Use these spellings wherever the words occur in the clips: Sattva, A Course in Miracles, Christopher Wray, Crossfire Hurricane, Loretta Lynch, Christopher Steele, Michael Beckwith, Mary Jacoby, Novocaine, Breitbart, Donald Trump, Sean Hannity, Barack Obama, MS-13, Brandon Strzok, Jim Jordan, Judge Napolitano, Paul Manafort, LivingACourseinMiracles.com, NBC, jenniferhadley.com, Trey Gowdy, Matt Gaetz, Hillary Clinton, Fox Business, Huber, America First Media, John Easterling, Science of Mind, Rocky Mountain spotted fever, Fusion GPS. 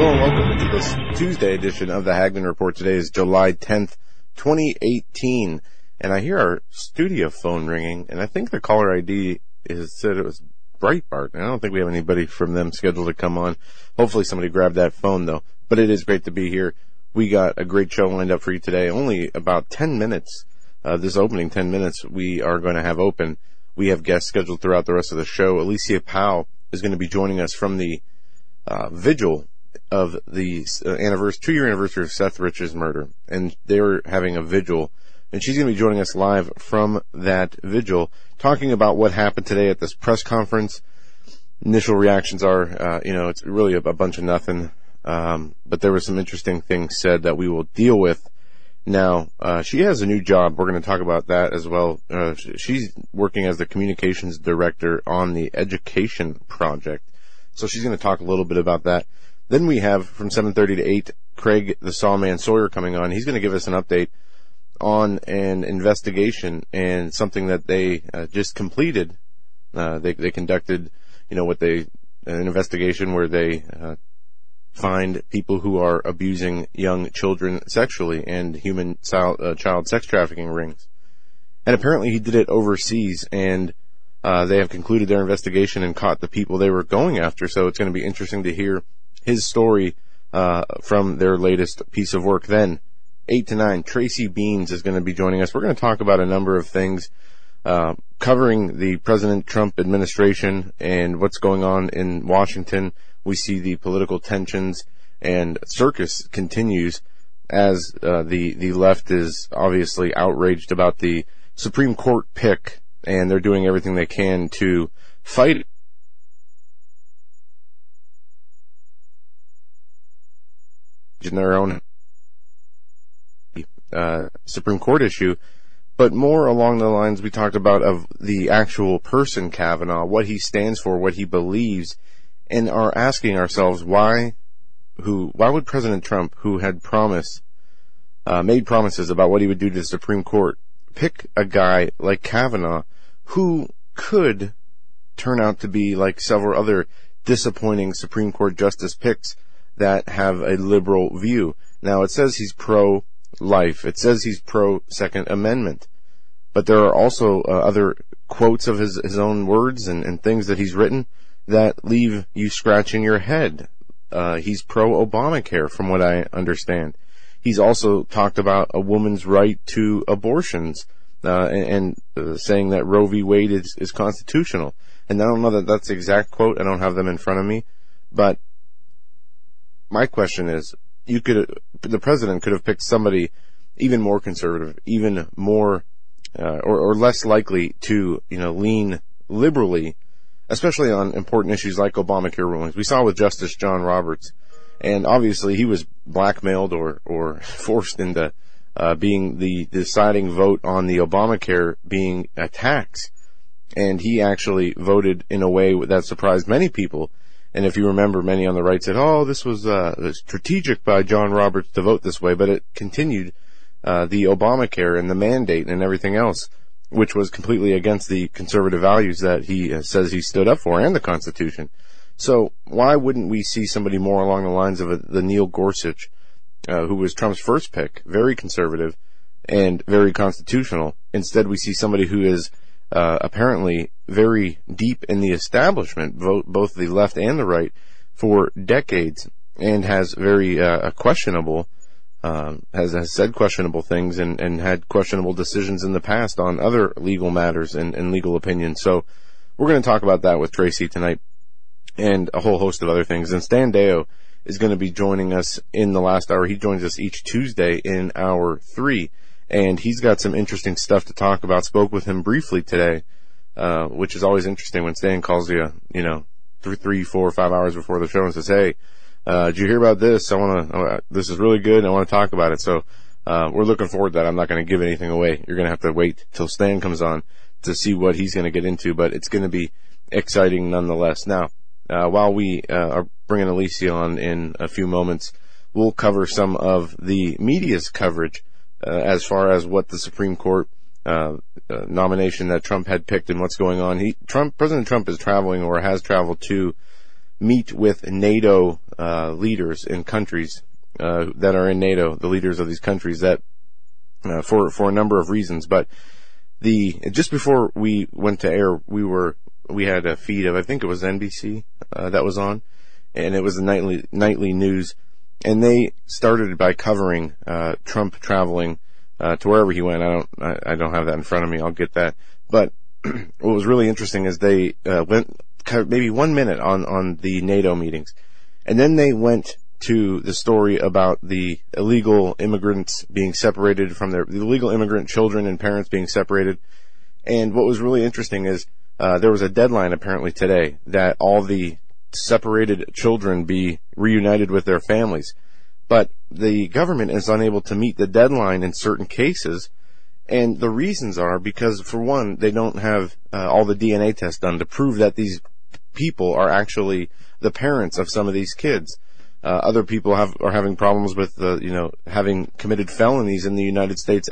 Hello and welcome to this Tuesday edition of the Hagmann Report. Today is July 10th, 2018, and I hear our studio phone ringing, and I think the caller ID said it was Breitbart, and I don't think we have anybody from them scheduled to come on. Hopefully somebody grabbed that phone, though. But it is great to be here. We got a great show lined up for you today. Only about 10 minutes, this opening 10 minutes, we are going to have open. We have guests scheduled throughout the rest of the show. Alicia Powell is going to be joining us from the vigil of the two-year anniversary of Seth Rich's murder, and they're having a vigil, and she's going to be joining us live from that vigil, talking about what happened today at this press conference. Initial reactions are, it's really a bunch of nothing, but there were some interesting things said that we will deal with. Now, she has a new job. We're going to talk about that as well. She's working as the communications director on the education project, so she's going to talk a little bit about that. Then we have, from 7:30 to 8, Craig the Sawman Sawyer coming on. He's going to give us an update on an investigation and something that they just completed. They conducted, an investigation where they find people who are abusing young children sexually and human child sex trafficking rings. And apparently he did it overseas, and they have concluded their investigation and caught the people they were going after, so it's going to be interesting to hear his story from their latest piece of work. Then 8 to 9, Tracy Beans is going to be joining us. We're going to talk about a number of things covering the President Trump administration and what's going on in Washington. We see the political tensions and circus continues as the left is obviously outraged about the Supreme Court pick, and they're doing everything they can to fight in their own Supreme Court issue, but more along the lines we talked about of the actual person Kavanaugh, what he stands for, what he believes, and are asking ourselves why would President Trump, who had made promises about what he would do to the Supreme Court, pick a guy like Kavanaugh who could turn out to be like several other disappointing Supreme Court justice picks that have a liberal view. Now, it says he's pro-life. It says he's pro-Second Amendment. But there are also other quotes of his own words and things that he's written that leave you scratching your head. He's pro-Obamacare, from what I understand. He's also talked about a woman's right to abortions and saying that Roe v. Wade is constitutional. And I don't know that that's the exact quote. I don't have them in front of me. But my question is, the president could have picked somebody even more conservative, even more, or less likely to, lean liberally, especially on important issues like Obamacare rulings. We saw with Justice John Roberts, and obviously he was blackmailed or forced into, being the deciding vote on the Obamacare being a tax. And he actually voted in a way that surprised many people. And if you remember, many on the right said, this was strategic by John Roberts to vote this way, but it continued the Obamacare and the mandate and everything else, which was completely against the conservative values that he says he stood up for and the Constitution. So why wouldn't we see somebody more along the lines of the Neil Gorsuch, who was Trump's first pick, very conservative and very constitutional? Instead, we see somebody who is apparently very deep in the establishment, both the left and the right, for decades, and has very questionable, has said questionable things and had questionable decisions in the past on other legal matters and legal opinions. So we're going to talk about that with Tracy tonight and a whole host of other things. And Stan Deyo is going to be joining us in the last hour. He joins us each Tuesday in hour 3. And he's got some interesting stuff to talk about. Spoke with him briefly today, which is always interesting when Stan calls you, 3, 4, 5 hours before the show and says, hey, Did you hear about this? This is really good, and I want to talk about it. So we're looking forward to that. I'm not going to give anything away. You're going to have to wait till Stan comes on to see what he's going to get into, but it's going to be exciting nonetheless. Now, while we are bringing Alicia on in a few moments, we'll cover some of the media's coverage as far as what the Supreme Court nomination that Trump had picked and what's going on. President Trump is traveling or has traveled to meet with NATO leaders in countries that are in NATO, the leaders of these countries, that for a number of reasons. But just before we went to air, we had a feed of, I think it was NBC that was on, and it was the nightly news, and they started by covering Trump traveling to wherever he went. I don't have that in front of me. I'll get that. But what was really interesting is they went maybe 1 minute on the NATO meetings, and then they went to the story about the illegal immigrants being separated from the illegal immigrant children and parents being separated. And what was really interesting is there was a deadline apparently today that all the separated children be reunited with their families. But the government is unable to meet the deadline in certain cases, and the reasons are because, for one, they don't have all the DNA tests done to prove that these people are actually the parents of some of these kids. Other people are having problems with having committed felonies in the United States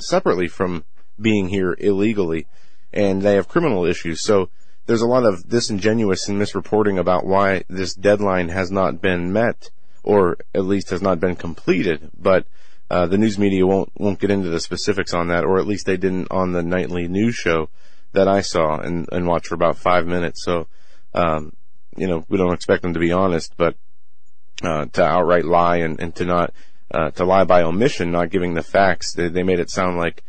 separately from being here illegally, and they have criminal issues. So there's a lot of disingenuous and misreporting about why this deadline has not been met, or at least has not been completed. But the news media won't get into the specifics on that, or at least they didn't on the nightly news show that I saw and watched for about 5 minutes. So we don't expect them to be honest, but to outright lie and to not to lie by omission, not giving the facts. They made it sound like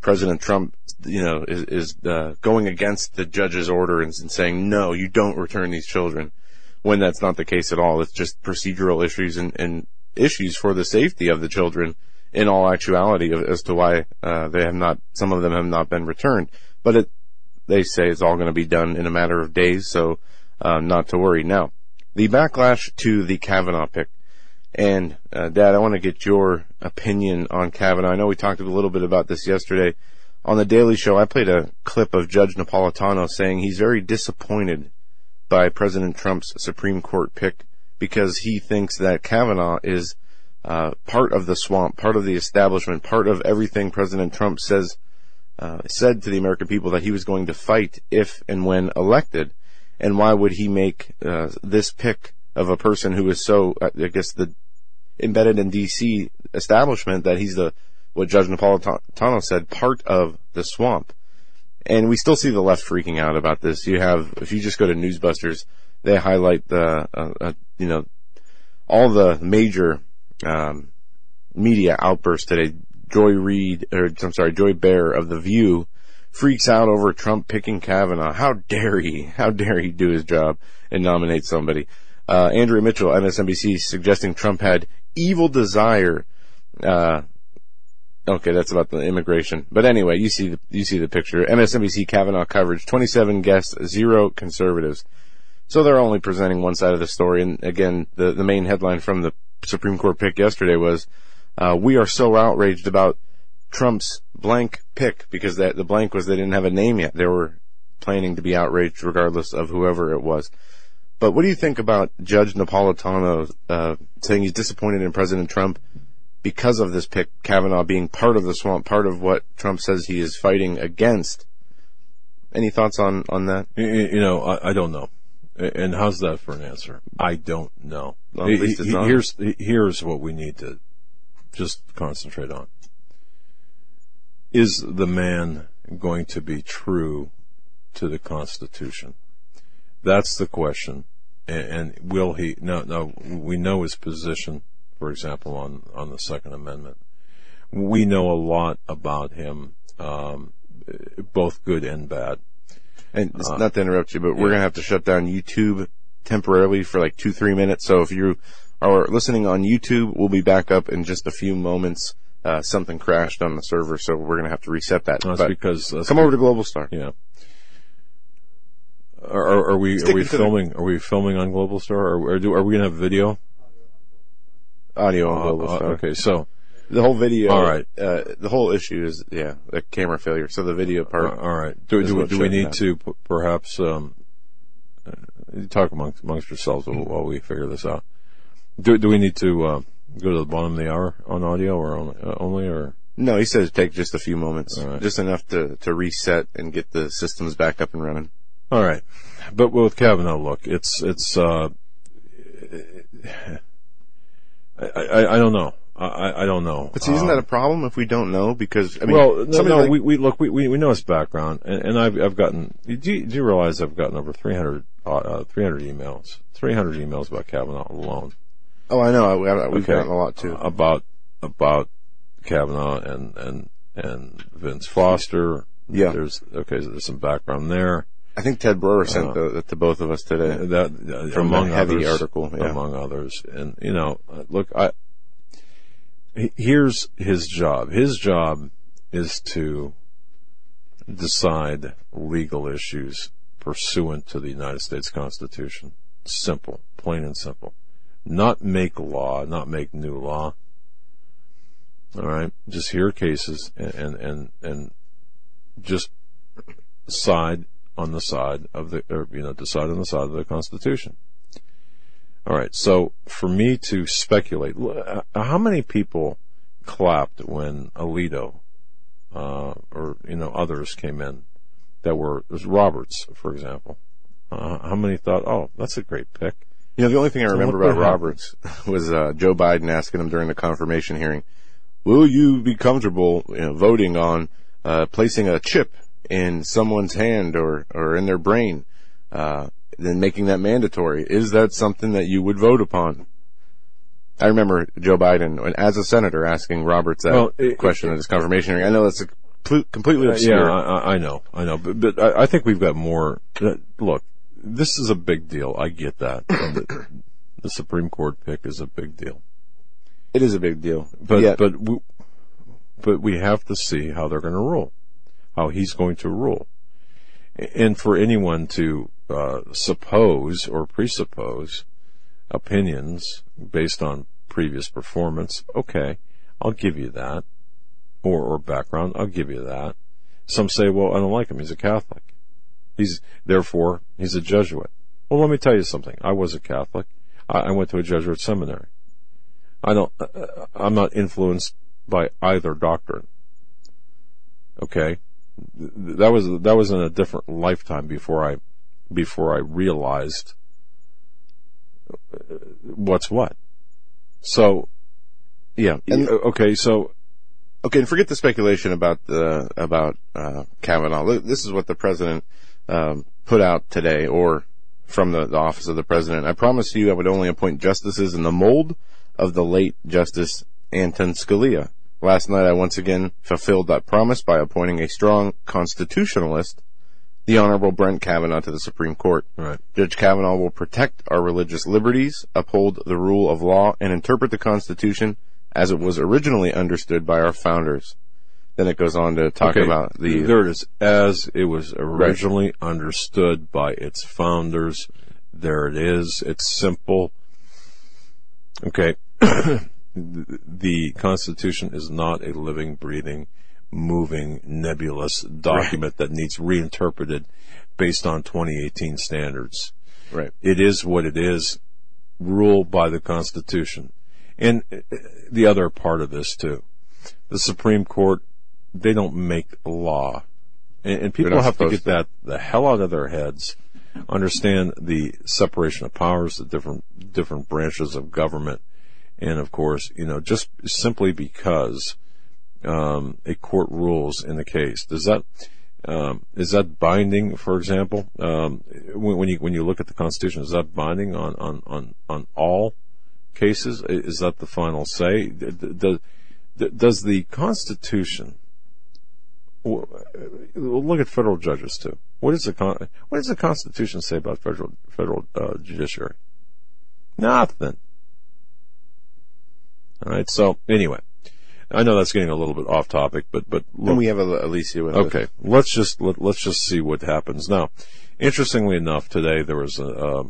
President Trump is going against the judge's order and saying, no, you don't return these children, when that's not the case at all. It's just procedural issues and issues for the safety of the children in all actuality as to why some of them have not been returned. But they say it's all going to be done in a matter of days, so not to worry. Now, the backlash to the Kavanaugh pick. And Dad, I want to get your opinion on Kavanaugh. I know we talked a little bit about this yesterday. On The Daily Show, I played a clip of Judge Napolitano saying he's very disappointed by President Trump's Supreme Court pick because he thinks that Kavanaugh is part of the swamp, part of the establishment, part of everything President Trump said to the American people that he was going to fight if and when elected. And why would he make this pick of a person who is so, I guess, the embedded in D.C. establishment that he's what Judge Napolitano said, part of the swamp? And we still see the left freaking out about this. If you just go to Newsbusters, they highlight the, all the major, media outbursts today. Joy Bear of The View freaks out over Trump picking Kavanaugh. How dare he do his job and nominate somebody? Andrea Mitchell, MSNBC, suggesting Trump had evil desire, okay, that's about the immigration. But anyway, you see the picture. MSNBC Kavanaugh coverage, 27 guests, 0 conservatives. So they're only presenting one side of the story. And again, the main headline from the Supreme Court pick yesterday was, we are so outraged about Trump's blank pick, because the blank was they didn't have a name yet. They were planning to be outraged regardless of whoever it was. But what do you think about Judge Napolitano, saying he's disappointed in President Trump because of this pick, Kavanaugh being part of the swamp, part of what Trump says he is fighting against? Any thoughts on that? I don't know. And how's that for an answer? I don't know. Well, at least it's not. Here's what we need to just concentrate on. Is the man going to be true to the Constitution? That's the question. And will he? No, we know his position, for example, on the Second Amendment. We know a lot about him, both good and bad. And not to interrupt you, but we're going to have to shut down YouTube temporarily for like 2-3 minutes. So if you are listening on YouTube, we'll be back up in just a few moments. Something crashed on the server, so we're going to have to reset that. That's because... Come over to Global Star. Yeah. Are we filming on Global Star? Are we going to have video? Audio on Global Star. Okay, so the whole video. All right. The whole issue is the camera failure. So the video part. All right. Do we need to perhaps talk amongst yourselves while we figure this out? Do we need to go to the bottom of the hour on audio or only or? No, he says take just a few moments, right. Just enough to reset and get the systems back up and running. All right, but with Kavanaugh, look, I don't know. But see, isn't that a problem if we don't know? Because I mean, we know his background, and I've gotten. Do you realize I've gotten over 300 emails, 300 emails about Kavanaugh alone? Oh, I know. We've gotten a lot too about Kavanaugh and Vince Foster. Yeah. There's some background there. I think Ted Brewer sent that to both of us today. That from among a heavy others, article, yeah. Among others, and you know, look, here's his job. His job is to decide legal issues pursuant to the United States Constitution. Simple, plain and simple. Not make law, not make new law. All right, just hear cases and just decide on the side of the Constitution. All right, so for me to speculate, how many people clapped when Alito or others came in that was Roberts, for example? How many thought, oh, that's a great pick? You know, the only thing I remember about Roberts was Joe Biden asking him during the confirmation hearing, will you be comfortable voting on placing a chip in someone's hand or in their brain, then making that mandatory? Is that something that you would vote upon? I remember Joe Biden, as a senator, asking Roberts that question at his confirmation hearing. I know that's completely obscure. Yeah, I know. But I think we've got more. Look, this is a big deal. I get that. The Supreme Court pick is a big deal. It is a big deal. But we have to see how they're going to rule. How he's going to rule. And for anyone to suppose or presuppose opinions based on previous performance, okay, I'll give you that. Or background, I'll give you that. Some say, well, I don't like him, he's a Catholic. Therefore, he's a Jesuit. Well, let me tell you something. I was a Catholic. I went to a Jesuit seminary. I'm not influenced by either doctrine. Okay? That was in a different lifetime before I realized what's what. So, yeah. And forget the speculation about Kavanaugh. This is what the president put out today, or from the office of the president. I promise you, I would only appoint justices in the mold of the late Justice Anton Scalia. Last night I once again fulfilled that promise by appointing a strong constitutionalist, the Honorable Brett Kavanaugh, to the Supreme Court. Right. Judge Kavanaugh will protect our religious liberties, uphold the rule of law, and interpret the Constitution as it was originally understood by our founders. Then it goes on to talk about the... There it is. As it was originally understood by its founders. There it is. It's simple. Okay. The Constitution is not a living, breathing, moving, nebulous document that needs reinterpreted based on 2018 standards. Right. It is what it is, ruled by the Constitution. And the other part of this, too, the Supreme Court, they don't make law. And people have to get that the hell out of their heads, understand the separation of powers, the different branches of government. And of course, just simply because a court rules in the case, does that is that binding? For example, when you look at the Constitution, is that binding on all cases? Is that the final say? Does the Constitution? Look at federal judges too. What does the Constitution say about federal judiciary? Nothing. All right. So anyway, I know that's getting a little bit off topic, but look. And we have Alicia with us. Okay, let's just see what happens now. Interestingly enough, today there was a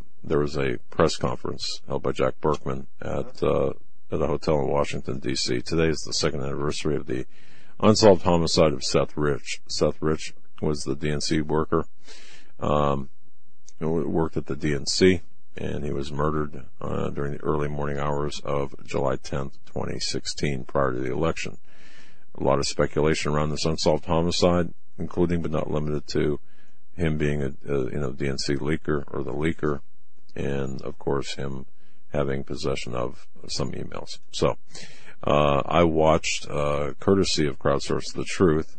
press conference held by Jack Burkman at a hotel in Washington D.C. Today is the second anniversary of the unsolved homicide of Seth Rich. Seth Rich was the DNC worker, worked at the DNC, and he was murdered during the early morning hours of July 10th, 2016, prior to the election. A lot of speculation around this unsolved homicide, including but not limited to him being a DNC leaker or the leaker, and of course him having possession of some emails. So, I watched, courtesy of Crowdsource the Truth,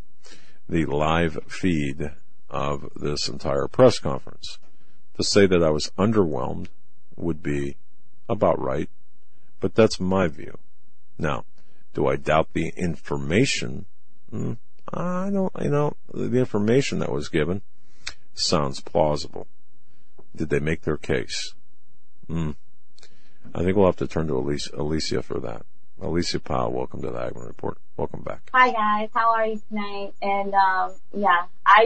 the live feed of this entire press conference. To say that I was underwhelmed would be about right, but that's my view. Now, do I doubt the information? I don't, the information that was given sounds plausible. Did they make their case? I think we'll have to turn to Alicia for that. Alicia Powell, welcome to the Agman Report. Welcome back. Hi, guys. How are you tonight? And, I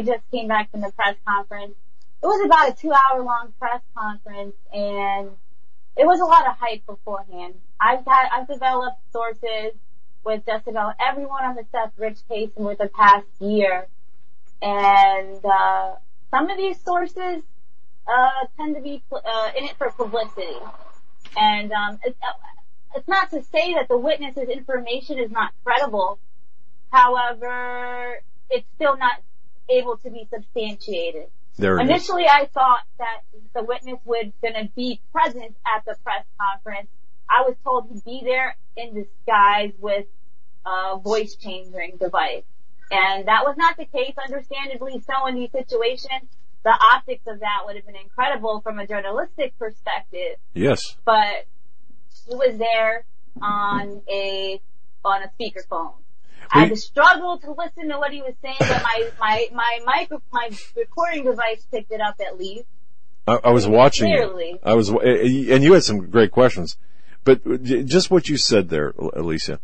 just came back from the press conference. It was about a 2-hour-long press conference, and it was a lot of hype beforehand. I've developed sources with just about everyone on the Seth Rich case over the past year. And, some of these sources, tend to be, in it for publicity. And, it's not to say that the witness's information is not credible. However, it's still not able to be substantiated. Initially, I thought that the witness was going to be present at the press conference. I was told he'd be there in disguise with a voice changing device. And that was not the case, understandably so, in these situations. The optics of that would have been incredible from a journalistic perspective. Yes. But he was there on a speakerphone. I struggled to listen to what he was saying, but my recording device picked it up at least. I was watching. Clearly. And you had some great questions, but just what you said there, Alicia.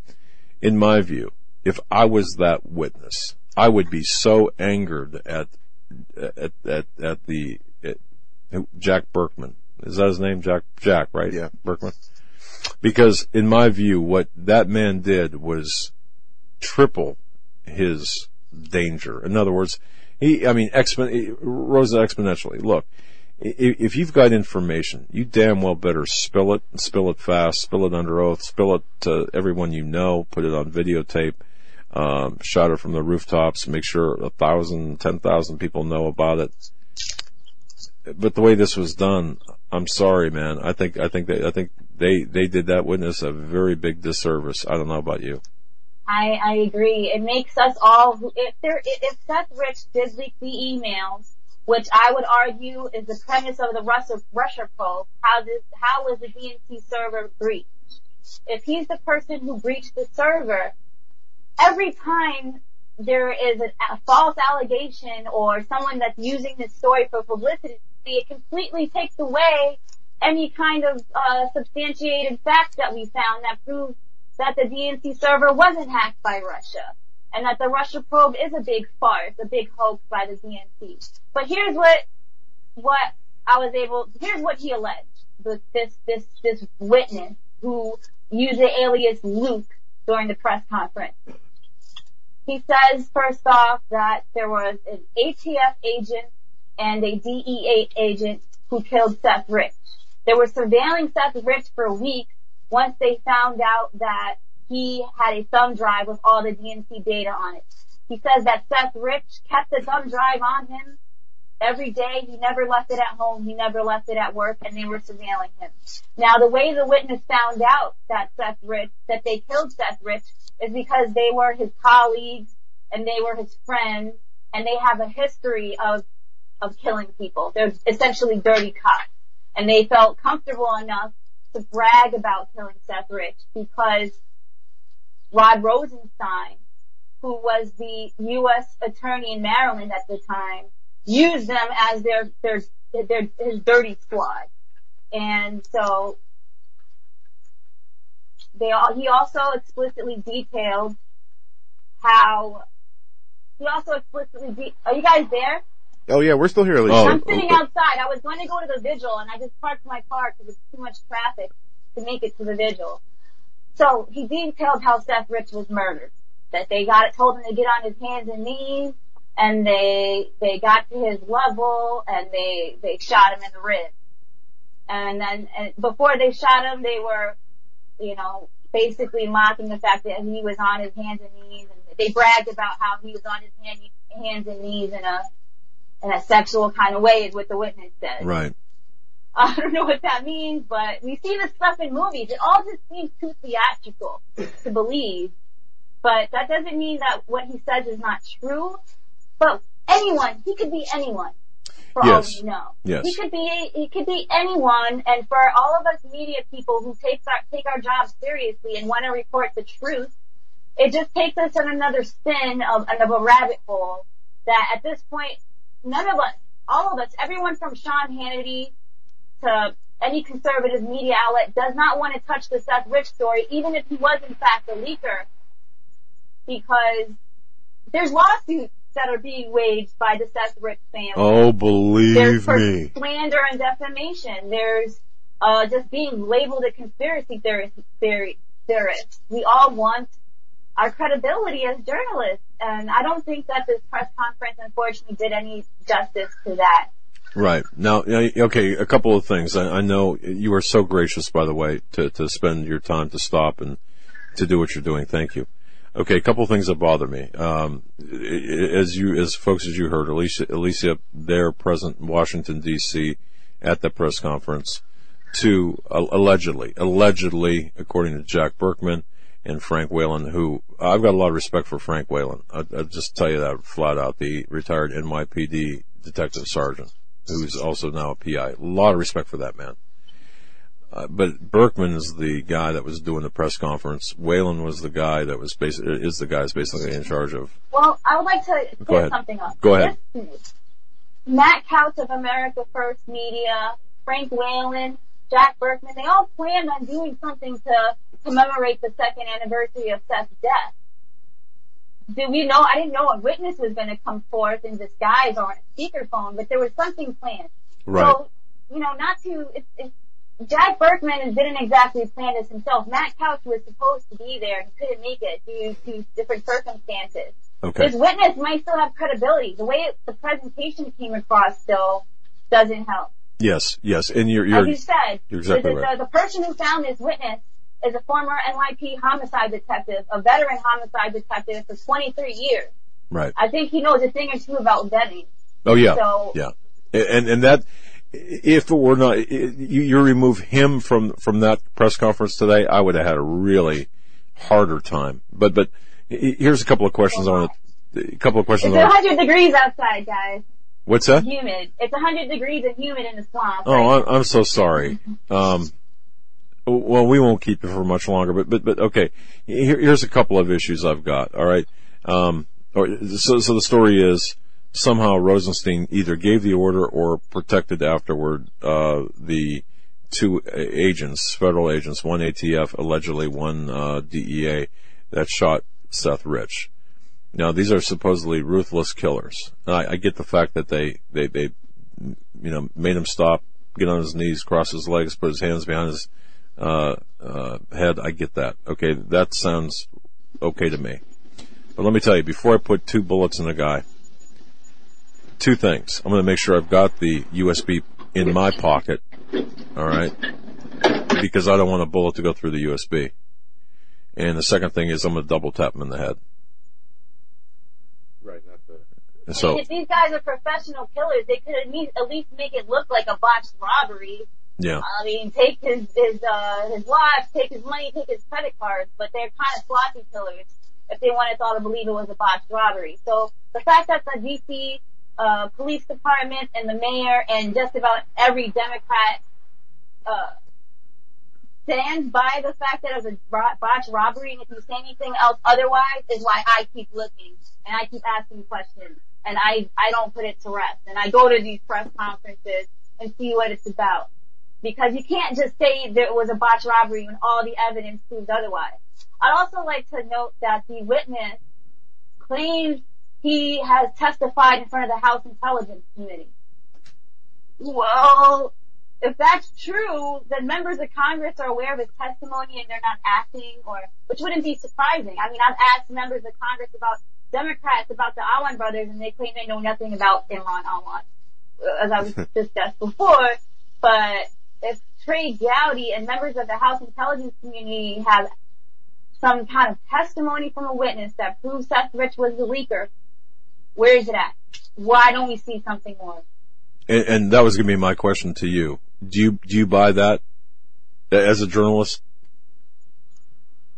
In my view, if I was that witness, I would be so angered at Jack Burkman. Is that his name? Jack, right? Yeah. Burkman. Because in my view, what that man did was triple his danger. In other words, he rose exponentially. Look, if you've got information, you damn well better spill it fast, spill it under oath, spill it to everyone you know, put it on videotape, shout it from the rooftops, make sure 1,000, 10,000 people know about it. But the way this was done, I'm sorry, man. I think they did that witness a very big disservice. I don't know about you. I agree. It makes us all, if Seth Rich did leak the emails, which I would argue is the premise of the Russia probe, how was the DNC server breached? If he's the person who breached the server, every time there is a false allegation or someone that's using this story for publicity, it completely takes away any kind of substantiated facts that we found that prove that the DNC server wasn't hacked by Russia, and that the Russia probe is a big farce, a big hoax by the DNC. But here's what he alleged, this witness who used the alias Luke during the press conference. He says, first off, that there was an ATF agent and a DEA agent who killed Seth Rich. They were surveilling Seth Rich for weeks once they found out that he had a thumb drive with all the DNC data on it. He says that Seth Rich kept the thumb drive on him every day. He never left it at home. He never left it at work, and they were surveilling him. Now, the way the witness found out that they killed Seth Rich, is because they were his colleagues, and they were his friends, and they have a history of killing people. They're essentially dirty cops. And they felt comfortable enough to brag about killing Seth Rich because Rod Rosenstein, who was the U.S. attorney in Maryland at the time, used them as his dirty squad. And so He also explicitly detailed how he also explicitly are you guys there? Oh yeah, we're still here, Alicia. I'm sitting outside. I was going to go to the vigil and I just parked my car because it's too much traffic to make it to the vigil. So he detailed how Seth Rich was murdered. That they told him to get on his hands and knees, and they got to his level and they shot him in the ribs. And then before they shot him, they were, you know, basically mocking the fact that he was on his hands and knees, and they bragged about how he was on his hands and knees in a sexual kind of way, is what the witness said. Right. I don't know what that means, but we see this stuff in movies. It all just seems too theatrical to believe. But that doesn't mean that what he says is not true. But anyone, he could be anyone. For all we know. Yes. He could be anyone, and for all of us media people who take our jobs seriously and want to report the truth, it just takes us in another spin of a rabbit hole that at this point, none of us, all of us, everyone from Sean Hannity to any conservative media outlet does not want to touch the Seth Rich story, even if he was in fact a leaker, because there's lawsuits that are being waged by the Seth Rich family. Oh, believe me. There's slander and defamation. There's just being labeled a conspiracy theorist. We all want our credibility as journalists, and I don't think that this press conference, unfortunately, did any justice to that. Right. Now, okay, a couple of things. I know you are so gracious, by the way, to spend your time to stop and to do what you're doing. Thank you. Okay, a couple of things that bother me. As you heard, Alicia there present in Washington D.C. at the press conference to allegedly, according to Jack Burkman and Frank Whalen, who I've got a lot of respect for Frank Whalen. I'll just tell you that flat out. The retired NYPD detective sergeant, who's also now a PI. A lot of respect for that man. But Burkman is the guy that was doing the press conference. Whalen was the guy that was basically in charge of. Well, I would like to clear something up. Go ahead. Matt Couch of America First Media, Frank Whalen, Jack Burkman, they all planned on doing something to commemorate the second anniversary of Seth's death. I didn't know a witness was going to come forth in disguise or on a speakerphone, but there was something planned. Right. So, Jack Burkman didn't exactly plan this himself. Matt Couch was supposed to be there. He couldn't make it due to different circumstances. Okay. His witness might still have credibility. The way the presentation came across still doesn't help. Yes. And you're as you said, you're exactly right. The person who found this witness is a former NYPD homicide detective, a veteran homicide detective for 23 years. Right. I think he knows a thing or two about vetting. Oh, yeah. So, yeah. And that... If it were not, you remove him from that press conference today, I would have had a really harder time. But here's a couple of questions on it. It's 100 degrees outside, guys. What's that? Humid. It's 100 degrees and humid in the swamp. Oh, right? I'm so sorry. Well, we won't keep you for much longer. But okay. Here's a couple of issues I've got. All right. So the story is, somehow Rosenstein either gave the order or protected afterward the two agents, federal agents, one ATF, allegedly one DEA, that shot Seth Rich. Now, these are supposedly ruthless killers. I get the fact that they made him stop, get on his knees, cross his legs, put his hands behind his head. I get that. Okay, that sounds okay to me. But let me tell you, before I put two bullets in a guy, two things. I'm going to make sure I've got the USB in my pocket, all right, because I don't want a bullet to go through the USB. And the second thing is I'm going to double tap him in the head. Right, not the... So, if these guys are professional killers, they could at least make it look like a botched robbery. Yeah. I mean, take his watch, take his money, take his credit cards, but they're kind of sloppy killers if they wanted us all to believe it was a botched robbery. So the fact that the D.C. Police department and the mayor and just about every Democrat stands by the fact that it was a botched robbery, and if you say anything else otherwise is why I keep looking and I keep asking questions and I don't put it to rest, and I go to these press conferences and see what it's about. because you can't just say there was a botched robbery when all the evidence proves otherwise. I'd also like to note that the witness claims he has testified in front of the House Intelligence Committee. Well, if that's true, then members of Congress are aware of his testimony and they're not acting, or which wouldn't be surprising. I mean, I've asked members of Congress about Democrats about the Alwan brothers, and they claim they know nothing about Imran Alwan, as I was discussed before. But if Trey Gowdy and members of the House Intelligence Community have some kind of testimony from a witness that proves Seth Rich was the leaker, where is it at? Why don't we see something more? And that was going to be my question to you. Do you buy that as a journalist?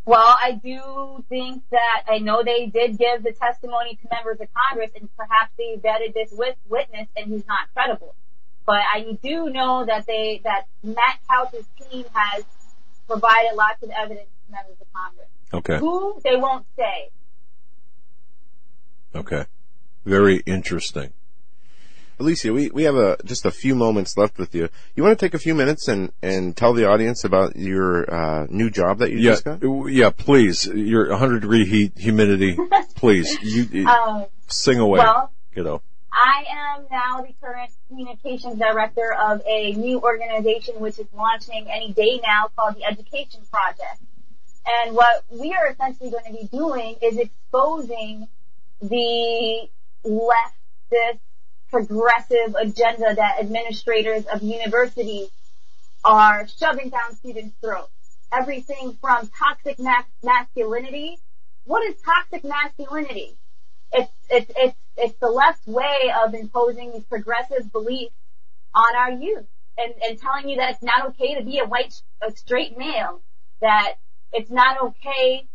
Well, I do think that, I know they did give the testimony to members of Congress, and perhaps they vetted this witness and he's not credible. But I do know that that Matt Couch's team has provided lots of evidence to members of Congress. Okay. Who, they won't say. Okay. Very interesting. Alicia, we have just a few moments left with you. You want to take a few minutes and tell the audience about your new job that you just got? Yeah, please. Your 100-degree humidity, please. You sing away, well, kiddo. I am now the current communications director of a new organization which is launching any day now called the Education Project. And what we are essentially going to be doing is exposing the leftist progressive agenda that administrators of universities are shoving down students' throats. Everything from toxic masculinity. What is toxic masculinity? It's the left's way of imposing these progressive beliefs on our youth and telling you that it's not okay to be a straight male, that it's not okay,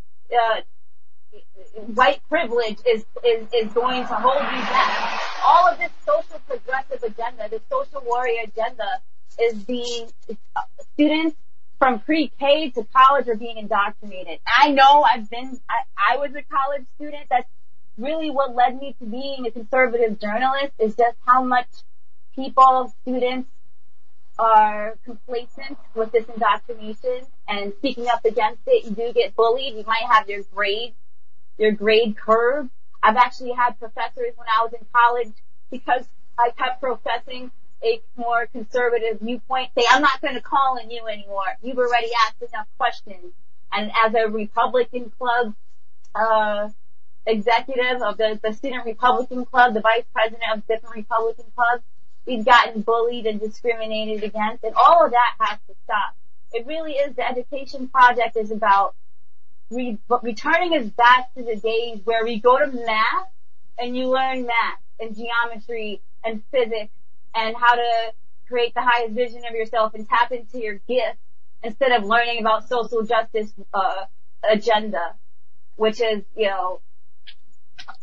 white privilege is going to hold you back. All of this social progressive agenda, this social warrior agenda, is being, students from pre-K to college are being indoctrinated. I know I was a college student. That's really what led me to being a conservative journalist, is just how much people, students, are complacent with this indoctrination and speaking up against it. You do get bullied. You might have your grade curve. I've actually had professors when I was in college, because I kept professing a more conservative viewpoint, say, I'm not going to call on you anymore. You've already asked enough questions. And as a Republican Club executive of the Student Republican Club, the vice president of different Republican clubs, we've gotten bullied and discriminated against, and all of that has to stop. It really is, the Education Project is about returning us back to the days where we go to math and you learn math and geometry and physics and how to create the highest vision of yourself and tap into your gifts, instead of learning about social justice agenda, which is, you know,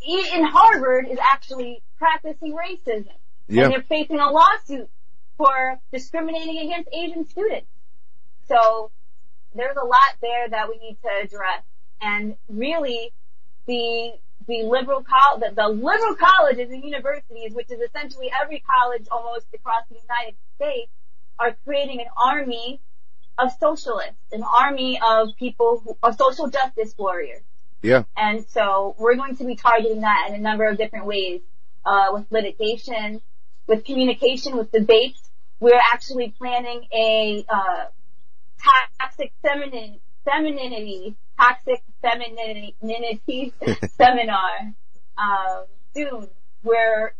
in Harvard is actually practicing racism. Yep. And they're facing a lawsuit for discriminating against Asian students. So there's a lot there that we need to address, and really, the liberal colleges and universities, which is essentially every college almost across the United States, are creating an army of socialists, an army of people who are social justice warriors. Yeah. And so we're going to be targeting that in a number of different ways, with litigation, with communication, with debates. We're actually planning a toxic femininity, seminar soon, where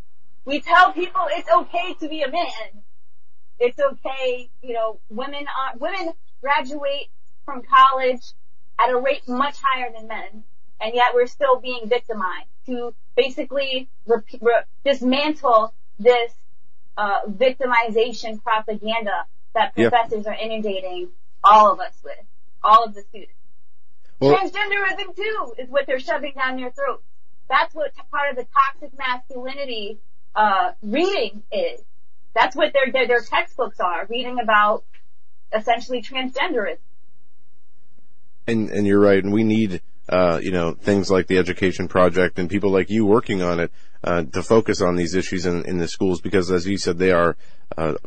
we tell people it's okay to be a man. It's okay, you know, women graduate from college at a rate much higher than men, and yet we're still being victimized. To basically dismantle this victimization propaganda that professors are inundating all of us with, all of the students. Well, transgenderism too is what they're shoving down their throats. That's what part of the toxic masculinity reading is. That's what their textbooks are, reading about essentially transgenderism. And you're right, and we need things like the Education Project and people like you working on it to focus on these issues in the schools, because, as you said, they are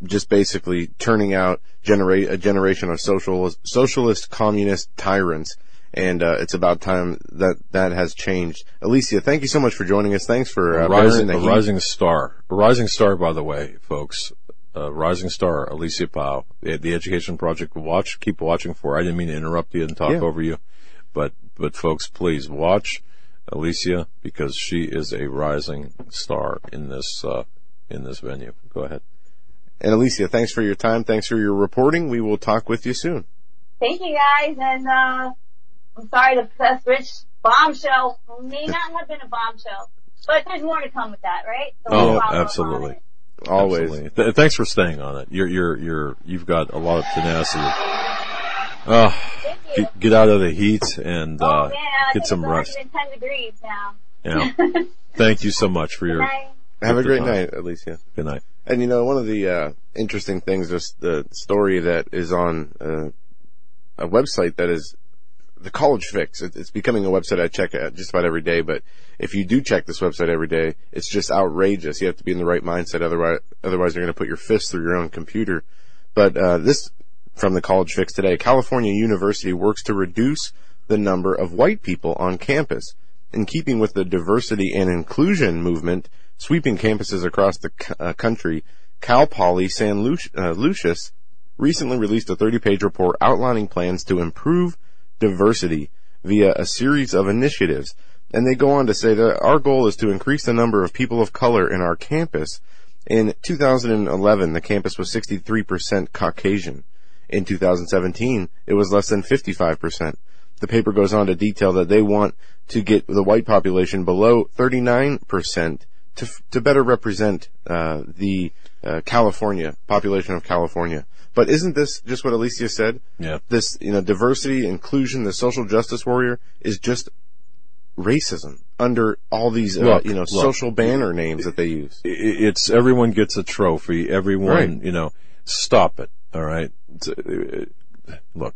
just basically turning out a generation of socialist communist tyrants, and it's about time that that has changed. Alicia, thank you so much for joining us. Thanks for a rising star, by the way, folks. Rising star, Alicia Powell, the Education Project. Keep watching for. I didn't mean to interrupt you and talk over you, but folks, please watch Alicia, because she is a rising star in this venue. Go ahead. And Alicia, thanks for your time. Thanks for your reporting. We will talk with you soon. Thank you, guys. And I'm sorry to Seth Rich bombshell may not have been a bombshell, but there's more to come with that, right? So absolutely. Always. Thanks for staying on it. You've got a lot of tenacity. Get out of the heat and get some rest. It's 10 degrees now. Yeah. Thank you so much for your. Have a great night, Alicia. Good night. And one of the interesting things is the story that is on a website that is the College Fix. It's becoming a website I check out just about every day, but if you do check this website every day, it's just outrageous. You have to be in the right mindset, otherwise you're going to put your fist through your own computer. But this from the College Fix today: California University works to reduce the number of white people on campus. In keeping with the diversity and inclusion movement sweeping campuses across the country, Cal Poly San Lucius recently released a 30-page report outlining plans to improve diversity via a series of initiatives. And they go on to say that our goal is to increase the number of people of color in our campus. In 2011, the campus was 63% Caucasian. In 2017, it was less than 55%. The paper goes on to detail that they want to get the white population below 39% to better represent the California population of California. But isn't this just what Alicia said? Yeah. This, diversity, inclusion, the social justice warrior is just racism under all these, look, social banner names that they use. It's everyone gets a trophy. Everyone, right. Stop it. All right. Look,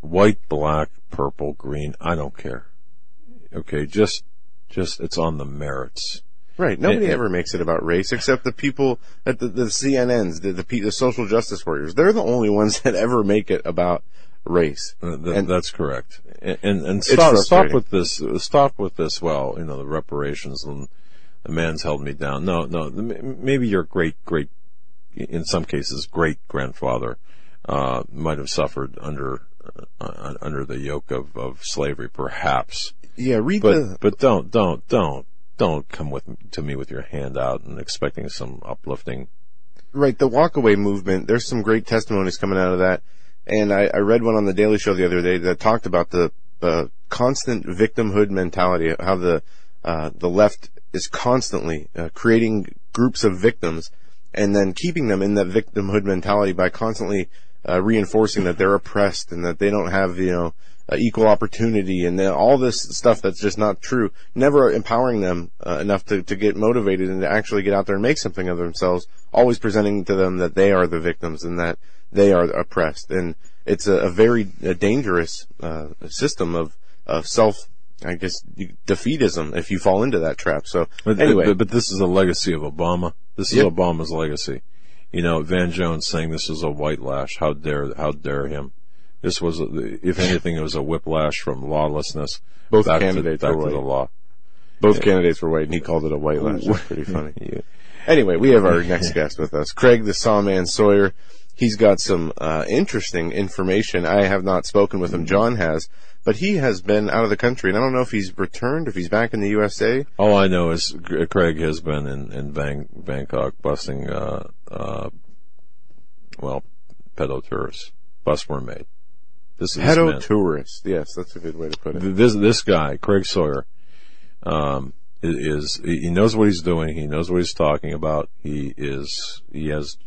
white, black, purple, green, I don't care. Okay. Just it's on the merits. Right. Nobody ever makes it about race except the people at the CNNs, the social justice warriors. They're the only ones that ever make it about race. That's correct. And stop with this. Stop with this. Well, the reparations and the man's held me down. No. Maybe your great, in some cases, great grandfather might have suffered under the yoke of slavery, perhaps. Yeah. But don't. Don't come to me with your hand out and expecting some uplifting. Right, the walkaway movement, there's some great testimonies coming out of that. And I read one on the Daily Show the other day that talked about the constant victimhood mentality, how the left is constantly creating groups of victims and then keeping them in that victimhood mentality by constantly reinforcing that they're oppressed and that they don't have, equal opportunity and all this stuff that's just not true, never empowering them enough to get motivated and to actually get out there and make something of themselves, always presenting to them that they are the victims and that they are oppressed. And it's a very dangerous system of self, I guess, defeatism if you fall into that trap. So anyway. But this is a legacy of Obama. This is Obama's legacy. Van Jones saying this is a white lash. How dare him? This was, if anything, it was a whiplash from lawlessness. Both candidates were white. To the law. Both candidates were white, and he called it a white lash. That's pretty funny. Yeah. Anyway, we have our next guest with us, Craig the Sawman Sawyer. He's got some interesting information. I have not spoken with him. John has, but he has been out of the country, and I don't know if he's returned, if he's back in the USA. All I know is Craig has been in Bangkok busing, pedo tourists, bus mermaid. Pedo tourist. Yes, that's a good way to put it. This guy, Craig Sawyer, he knows what he's doing. He knows what he's talking about. He has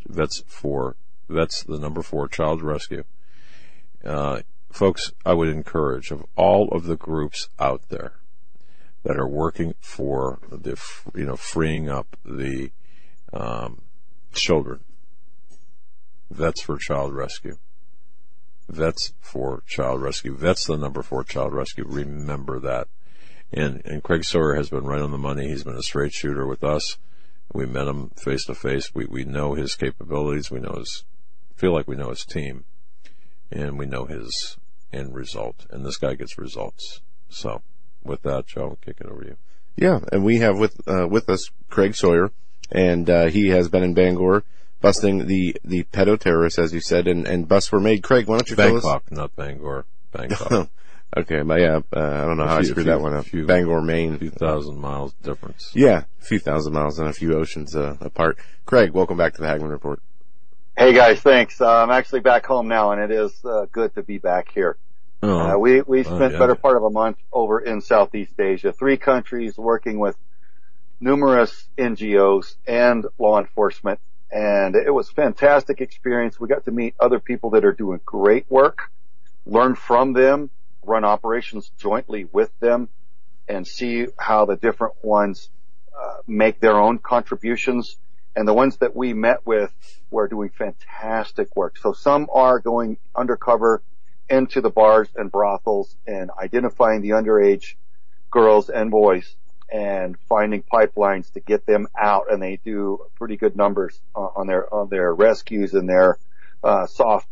Vets, the number 4 Child Rescue. Folks, I would encourage, of all of the groups out there that are working for the, freeing up the, children, Vets for Child Rescue. Vets for Child Rescue. Vets the number for Child Rescue. Remember that. And Craig Sawyer has been right on the money. He's been a straight shooter with us. We met him face to face. We know his capabilities. We know his, feel like we know his team, and we know his end result. And this guy gets results. So with that, Joe, I'll kick it over to you. Yeah, and we have with us Craig Sawyer, and he has been in Bangor busting the pedo terrorists, as you said, and busts were made. Craig, why don't you Bangkok, not Bangor. Bangkok. Okay, my I don't know how I screwed that one up. Bangor, Maine. A few thousand miles difference. Yeah, a few thousand miles and a few oceans apart. Craig, welcome back to the Hagman Report. Hey guys, thanks. I'm actually back home now, and it is good to be back here. Oh, we spent better part of a month over in Southeast Asia, 3 countries, working with numerous NGOs and law enforcement, and it was a fantastic experience. We got to meet other people that are doing great work, learn from them, run operations jointly with them, and see how the different ones make their own contributions. And the ones that we met with were doing fantastic work. So some are going undercover into the bars and brothels and identifying the underage girls and boys and finding pipelines to get them out, and they do pretty good numbers on their rescues and their soft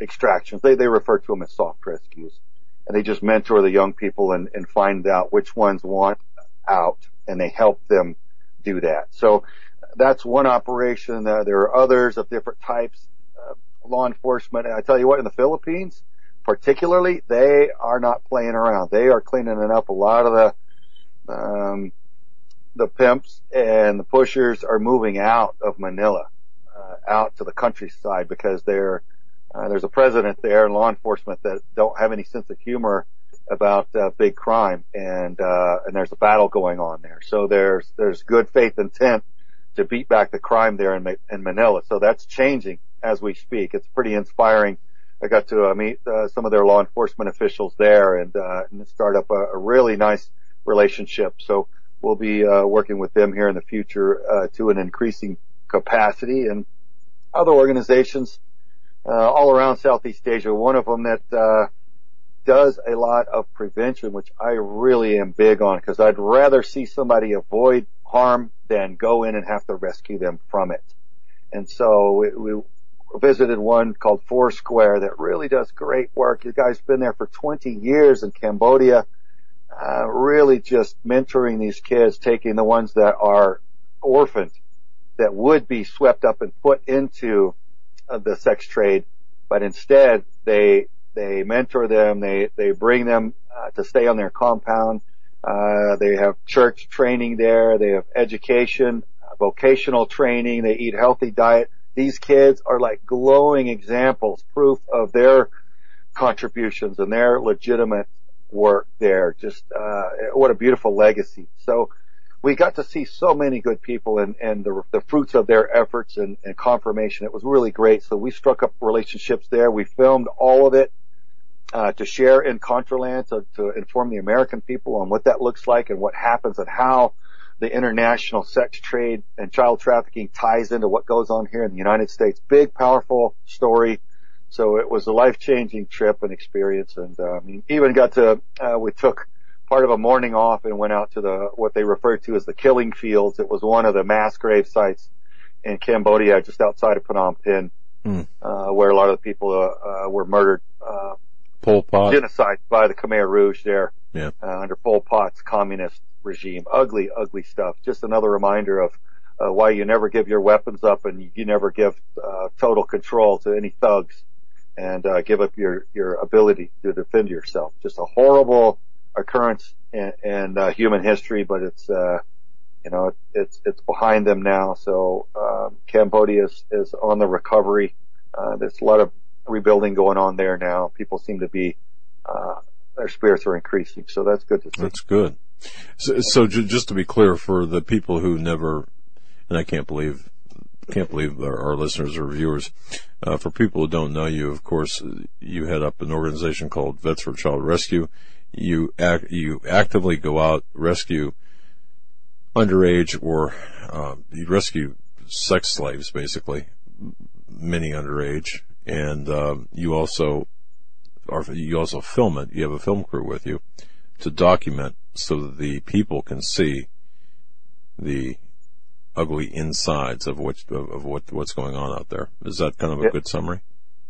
extractions. They refer to them as soft rescues, and they just mentor the young people and find out which ones want out, and they help them do that. So that's one operation. There are others of different types. Law enforcement, and I tell you what, in the Philippines particularly, they are not playing around. They are cleaning it up. A lot of the pimps and the pushers are moving out of Manila, out to the countryside, because there's a president there and law enforcement that don't have any sense of humor about big crime, and there's a battle going on there. So there's good faith intent to beat back the crime there in Manila. So that's changing as we speak. It's pretty inspiring. I got to meet some of their law enforcement officials there and start up a really nice relationship. So we'll be working with them here in the future to an increasing capacity, and other organizations all around Southeast Asia. One of them that does a lot of prevention, which I really am big on, because I'd rather see somebody avoid harm than go in and have to rescue them from it. And so we visited one called Foursquare that really does great work. You guys been there for 20 years in Cambodia, really just mentoring these kids, taking the ones that are orphaned, that would be swept up and put into the sex trade, but instead they mentor them, they bring them to stay on their compound. They have church training there, they have education, vocational training, they eat healthy diet. These kids are like glowing examples, proof of their contributions and their legitimate work there. Just, what a beautiful legacy. So we got to see so many good people and the fruits of their efforts and confirmation. It was really great. So we struck up relationships there. We filmed all of it, to share in Contraland, to inform the American people on what that looks like and what happens and how the international sex trade and child trafficking ties into what goes on here in the United States. Big, powerful story. So it was a life-changing trip and experience. And even got to, we took part of a morning off and went out to what they referred to as the killing fields. It was one of the mass grave sites in Cambodia, just outside of Phnom Penh, where a lot of the people were murdered, Pol Pot. Genocide by the Khmer Rouge there, under Pol Pot's communist regime. Ugly, ugly stuff. Just another reminder of why you never give your weapons up, and you never give total control to any thugs, and give up your ability to defend yourself. Just a horrible occurrence in human history, but it's behind them now. So Cambodia is on the recovery. There's a lot of rebuilding going on there now. People seem to be their spirits are increasing, so that's good to see. That's good. So just to be clear, for the people who never, and I can't believe our listeners or viewers, for people who don't know you, of course, you head up an organization called Vets for Child Rescue. You actively go out, rescue underage or you rescue sex slaves, basically, many underage, and you also film it. You have a film crew with you to document so that the people can see the ugly insides of what's going on out there. Is that kind of a good summary?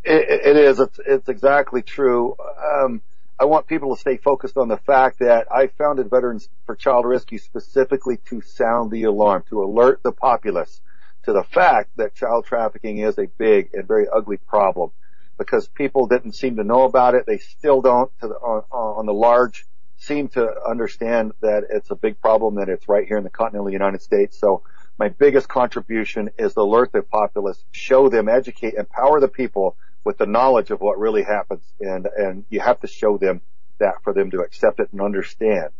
It is. It's exactly true. I want people to stay focused on the fact that I founded Vets for Child Rescue specifically to sound the alarm, to alert the populace to the fact that child trafficking is a big and very ugly problem, because people didn't seem to know about it. They still don't, on the large, seem to understand that it's a big problem, that it's right here in the continental United States. So my biggest contribution is to alert the populace, show them, educate, empower the people with the knowledge of what really happens, and you have to show them that for them to accept it and understand.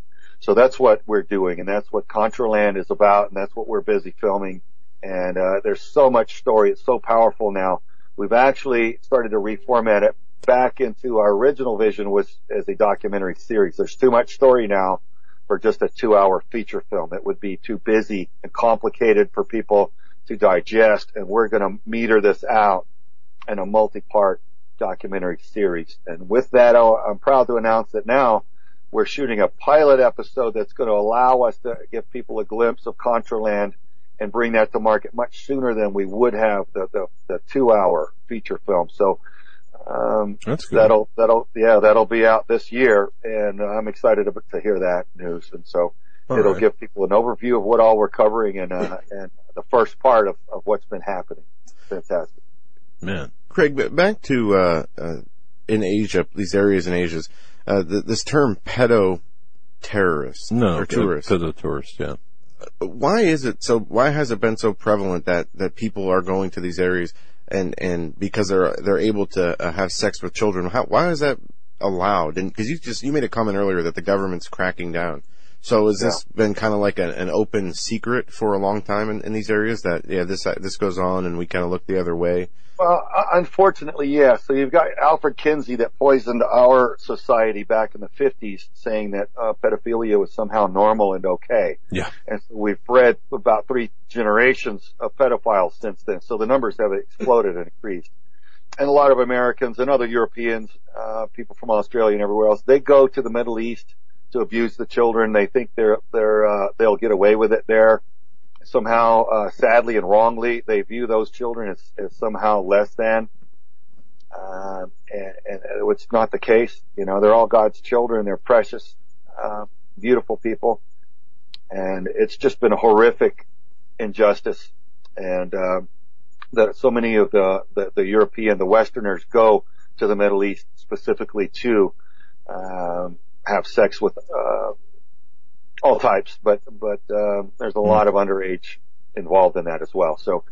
So that's what we're doing, and that's what Contraland is about, and that's what we're busy filming. And there's so much story. It's so powerful now. We've actually started to reformat it back into our original vision, which is a documentary series. There's too much story now for just a 2-hour feature film. It would be too busy and complicated for people to digest, and we're going to meter this out in a multi-part documentary series. And with that, I'm proud to announce that now we're shooting a pilot episode that's going to allow us to give people a glimpse of Contraland and bring that to market much sooner than we would have the 2-hour feature film. So that's good. That'll be out this year, and I'm excited to hear that news. And so it'll give people an overview of what all we're covering and the first part of what's been happening. Fantastic. Man, Craig, back to in Asia, these areas in Asia, this term pedo terrorists or tourists. Pedo tourists, yeah. Why is it so? Why has it been so prevalent that people are going to these areas and because they're able to have sex with children? Why is that allowed? And because you made a comment earlier that the government's cracking down. So has this been kind of like an open secret for a long time in these areas that this goes on and we kind of look the other way? Well, unfortunately, yes. So you've got Alfred Kinsey that poisoned our society back in the 50s, saying that pedophilia was somehow normal and okay. Yeah. And so we've bred about 3 generations of pedophiles since then. So the numbers have exploded and increased. And a lot of Americans and other Europeans, people from Australia and everywhere else, they go to the Middle East to abuse the children. They think they'll get away with it there. Somehow, sadly and wrongly, they view those children as somehow less than, and it's not the case. You know, they're all God's children. They're precious, beautiful people, and it's just been a horrific injustice. And that so many of the European, the Westerners, go to the Middle East specifically to have sex with all types, but there's a lot of underage involved in that as well. So,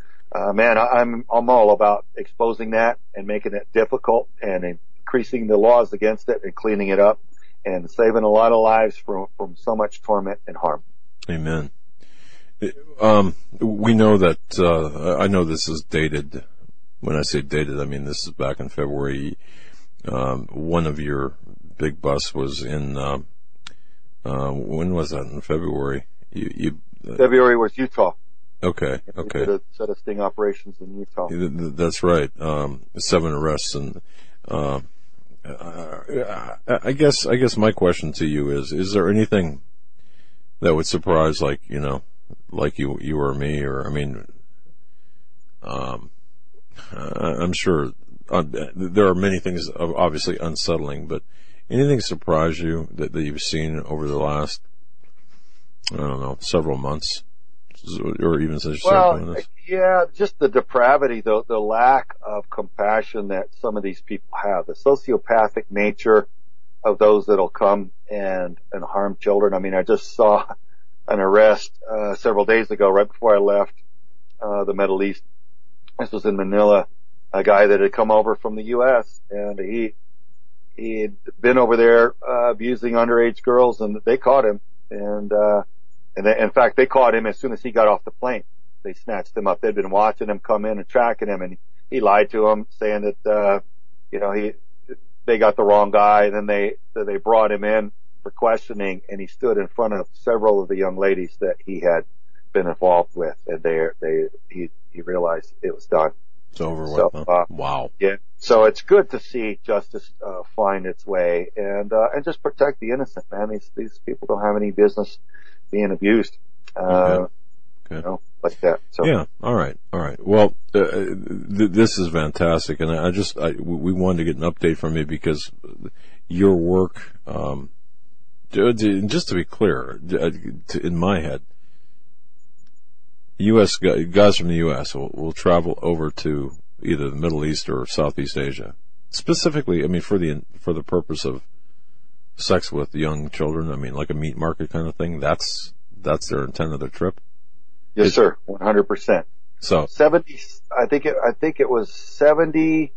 man, I'm all about exposing that and making it difficult and increasing the laws against it and cleaning it up and saving a lot of lives from so much torment and harm. Amen. We know that I know this is dated. When I say dated, I mean this is back in February. One of your big busts was in. When was that? In February? February was Utah. Okay. We did a set of sting operations in Utah. That's right. 7 arrests, and I guess my question to you is there anything that would surprise, like you or me, or I mean, I'm sure there are many things obviously unsettling, but. Anything surprise you that you've seen over the last, I don't know, several months, or even since you started doing this? Yeah, just the depravity, the lack of compassion that some of these people have, the sociopathic nature of those that'll come and harm children. I mean, I just saw an arrest several days ago, right before I left the Middle East. This was in Manila, a guy that had come over from the U.S., and he had been over there abusing underage girls, and they caught him. And in fact, they caught him as soon as he got off the plane. They snatched him up. They'd been watching him come in and tracking him, and he lied to him, saying that they got the wrong guy. And then they brought him in for questioning, and he stood in front of several of the young ladies that he had been involved with, and he realized it was done. It's over with. So, huh? Wow. Yeah. So it's good to see justice find its way and just protect the innocent, man. These people don't have any business being abused. Okay. You know, like that. So. Yeah. All right. Well, this is fantastic, and we wanted to get an update from you because your work. Just to be clear, in my head, U.S. guys from the U.S. will travel over to either the Middle East or Southeast Asia, specifically. I mean, for the purpose of sex with young children. I mean, like a meat market kind of thing. That's their intent of their trip. Yes, sir. 100%. So 70. I think it was 70.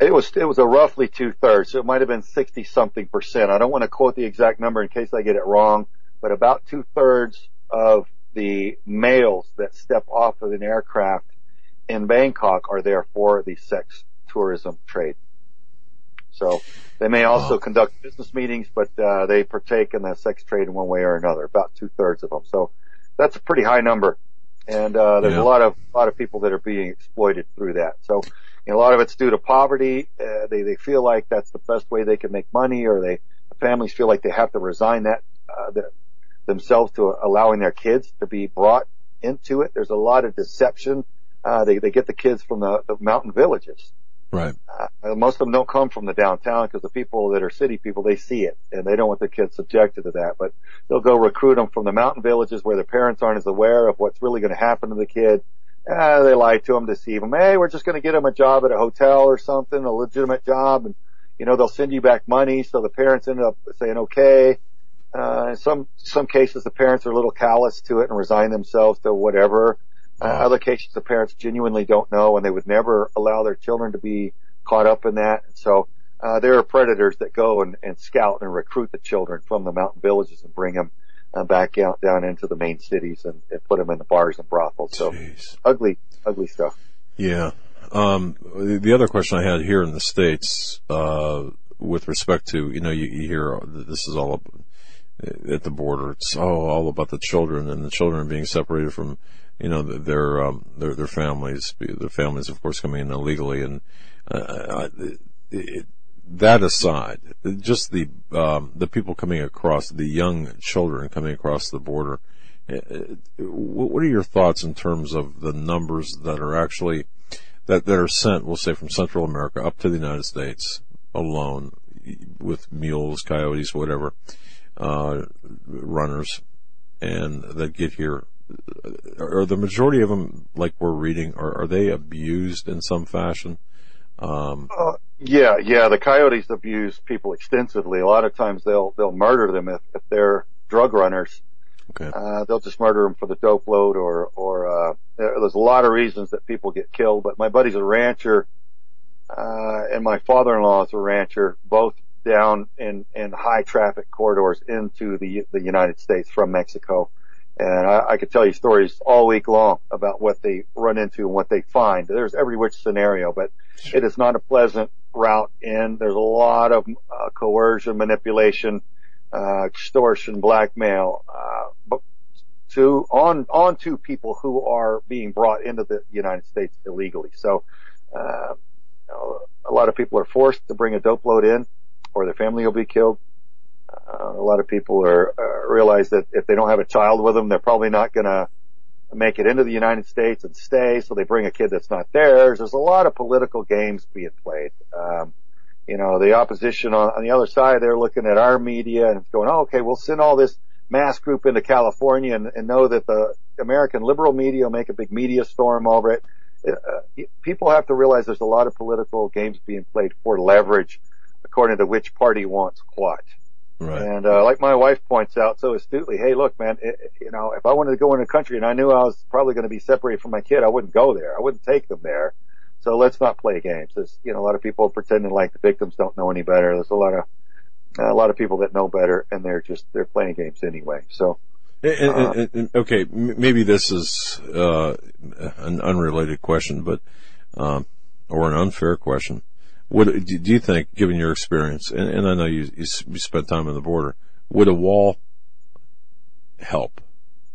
It was a roughly 2/3, so it might have been 60-something%. I don't want to quote the exact number in case I get it wrong, but about 2/3 of the males that step off of an aircraft in Bangkok are there for the sex tourism trade. So they may also conduct business meetings, but they partake in the sex trade in one way or another. About 2/3 of them. So that's a pretty high number, and there's a lot of people that are being exploited through that. So. A lot of it's due to poverty. They feel like that's the best way they can make money, or the families feel like they have to resign that themselves to allowing their kids to be brought into it. There's a lot of deception. They get the kids from the mountain villages. Right. Most of them don't come from the downtown because the people that are city people, they see it and they don't want their kids subjected to that. But they'll go recruit them from the mountain villages where the parents aren't as aware of what's really going to happen to the kid. They lie to them, deceive them. Hey, we're just going to get them a job at a hotel or something, a legitimate job, and they'll send you back money. So the parents ended up saying okay. In some cases, the parents are a little callous to it and resign themselves to whatever. Other cases, the parents genuinely don't know, and they would never allow their children to be caught up in that. So there are predators that go and scout and recruit the children from the mountain villages and bring them back out down into the main cities and put them in the bars and brothels. So ugly stuff. Yeah. The other question I had here in the States, with respect to, you hear this is all at the border. It's all about the children and the children being separated from, their families. The families, of course, coming in illegally. And that aside, just the people coming across, the young children coming across the border, what are your thoughts in terms of the numbers that are actually, that are sent, we'll say, from Central America up to the United States alone, with mules, coyotes, whatever, runners, and that get here? Are the majority of them, like we're reading, are they abused in some fashion? Yeah. The coyotes abuse people extensively. A lot of times they'll murder them if they're drug runners. Okay. They'll just murder them for the dope load or there's a lot of reasons that people get killed. But my buddy's a rancher, and my father-in-law is a rancher, both down in high traffic corridors into the United States from Mexico. And I could tell you stories all week long about what they run into and what they find. There's every which scenario, but it is not a pleasant route in. There's a lot of coercion, manipulation, extortion, blackmail, but onto people who are being brought into the United States illegally. So, a lot of people are forced to bring a dope load in, or their family will be killed. A lot of people realize that if they don't have a child with them, they're probably not going to make it into the United States and stay, so they bring a kid that's not theirs. There's a lot of political games being played. The opposition on the other side, they're looking at our media and it's going, oh, okay, we'll send all this mass group into California and know that the American liberal media will make a big media storm over it. People have to realize there's a lot of political games being played for leverage according to which party wants what. Right. And like my wife points out so astutely, hey, look, man, if I wanted to go in a country and I knew I was probably going to be separated from my kid, I wouldn't go there. I wouldn't take them there. So let's not play games. There's, a lot of people pretending like the victims don't know any better. There's a lot of people that know better, and they're playing games anyway. So, okay, maybe this is an unrelated question, but or an unfair question. What do you think, given your experience, and I know you spent time on the border, would a wall help?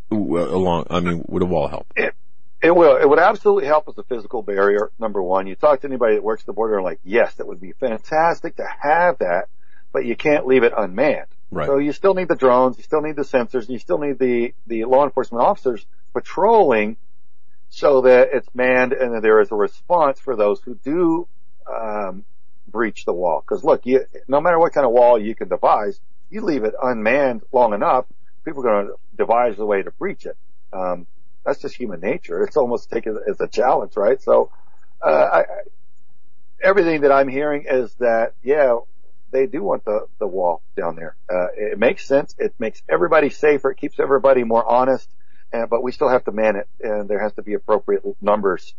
Would a wall help? It, It would absolutely help with the physical barrier, number one. You talk to anybody that works the border and like, yes, that would be fantastic to have that, but you can't leave it unmanned. Right. So you still need the drones, you still need the sensors, and you still need the law enforcement officers patrolling so that it's manned and that there is a response for those who do breach the wall. Because look, no matter what kind of wall you can devise, you leave it unmanned long enough, people are going to devise a way to breach it. That's just human nature. It's almost taken as a challenge, right? So, everything that I'm hearing is that, yeah, they do want the wall down there. It makes sense. It makes everybody safer. It keeps everybody more honest. But we still have to man it, and there has to be appropriate numbers,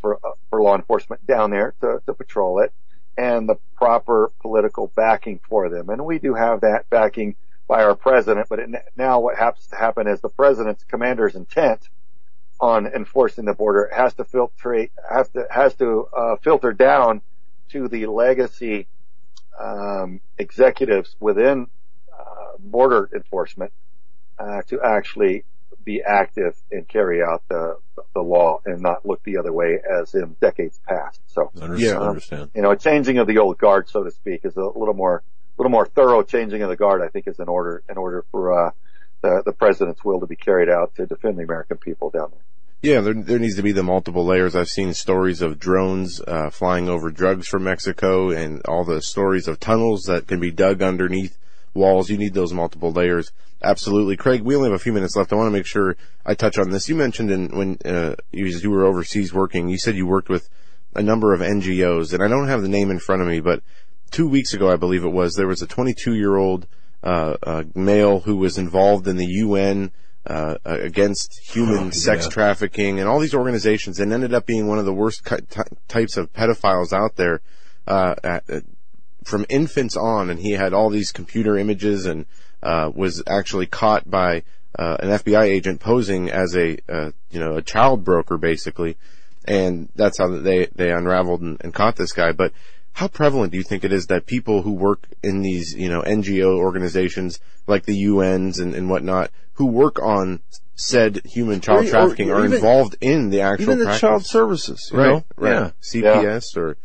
for law enforcement down there to patrol it, and the proper political backing for them. And we do have that backing by our president, but now what happens to happen is the president's commander's intent on enforcing the border has to filter down to the legacy executives within border enforcement to actually be active and carry out the law and not look the other way as in decades past. So I understand. A changing of the old guard, so to speak, is a little more thorough changing of the guard, I think, is in order for the president's will to be carried out to defend the American people down there. Yeah, there needs to be the multiple layers. I've seen stories of drones flying over drugs from Mexico, and all the stories of tunnels that can be dug underneath walls. You need those multiple layers. Absolutely. Craig, we only have a few minutes left. I want to make sure I touch on this. You mentioned when you were overseas working, you said you worked with a number of NGOs, and I don't have the name in front of me, but 2 weeks ago, I believe it was, there was a 22-year-old male who was involved in the UN against human sex trafficking and all these organizations, and ended up being one of the worst types of pedophiles out there from infants on. And he had all these computer images and was actually caught by an FBI agent posing as a child broker, basically. And that's how they unraveled and caught this guy. But how prevalent do you think it is that people who work in these, NGO organizations like the UNs and whatnot, who work on said human child trafficking, or even, are involved in the actual even the practice? Child services, right? Yeah. CPS .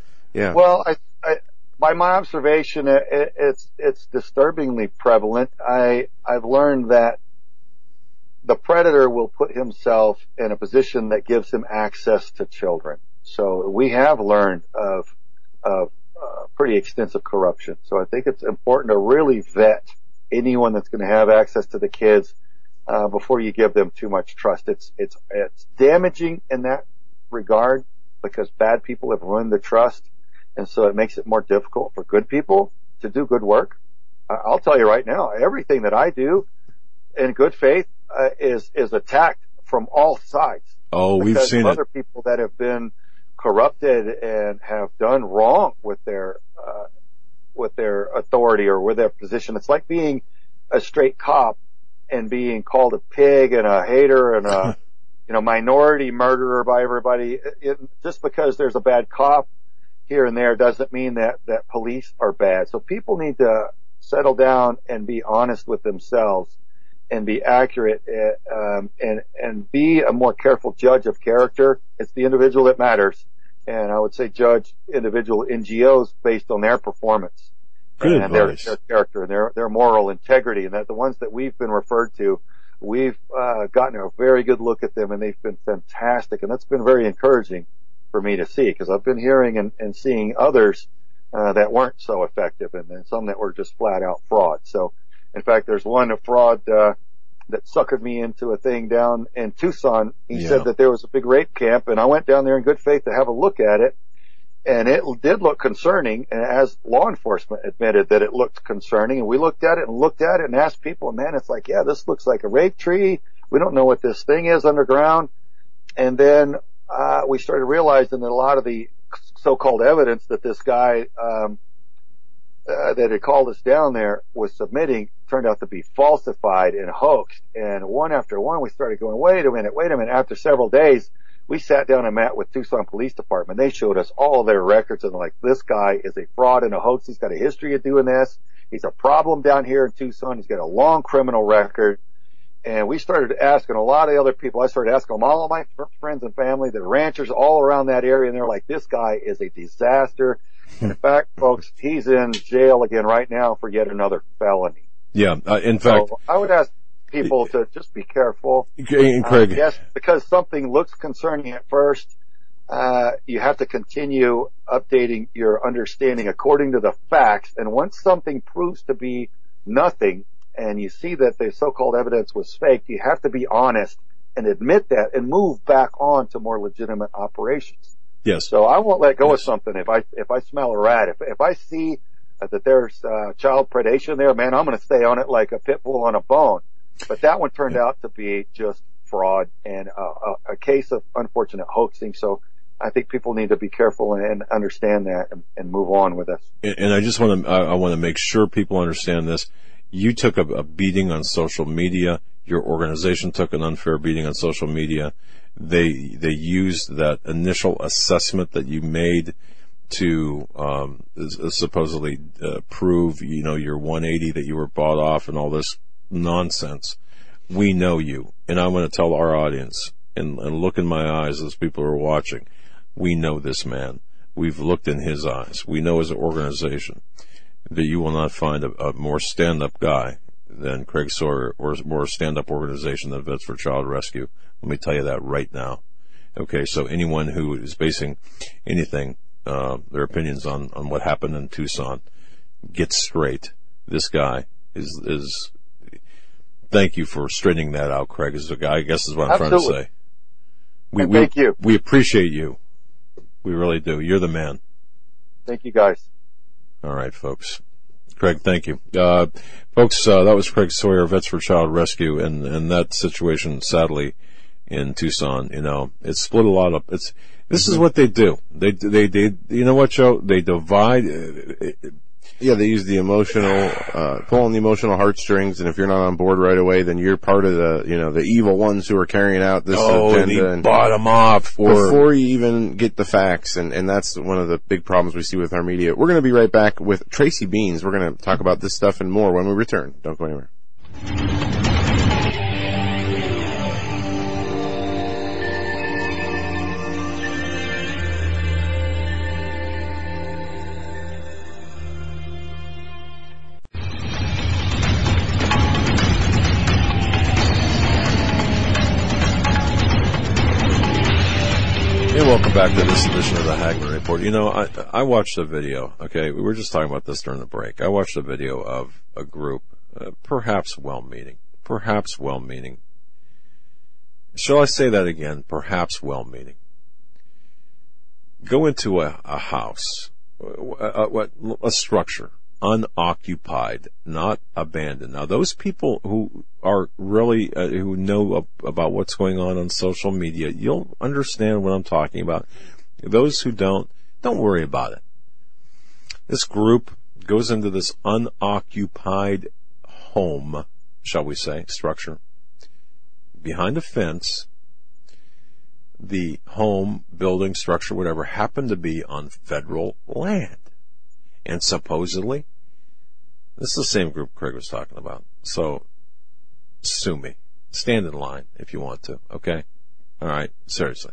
Well, I by my observation, it's disturbingly prevalent. I've learned that the predator will put himself in a position that gives him access to children. So we have learned of pretty extensive corruption. So I think it's important to really vet anyone that's going to have access to the kids before you give them too much trust. It's damaging in that regard, because bad people have ruined the trust, and so it makes it more difficult for good people to do good work. I'll tell you right now, everything that I do in good faith is attacked from all sides. Oh, we've seen other people that have been corrupted and have done wrong with their authority or with their position. It's like being a straight cop and being called a pig and a hater and a minority murderer by everybody. Just because there's a bad cop here and there doesn't mean that police are bad. So people need to settle down and be honest with themselves and be accurate, and be a more careful judge of character. It's the individual that matters. And I would say judge individual NGOs based on their performance and their character and their moral integrity. And that the ones that we've been referred to, we've gotten a very good look at them, and they've been fantastic. And that's been very encouraging for me to see, because I've been hearing and seeing others that weren't so effective, and some that were just flat out fraud. So, in fact, there's one, a fraud that suckered me into a thing down in Tucson. He said that there was a big rape camp, and I went down there in good faith to have a look at it, and it did look concerning, and as law enforcement admitted that it looked concerning, and we looked at it and asked people, and man, it's like, yeah, this looks like a rape tree. We don't know what this thing is underground. And then we started realizing that a lot of the so-called evidence that this guy that had called us down there was submitting turned out to be falsified and hoaxed. And one after one, we started going, wait a minute. After several days, we sat down and met with Tucson Police Department. They showed us all their records, and like, this guy is a fraud and a hoax. He's got a history of doing this. He's a problem down here in Tucson. He's got a long criminal record. And we started asking a lot of other people. I started asking them, all of my friends and family, the ranchers all around that area, and they're like, this guy is a disaster. In fact, folks, he's in jail again right now for yet another felony. Yeah, in fact. So I would ask people to just be careful. And Craig. Yes, because something looks concerning at first. You have to continue updating your understanding according to the facts. And once something proves to be nothing, and you see that the so-called evidence was fake, you have to be honest and admit that and move back on to more legitimate operations. Yes. So I won't let go of something if I smell a rat. If I see that there's child predation there, man, I'm going to stay on it like a pit bull on a bone. But that one turned out to be just fraud and a case of unfortunate hoaxing. So I think people need to be careful and understand that and move on with this. And I just want to make sure people understand this. You took a beating on social media. Your organization took an unfair beating on social media. They used that initial assessment that you made to supposedly prove, you know, your 180 that you were bought off and all this nonsense. We know you, and I want to tell our audience and look in my eyes as people are watching. We know this man. We've looked in his eyes. We know his organization. That you will not find a more stand-up guy than Craig Sawyer or more stand-up organization than Vets for Child Rescue. Let me tell you that right now. Okay, so anyone who is basing anything, their opinions on what happened in Tucson, get straight. This guy is. Thank you for straightening that out, Craig. Is a guy, I guess, is what I'm trying to say. We thank you. We appreciate you. We really do. You're the man. Thank you, guys. All right, folks. Craig, thank you. Folks, that was Craig Sawyer, Vets for Child Rescue, and that situation, sadly, in Tucson, you know, it split a lot up. This is what they do. They you know what, Joe? They divide. Yeah, they use the emotional, pull on the emotional heartstrings, and if you're not on board right away, then you're part of the, you know, the evil ones who are carrying out this agenda. They bottom off before you even get the facts, and that's one of the big problems we see with our media. We're going to be right back with Tracy Beans. We're going to talk about this stuff and more when we return. Don't go anywhere. Welcome back to this edition of the Hagman Report. You know, I watched a video, okay? We were just talking about this during the break. I watched a video of a group, perhaps well-meaning. Shall I say that again? Perhaps well-meaning. Go into a house, a structure, unoccupied, not abandoned. Now, those people who are really who know about what's going on social media, you'll understand what I'm talking about. Those who don't worry about it. This group goes into this unoccupied home, shall we say, structure. Behind a fence, the home, building, structure, whatever, happened to be on federal land. And supposedly, this is the same group Craig was talking about. So, sue me. Stand in line if you want to, okay? All right, seriously.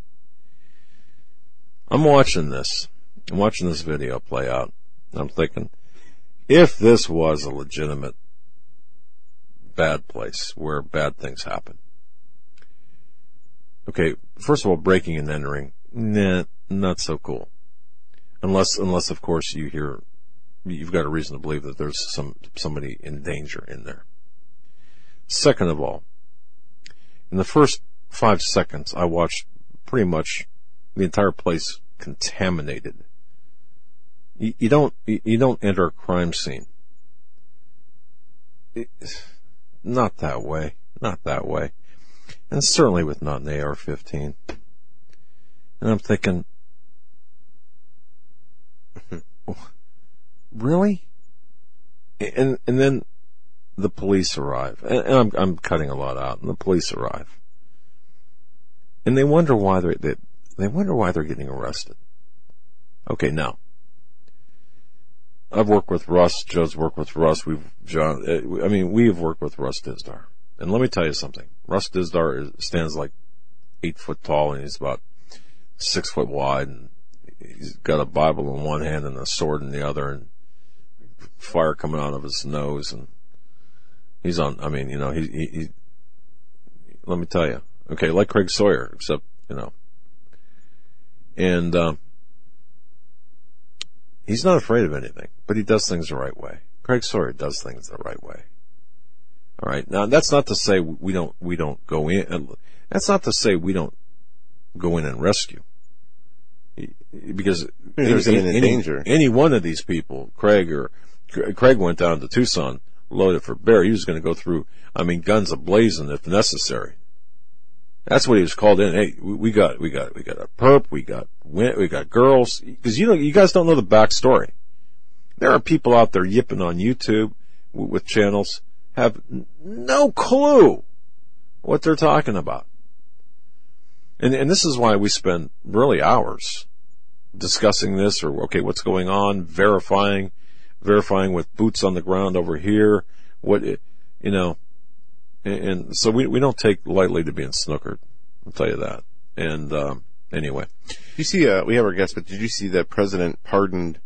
I'm watching this video play out. I'm thinking, if this was a legitimate bad place where bad things happen. Okay, first of all, breaking and entering, nah, not so cool. Unless of course you hear, you've got a reason to believe that there's somebody in danger in there. Second of all, in the first 5 seconds, I watched pretty much the entire place contaminated. You don't enter a crime scene. Not that way. And certainly with not an AR-15. And I'm thinking, really? And then the police arrive. And I'm cutting a lot out. And the police arrive. And they wonder why they're getting arrested. Okay, now. I've worked with Russ. Joe's worked with Russ. We've worked with Russ Dizdar. And let me tell you something. Russ Dizdar stands like 8 foot tall, and he's about 6 foot wide, and he's got a Bible in one hand and a sword in the other, and fire coming out of his nose, and he's on. I mean, you know, he let me tell you, okay, like Craig Sawyer, except, you know, and he's not afraid of anything, but he does things the right way. Craig Sawyer does things the right way. All right, now that's not to say we don't go in. That's not to say we don't go in and rescue, because there's any danger. Any one of these people, Craig went down to Tucson loaded for bear. He was going to go through, I mean, guns ablazing if necessary. That's what he was called in. Hey, we got a perp, we got girls, because you guys don't know the backstory. There are people out there yipping on YouTube with channels have no clue what they're talking about. And this is why we spend really hours discussing this, or okay, what's going on, verifying with boots on the ground over here, what, you know, and so we don't take lightly to being snookered. I'll tell you that. And anyway, you see, we have our guest, but did you see that President pardoned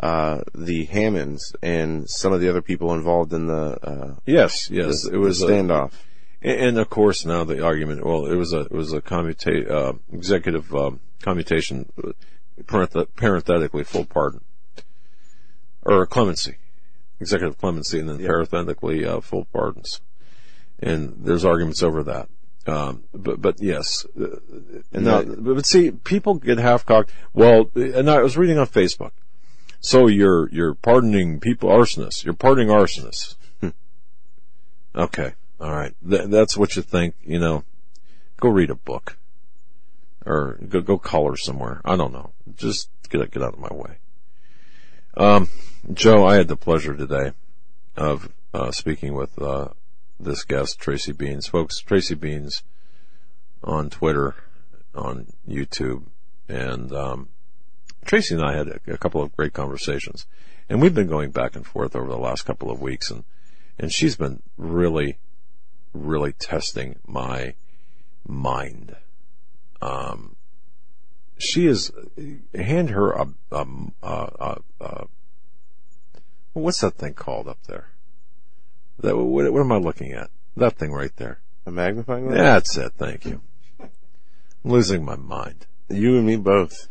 the Hammonds and some of the other people involved in the yes, it was a standoff. And of course, now the argument. Well, it was a executive commutation, parenthetically full pardon, or clemency, executive clemency, and then parenthetically full pardons. And there's arguments over that. But yes, and now, but see, people get half cocked. Well, and I was reading on Facebook. So you're pardoning people, arsonists. You're pardoning arsonists. Okay. All right, that's what you think, you know. Go read a book, or go color somewhere. I don't know. Just get out of my way. Joe, I had the pleasure today of speaking with this guest, Tracy Beans, folks. Tracy Beans on Twitter, on YouTube, and Tracy and I had a couple of great conversations, and we've been going back and forth over the last couple of weeks, and she's been really testing my mind. She is, hand her a what's that thing called up there? That, what am I looking at? That thing right there. A magnifying glass? That's it, thank you. I'm losing my mind. You and me both.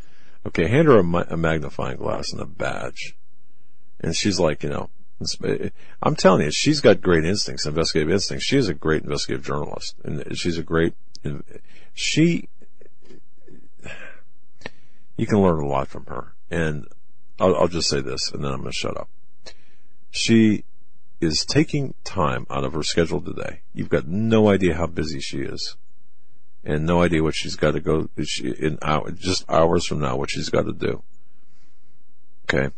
Okay, hand her a magnifying glass and a badge. And she's like, you know, I'm telling you, she's got great instincts, investigative instincts. She's a great investigative journalist, and she's a great. You can learn a lot from her, and I'll just say this, and then I'm going to shut up. She is taking time out of her schedule today. You've got no idea how busy she is, and no idea what she's got to go in just hours from now. What she's got to do. Okay.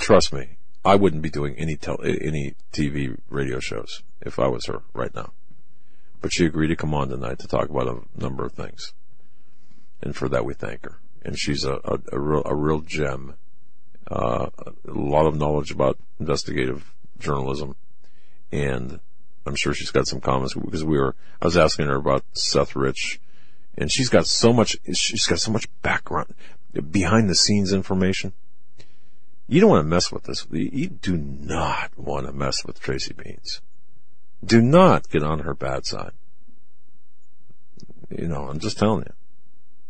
Trust me, I wouldn't be doing any TV radio shows if I was her right now. But she agreed to come on tonight to talk about a number of things, and for that we thank her. And she's a real gem, a lot of knowledge about investigative journalism, and I'm sure she's got some comments, because I was asking her about Seth Rich, and she's got so much background, behind the scenes information. You don't want to mess with this. You do not want to mess with Tracy Beans. Do not get on her bad side. You know, I'm just telling you.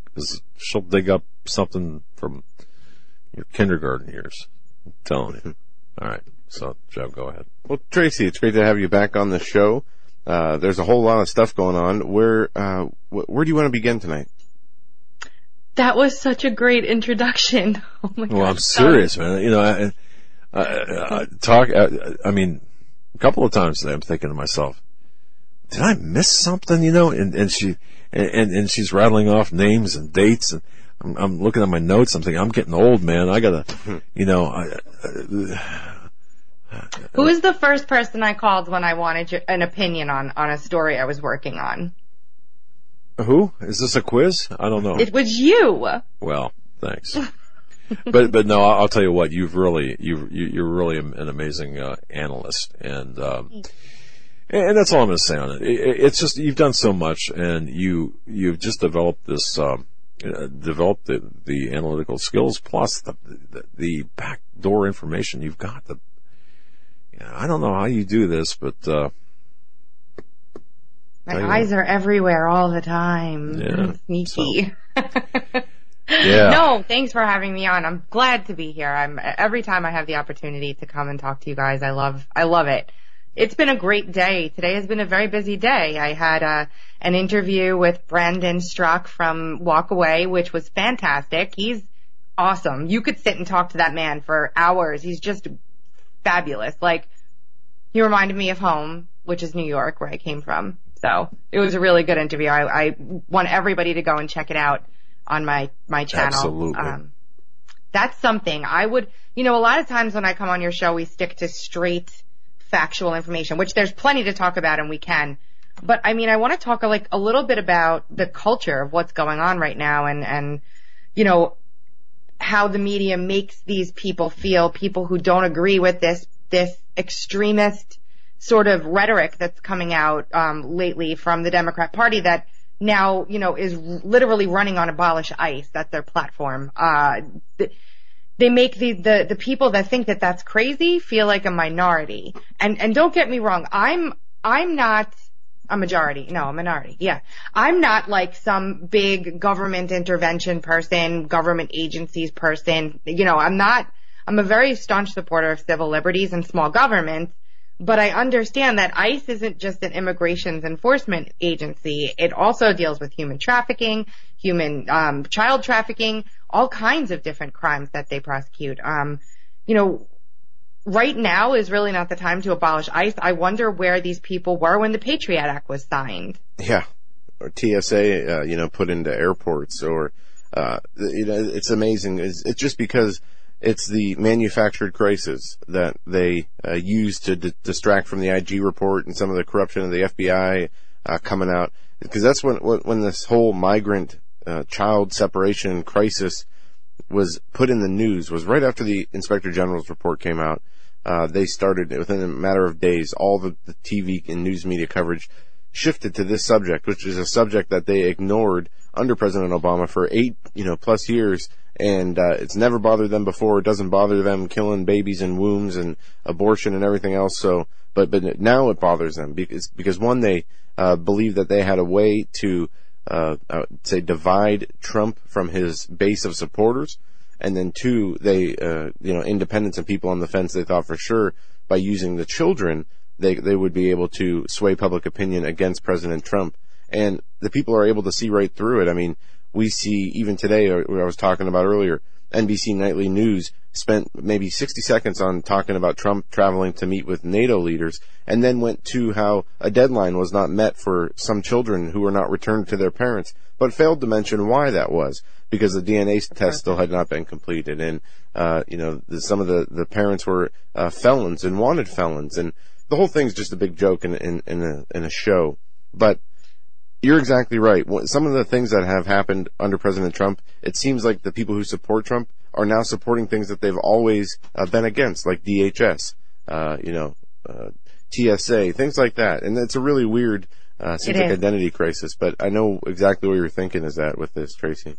Because she'll dig up something from your kindergarten years. I'm telling you. All right. So, Joe, go ahead. Well, Tracy, it's great to have you back on the show. There's a whole lot of stuff going on. Where do you want to begin tonight? That was such a great introduction. Oh my God. Well, I'm serious, man. You know, I mean, a couple of times today I'm thinking to myself, did I miss something? You know, and she's rattling off names and dates, and I'm looking at my notes. I'm thinking, I'm getting old, man. I gotta, you know, who was the first person I called when I wanted an opinion on a story I was working on? Who? Is this a quiz? I don't know. It was you. Well, thanks. but no, I'll tell you what, you're really an amazing analyst, and And that's all I'm going to say on it. It's just, you've done so much, and you've just developed this, developed the analytical skills plus the backdoor information you've got. I don't know how you do this, but my eyes are everywhere all the time. Yeah, I'm sneaky. So. Yeah. No, thanks for having me on. I'm glad to be here. Every time I have the opportunity to come and talk to you guys, I love it. It's been a great day. Today has been a very busy day. I had an interview with Brandon Strzok from Walk Away, which was fantastic. He's awesome. You could sit and talk to that man for hours. He's just fabulous. Like, he reminded me of home, which is New York, where I came from. So it was a really good interview. I want everybody to go and check it out on my channel. Absolutely. That's something I would, a lot of times when I come on your show, we stick to straight factual information, which there's plenty to talk about and we can. But I want to talk a little bit about the culture of what's going on right now and how the media makes these people feel, people who don't agree with this extremist sort of rhetoric that's coming out lately from the Democrat Party that now, is literally running on abolish ICE. That's their platform. They make the people that think that that's crazy feel like a minority. And don't get me wrong. I'm not a majority. No, a minority. Yeah. I'm not like some big government intervention person, government agencies person. I'm a very staunch supporter of civil liberties and small government. But I understand that ICE isn't just an immigration's enforcement agency. It also deals with human trafficking, human child trafficking, all kinds of different crimes that they prosecute. Right now is really not the time to abolish ICE. I wonder where these people were when the Patriot Act was signed. Yeah, or TSA, put into airports, or it's amazing. It's just because. It's the manufactured crisis that they use to distract from the IG report and some of the corruption of the FBI coming out. Because that's when this whole migrant child separation crisis was put in the news, was right after the Inspector General's report came out. They started, within a matter of days, all the TV and news media coverage shifted to this subject, which is a subject that they ignored under President Obama for 8 plus years. And it's never bothered them before. It doesn't bother them killing babies in wombs and abortion and everything else. So, but now it bothers them because one, they believe that they had a way to divide Trump from his base of supporters, and then two, they independents and people on the fence, they thought for sure by using the children they would be able to sway public opinion against President Trump, and the people are able to see right through it. We see even today, what I was talking about earlier, NBC Nightly News spent maybe 60 seconds on talking about Trump traveling to meet with NATO leaders, and then went to how a deadline was not met for some children who were not returned to their parents, but failed to mention why that was, because the DNA test still had not been completed, and some of the parents were felons and wanted felons, and the whole thing's just a big joke in a show, but. You're exactly right. Some of the things that have happened under President Trump, it seems like the people who support Trump are now supporting things that they've always been against, like DHS, TSA, things like that. And it's a really weird civic identity crisis, but I know exactly what you're thinking is that with this, Tracy.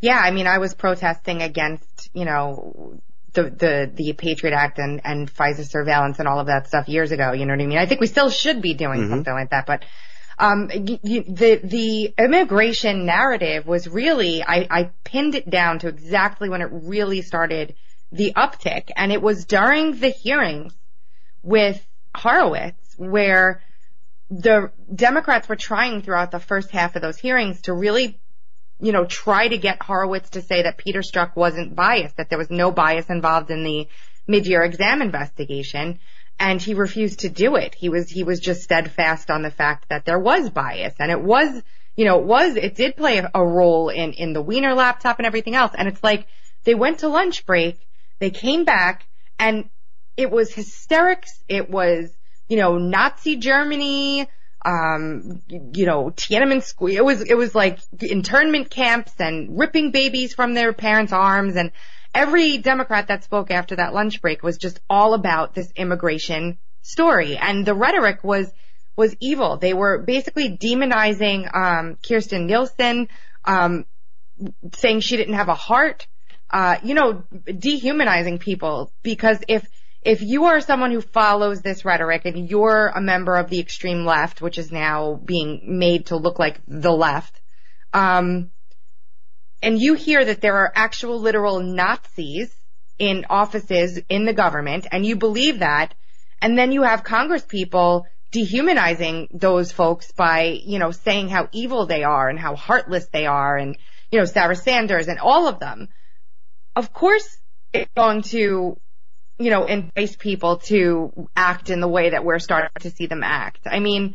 Yeah, I was protesting against, the Patriot Act and FISA surveillance and all of that stuff years ago, you know what I mean? I think we still should be doing something like that, but... The immigration narrative was really, I pinned it down to exactly when it really started the uptick. And it was during the hearings with Horowitz where the Democrats were trying throughout the first half of those hearings to really, try to get Horowitz to say that Peter Strzok wasn't biased, that there was no bias involved in the mid-year exam investigation. And he refused to do it. He was just steadfast on the fact that there was bias, and it was, it did play a role in the Wiener laptop and everything else. And it's like they went to lunch break, they came back, and it was hysterics. It was, Nazi Germany, Tiananmen Square. It was like internment camps and ripping babies from their parents' arms and. Every Democrat that spoke after that lunch break was just all about this immigration story. And the rhetoric was evil. They were basically demonizing Kirstjen Nielsen, saying she didn't have a heart, dehumanizing people. Because if you are someone who follows this rhetoric and you're a member of the extreme left, which is now being made to look like the left, and you hear that there are actual literal Nazis in offices in the government, and you believe that, and then you have Congress people dehumanizing those folks by, saying how evil they are and how heartless they are, and, Sarah Sanders and all of them, of course it's going to, entice people to act in the way that we're starting to see them act. I mean,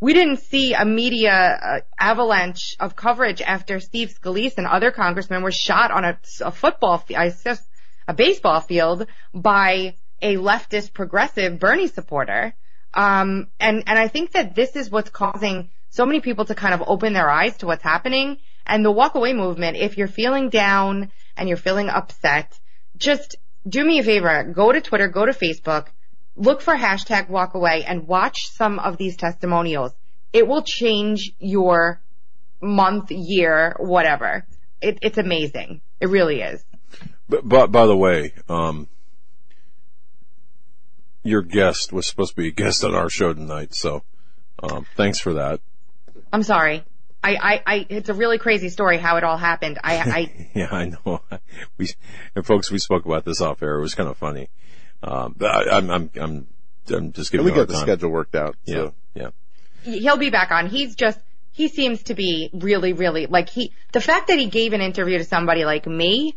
we didn't see a media avalanche of coverage after Steve Scalise and other congressmen were shot on a baseball field by a leftist progressive Bernie supporter. And I think that this is what's causing so many people to kind of open their eyes to what's happening. And the walk away movement, if you're feeling down and you're feeling upset, just do me a favor, go to Twitter, go to Facebook, look for hashtag walk away and watch some of these testimonials. It will change your month, year, whatever. It's amazing. It really is. But by the way, your guest was supposed to be a guest on our show tonight, so thanks for that. I'm sorry. It's a really crazy story how it all happened. Yeah, I know. We spoke about this off air. It was kind of funny. I'm just giving. And we got the schedule worked out. Yeah, so. Yeah. He'll be back on. He seems to be really, really the fact that he gave an interview to somebody like me,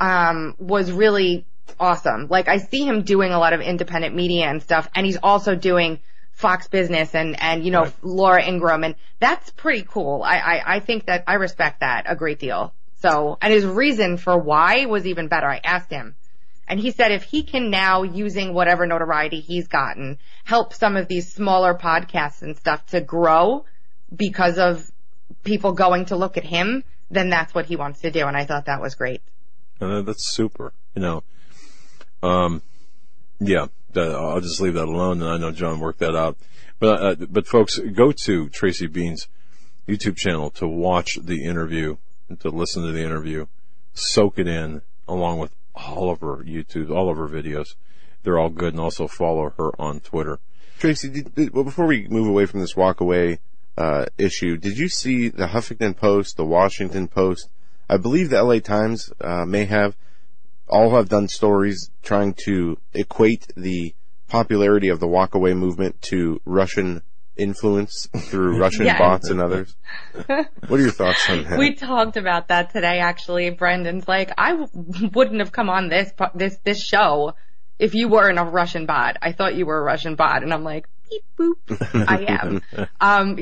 was really awesome. Like, I see him doing a lot of independent media and stuff, and he's also doing Fox Business and right. Laura Ingram, and that's pretty cool. I think that I respect that a great deal. So, and his reason for why was even better. I asked him, and he said if he can now, using whatever notoriety he's gotten, help some of these smaller podcasts and stuff to grow because of people going to look at him, then that's what he wants to do. And I thought that was great. That's super. I'll just leave that alone, and I know John worked that out. But folks, go to Tracy Beans' YouTube channel to watch the interview, to listen to the interview, soak it in, along with all of her YouTube, all of her videos. They're all good, and also follow her on Twitter. Tracy, before we move away from this walk-away issue, did you see the Huffington Post, the Washington Post? I believe the LA Times have done stories trying to equate the popularity of the walkaway movement to Russian influence through Russian bots and others. What are your thoughts on that? We talked about that today, actually. Brendan's like, I wouldn't have come on this show if you weren't a Russian bot. I thought you were a Russian bot, and I'm like, beep boop, I am.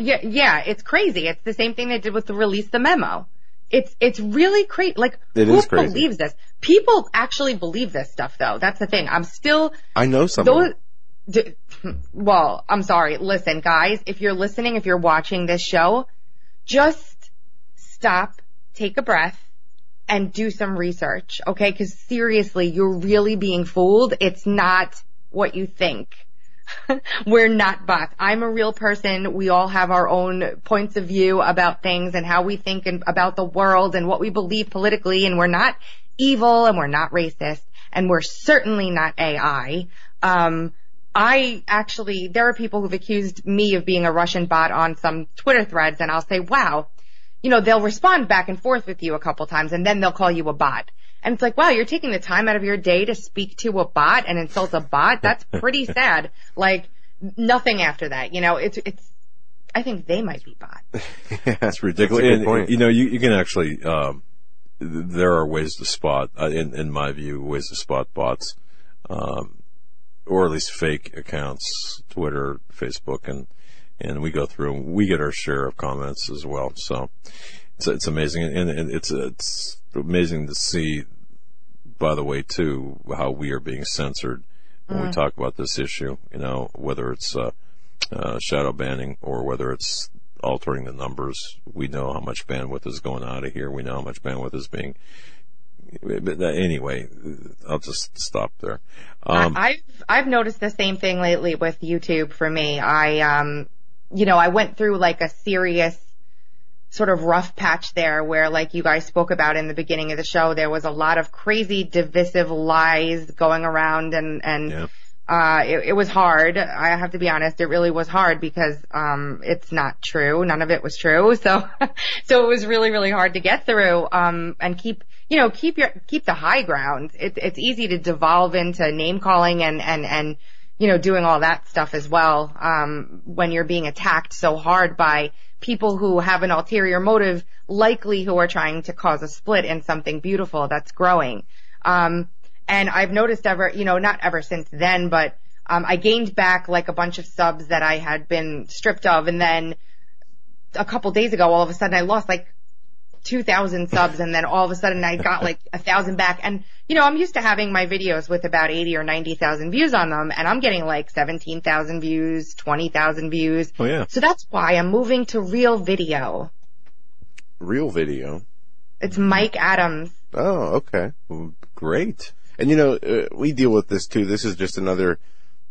It's crazy. It's the same thing they did with the Release the Memo. It's really crazy. Like, who believes this? People actually believe this stuff, though. That's the thing. I know someone. Well, I'm sorry. Listen, guys, if you're listening, if you're watching this show, just stop, take a breath, and do some research, okay? Because seriously, you're really being fooled. It's not what you think. We're not bots. I'm a real person. We all have our own points of view about things and how we think and about the world and what we believe politically, and we're not evil and we're not racist and we're certainly not AI. There are people who've accused me of being a Russian bot on some Twitter threads, and I'll say, wow, they'll respond back and forth with you a couple times and then they'll call you a bot. And it's like, wow, you're taking the time out of your day to speak to a bot and insult a bot? That's pretty sad. Like, nothing after that. I think they might be bots. Yeah, that's ridiculous. That's a good point. You can actually, there are ways to spot, in my view, ways to spot bots, or at least fake accounts, Twitter, Facebook, and we go through and we get our share of comments as well. So it's amazing. And it's amazing to see, by the way, too, how we are being censored when we talk about this issue, whether it's shadow banning or whether it's altering the numbers. We know how much bandwidth is going out of here. We know how much bandwidth is being Anyway, I'll just stop there. I've noticed the same thing lately with YouTube for me. I went through like a serious sort of rough patch there where, like you guys spoke about in the beginning of the show, there was a lot of crazy divisive lies going around it was hard. I have to be honest. It really was hard because, it's not true. None of it was true. So it was really, really hard to get through, and keep the high ground. It's easy to devolve into name calling and doing all that stuff as well, when you're being attacked so hard by people who have an ulterior motive, likely who are trying to cause a split in something beautiful that's growing. And I've noticed not ever since then, but I gained back like a bunch of subs that I had been stripped of, and then a couple days ago, all of a sudden, I lost like 2,000 subs, and then all of a sudden, I got like 1,000 back. And I'm used to having my videos with about 80 or 90,000 views on them, and I'm getting like 17,000 views, 20,000 views. Oh yeah. So that's why I'm moving to real video. Real video. It's Mike Adams. Oh, okay. Well, great. And, we deal with this, too. This is just another...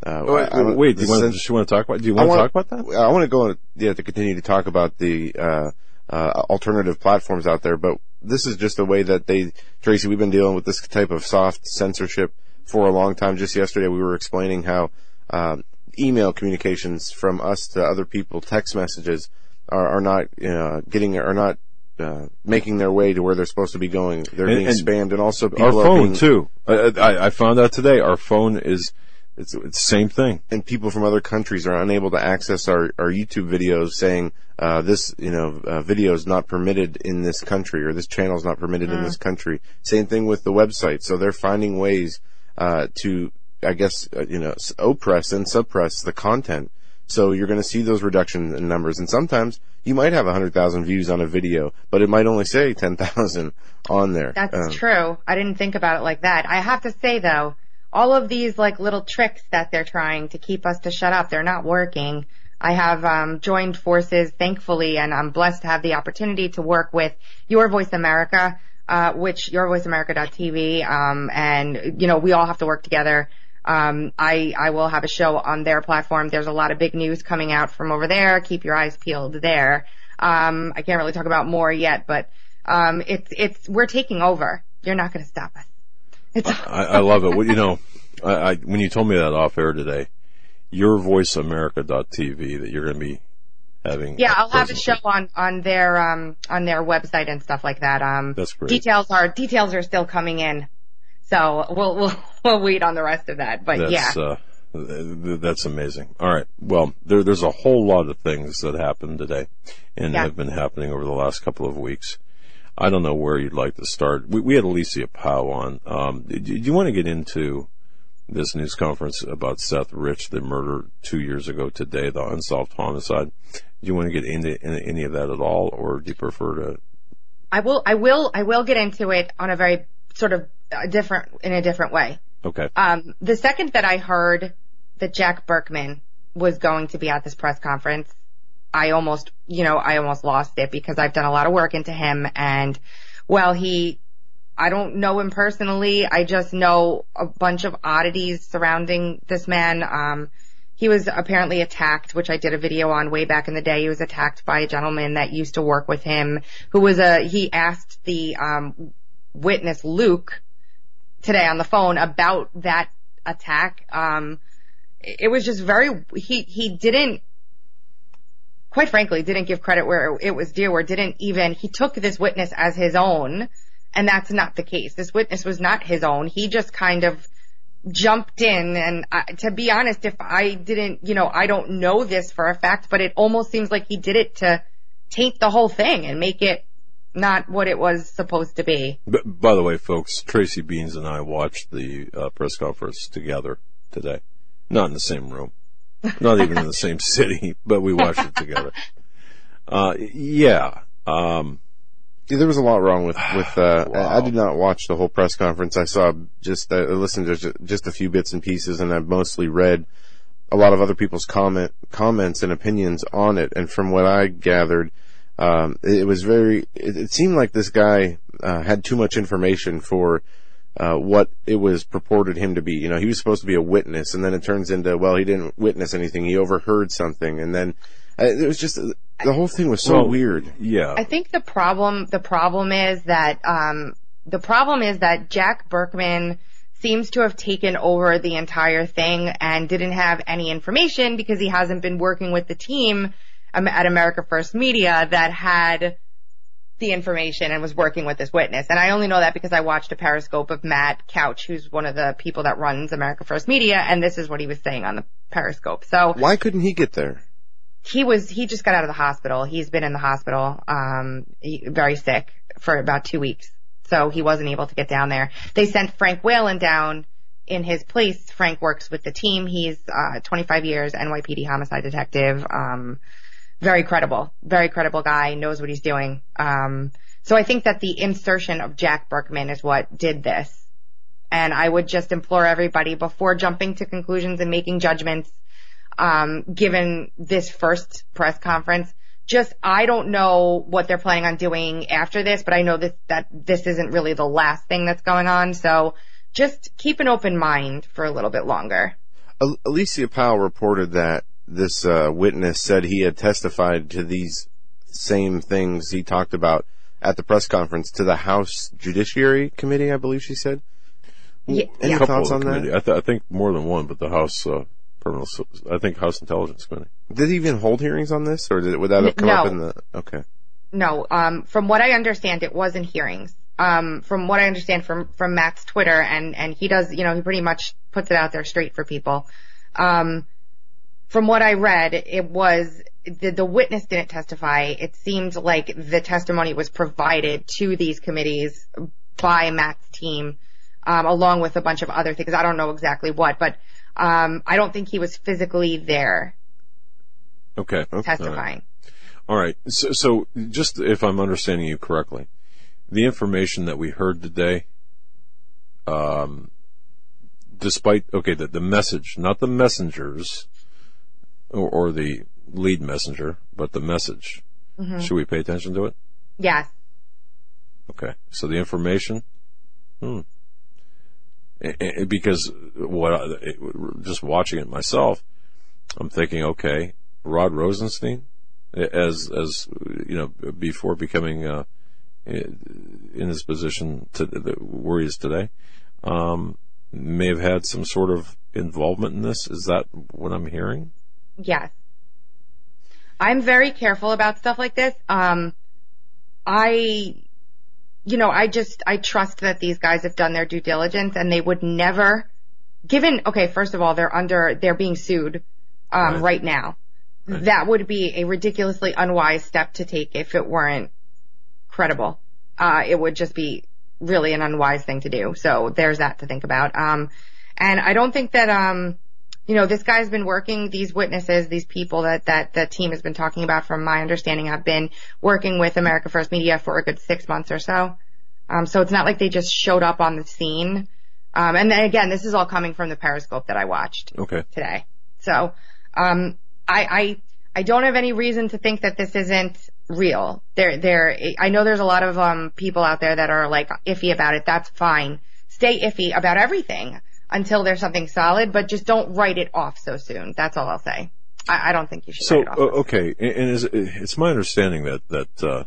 Wait, do you want to talk about that? I want to go on to continue to talk about the alternative platforms out there, but this is just the way that Tracy, we've been dealing with this type of soft censorship for a long time. Just yesterday, we were explaining how email communications from us to other people, text messages, are not making their way to where they're supposed to be going. They're being spammed, and also people our phone too. I found out today our phone is it's the same thing, and people from other countries are unable to access our YouTube videos, saying this video is not permitted in this country, or this channel is not permitted in this country. Same thing with the website. So they're finding ways to oppress and suppress the content. So you're going to see those reduction in numbers, and sometimes you might have 100,000 views on a video, but it might only say 10,000 on there. That's true. I didn't think about it like that. I have to say, though, all of these like little tricks that they're trying to keep us to shut up, they're not working. I have joined forces, thankfully, and I'm blessed to have the opportunity to work with Your Voice America, which YourVoiceAmerica.tv, and we all have to work together. I will have a show on their platform. There's a lot of big news coming out from over there. Keep your eyes peeled there. I can't really talk about more yet, but we're taking over. You're not going to stop us. I love it. Well, when you told me that off air today, YourVoiceAmerica.tv, that you're going to be having. Yeah, I'll have a show on their website and stuff like that. That's great. Details are still coming in. So we'll wait on the rest of that, but that's amazing. All right. Well, there's a whole lot of things that happened today and have been happening over the last couple of weeks. I don't know where you'd like to start. We had Alicia Powell on. Do you want to get into this news conference about Seth Rich, the murder 2 years ago today, the unsolved homicide? Do you want to get into any of that at all, or do you prefer to? I will get into it on a very sort of different way. Okay. The second that I heard that Jack Burkman was going to be at this press conference, I almost lost it, because I've done a lot of work into him, and I don't know him personally. I just know a bunch of oddities surrounding this man. He was apparently attacked, which I did a video on way back in the day. He was attacked by a gentleman that used to work with him, who was he asked the witness Luke today on the phone about that attack. It was just he didn't, quite frankly, didn't give credit where it was due, or he took this witness as his own, and that's not the case. This witness was not his own. He just kind of jumped in, and to be honest, if I didn't, I don't know this for a fact, but it almost seems like he did it to taint the whole thing and make it not what it was supposed to be. But, by the way, folks, Tracy Beans and I watched the press conference together today. Not in the same room. Not even in the same city, but we watched it together. There was a lot wrong with wow. I did not watch the whole press conference. I saw listened to just a few bits and pieces, and I mostly read a lot of other people's comments and opinions on it. And from what I gathered, it seemed like this guy had too much information for what it was purported him to be. You know, he was supposed to be a witness, and then it turns into, well, he didn't witness anything. He overheard something, and then it was just the whole thing was so weird. Yeah, I think the problem is that Jack Burkman seems to have taken over the entire thing and didn't have any information because he hasn't been working with the team at America First Media that had the information and was working with this witness. And I only know that because I watched a Periscope of Matt Couch, who's one of the people that runs America First Media, and this is what he was saying on the Periscope. So why couldn't he get there? He just got out of the hospital. He's been in the hospital, very sick for about 2 weeks. So he wasn't able to get down there. They sent Frank Whalen down in his place. Frank works with the team. He's 25 years, NYPD homicide detective. Very credible guy, knows what he's doing. So I think that the insertion of Jack Burkman is what did this. And I would just implore everybody, before jumping to conclusions and making judgments, given this first press conference, I don't know what they're planning on doing after this, but I know that this isn't really the last thing that's going on. So just keep an open mind for a little bit longer. Alicia Powell reported that this witness said he had testified to these same things he talked about at the press conference to the House Judiciary Committee, I believe she said. Yeah. Any thoughts on that? I think more than one, but the House... I think House Intelligence Committee. Did he even hold hearings on this, or would that have come up in the... Okay. No. From what I understand, it wasn't hearings. From what I understand from Matt's Twitter, and he does, you know, he pretty much puts it out there straight for people. From what I read, it was... The witness didn't testify. It seemed like the testimony was provided to these committees by Matt's team, along with a bunch of other things. I don't know exactly what, but... I don't think he was physically there. Okay. Testifying. All right. So just if I'm understanding you correctly, the information that we heard today, the message, not the messengers or the lead messenger, but the message. Mm-hmm. Should we pay attention to it? Yes. Okay. So the information, because just watching it myself, I'm thinking, okay, Rod Rosenstein, as you know, before becoming in his position where he is today, may have had some sort of involvement in this. Is that what I'm hearing? Yes. I'm very careful about stuff like this. I trust that these guys have done their due diligence, and they would never, first of all, they're being sued, right now. Right. That would be a ridiculously unwise step to take if it weren't credible. It would just be really an unwise thing to do. So there's that to think about. And I don't think that, this guy's been working, these witnesses, these people that the team has been talking about, from my understanding, have been working with America First Media for a good 6 months or so. So it's not like they just showed up on the scene. And then again, this is all coming from the Periscope that I watched today. So, I don't have any reason to think that this isn't real. I know there's a lot of, people out there that are like iffy about it. That's fine. Stay iffy about everything until there's something solid, but just don't write it off so soon. That's all I'll say. I don't think you should write it off. Okay, and it's my understanding that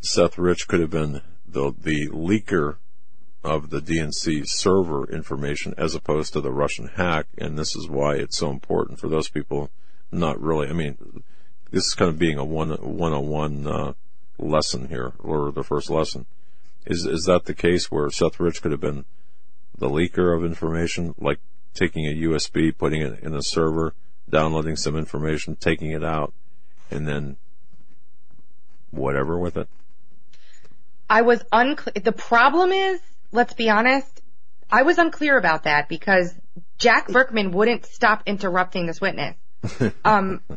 Seth Rich could have been the leaker of the DNC server information as opposed to the Russian hack, and this is why it's so important for those people. Not really. I mean, this is kind of being a 101 lesson here, or the first lesson. Is that the case where Seth Rich could have been the leaker of information, like taking a USB, putting it in a server, downloading some information, taking it out, and then whatever with it? I was unclear. The problem is, let's be honest, I was unclear about that because Jack Burkman wouldn't stop interrupting this witness.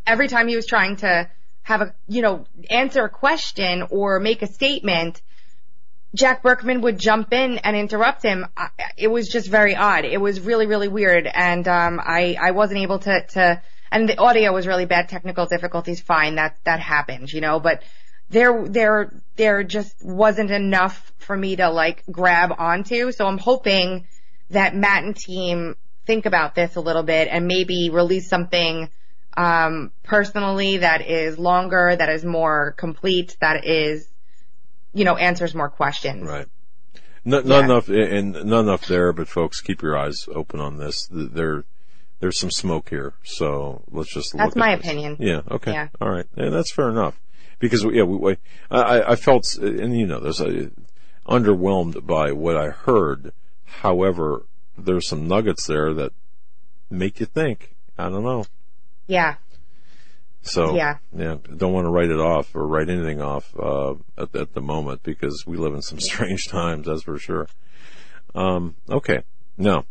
Every time he was trying to have answer a question or make a statement, Jack Burkman would jump in and interrupt him. It was just very odd. It was really, really weird. And, I wasn't able to, and the audio was really bad. Technical difficulties, fine. That happens, but there just wasn't enough for me to like grab onto. So I'm hoping that Matt and team think about this a little bit and maybe release something personally that is longer, that is more complete, that is, you know, answers more questions. Right. Not enough there, but folks, keep your eyes open on this. There's some smoke here, so let's just look at this. That's my opinion. Yeah. Okay. Yeah. All right. Yeah, that's fair enough. Because I felt, and you know this, underwhelmed by what I heard. However, there's some nuggets there that make you think. I don't know. Yeah. So yeah, don't want to write it off or write anything off at the moment, because we live in some strange times, that's for sure. Okay, now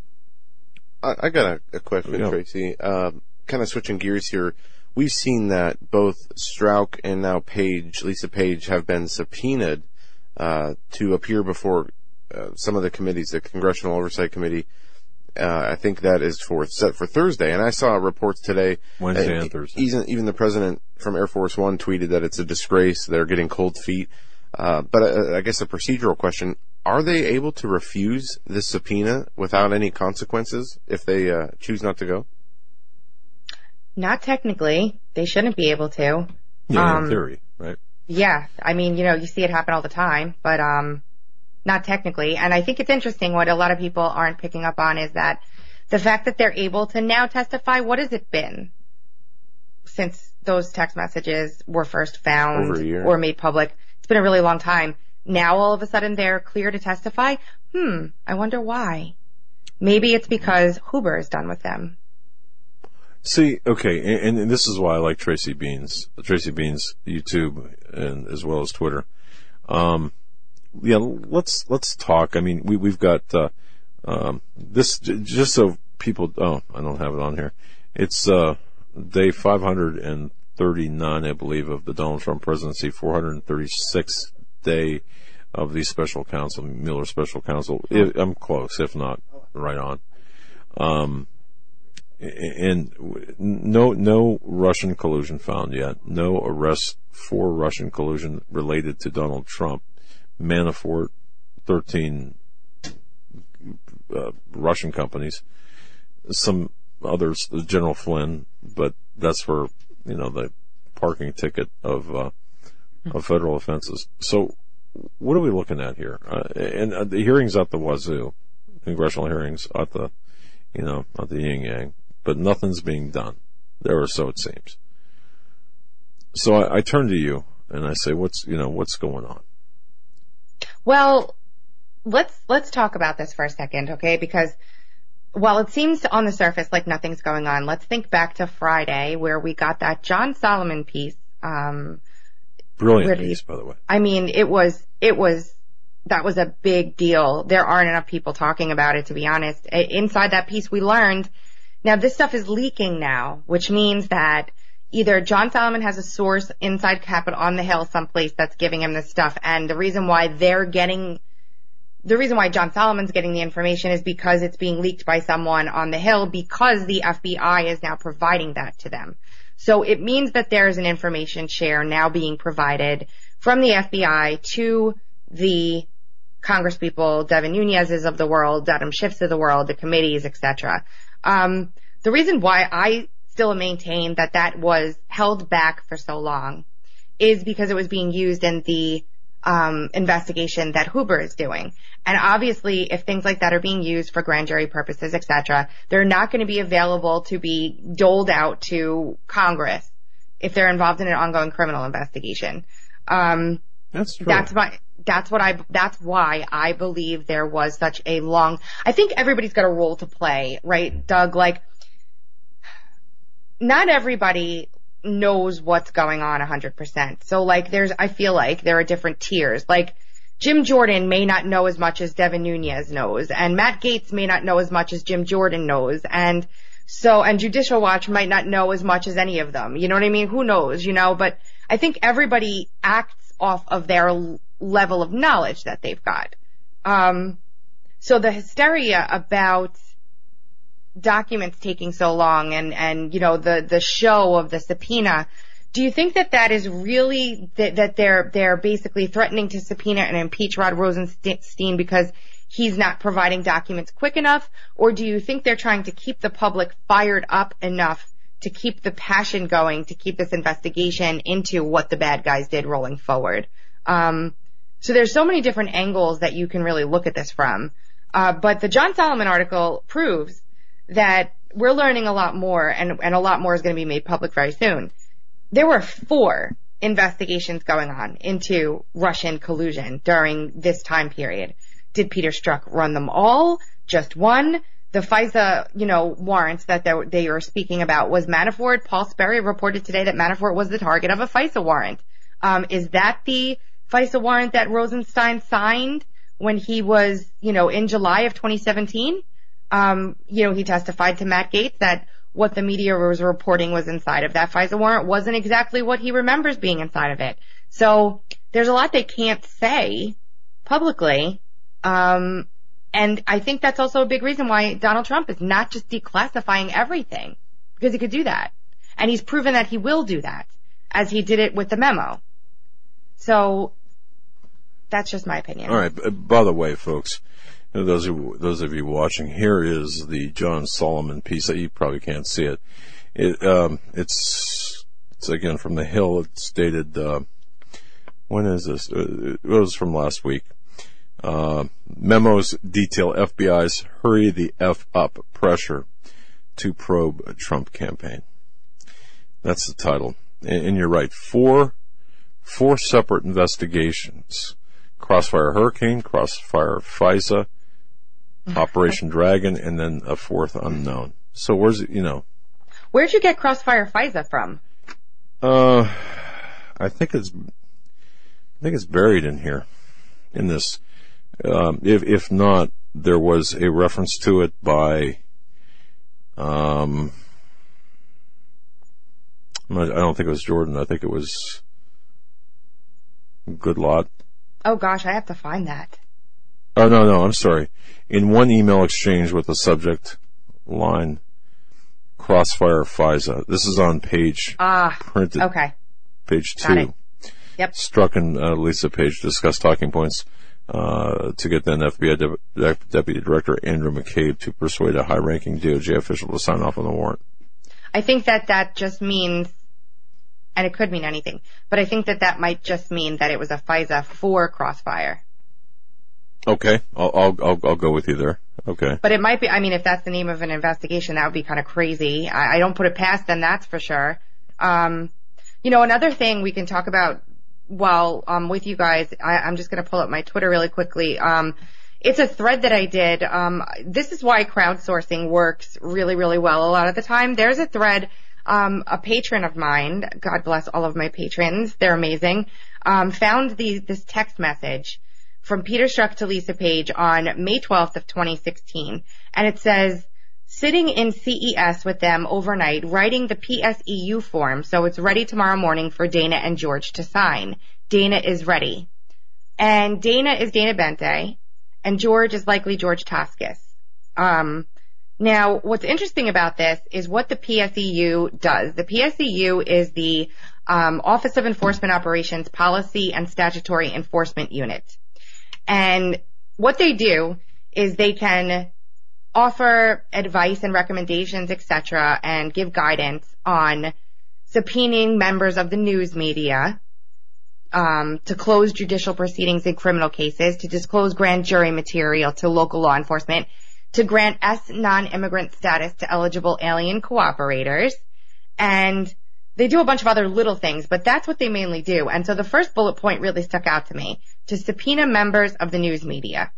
I got a question, Tracy. Kind of switching gears here. We've seen that both Strzok and now Page, Lisa Page, have been subpoenaed to appear before some of the committees, the Congressional Oversight Committee. I think that is set for Thursday. And I saw reports today. Wednesday and Thursday. Even the president from Air Force One tweeted that it's a disgrace. They're getting cold feet. But I guess a procedural question. Are they able to refuse the subpoena without any consequences if they choose not to go? Not technically. They shouldn't be able to. Yeah, in theory, right? Yeah. I mean, you know, you see it happen all the time, but not technically. And I think it's interesting what a lot of people aren't picking up on is that the fact that they're able to now testify, what has it been since those text messages were first found or made public? It's been a really long time. Now all of a sudden they're clear to testify? I wonder why. Maybe it's because Huber is done with them. See, okay, and this is why I like Tracy Beans. Tracy Beans, YouTube, and as well as Twitter. Yeah, let's talk. I mean, we've got this just so people. Oh, I don't have it on here. It's day 539, I believe, of the Donald Trump presidency. 436th day of the special counsel, Mueller special counsel. I'm close, if not right on. And no Russian collusion found yet. No arrests for Russian collusion related to Donald Trump. Manafort, 13 Russian companies. Some others, General Flynn, but that's for, you know, the parking ticket of federal offenses. So what are we looking at here? And the hearings at the wazoo, congressional hearings at the, you know, at the yin-yang. But nothing's being done. There or so it seems. So I turn to you and I say, what's going on? Well, let's talk about this for a second, okay? Because while it seems on the surface like nothing's going on, let's think back to Friday where we got that John Solomon piece. Brilliant piece, by the way. I mean, that was a big deal. There aren't enough people talking about it, to be honest. Inside that piece we learned. Now, this stuff is leaking now, which means that either John Solomon has a source inside Capitol on the Hill someplace that's giving him this stuff, and the reason why John Solomon's getting the information is because it's being leaked by someone on the Hill, because the FBI is now providing that to them. So it means that there is an information share now being provided from the FBI to the Congresspeople, Devin Nunez's of the world, Adam Schiff's of the world, the committees, etc. The reason why I still maintain that was held back for so long is because it was being used in the investigation that Huber is doing. And obviously, if things like that are being used for grand jury purposes, etc., they're not going to be available to be doled out to Congress if they're involved in an ongoing criminal investigation. That's true. That's why I believe there was such a long. I think everybody's got a role to play, right, Doug? Like, not everybody knows what's going on 100%. So, like, I feel like there are different tiers. Like, Jim Jordan may not know as much as Devin Nunez knows, and Matt Gaetz may not know as much as Jim Jordan knows, and Judicial Watch might not know as much as any of them. You know what I mean? Who knows? You know, but I think everybody acts off of their level of knowledge that they've got. So the hysteria about documents taking so long and you know, the show of the subpoena Do you think that that is really that they're basically threatening to subpoena and impeach Rod Rosenstein because he's not providing documents quick enough? Or do you think they're trying to keep the public fired up enough to keep the passion going, to keep this investigation into what the bad guys did rolling forward? So there's so many different angles that you can really look at this from. But the John Solomon article proves that we're learning a lot more, and a lot more is going to be made public very soon. There were 4 investigations going on into Russian collusion during this time period. Did Peter Strzok run them all? Just one? The FISA, warrants that they were speaking about was Manafort. Paul Sperry reported today that Manafort was the target of a FISA warrant. Is that the FISA warrant that Rosenstein signed when he was, in July of 2017? He testified to Matt Gaetz that what the media was reporting was inside of that FISA warrant wasn't exactly what he remembers being inside of it. So there's a lot they can't say publicly. And I think that's also a big reason why Donald Trump is not just declassifying everything, because he could do that. And he's proven that he will do that, as he did it with the memo. So that's just my opinion. All right. By the way, folks, those of you watching, here is the John Solomon piece. You probably can't see it. It's again, from The Hill. It's dated, when is this? It was from last week. Memos detail FBI's hurry the F up pressure to probe Trump campaign. That's the title. And you're right. Four separate investigations. Crossfire Hurricane, Crossfire FISA, Operation Dragon, and then a fourth unknown. So where'd you get Crossfire FISA from? I think it's buried in here, in this. If not, there was a reference to it by, I don't think it was Jordan. I think it was Goodlot. Oh gosh, I have to find that. Oh no, I'm sorry. In one email exchange with the subject line, Crossfire FISA. This is on page printed. Okay. Page 2. Yep. Strzok and Lisa Page discuss talking points to get then FBI Deputy Director Andrew McCabe to persuade a high-ranking DOJ official to sign off on the warrant. I think that just means, and it could mean anything, but I think that might just mean that it was a FISA for Crossfire. Okay, I'll go with you there. Okay, but it might be. I mean, if that's the name of an investigation, that would be kind of crazy. I don't put it past them, that's for sure. Another thing we can talk about. Well, with you guys, I'm just going to pull up my Twitter really quickly. It's a thread that I did. This is why crowdsourcing works really, really well a lot of the time. There's a thread, a patron of mine, God bless all of my patrons, they're amazing, found this text message from Peter Strzok to Lisa Page on May 12th of 2016. And it says, sitting in CES with them overnight, writing the PSEU form, so it's ready tomorrow morning for Dana and George to sign. Dana is ready. And Dana is Dana Boente, and George is likely George Toscas. Now, what's interesting about this is what the PSEU does. The PSEU is the Office of Enforcement Operations Policy and Statutory Enforcement Unit. And what they do is they can offer advice and recommendations, etc., and give guidance on subpoenaing members of the news media to close judicial proceedings in criminal cases, to disclose grand jury material to local law enforcement, to grant S non-immigrant status to eligible alien cooperators. And they do a bunch of other little things, but that's what they mainly do. And so the first bullet point really stuck out to me, to subpoena members of the news media.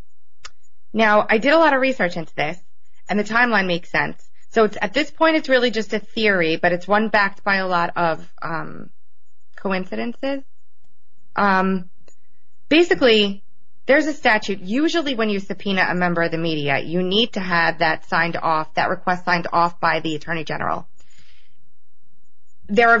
Now, I did a lot of research into this, and the timeline makes sense. So at this point, it's really just a theory, but it's one backed by a lot of coincidences. Basically, there's a statute. Usually when you subpoena a member of the media, you need to have that request signed off by the Attorney General. There are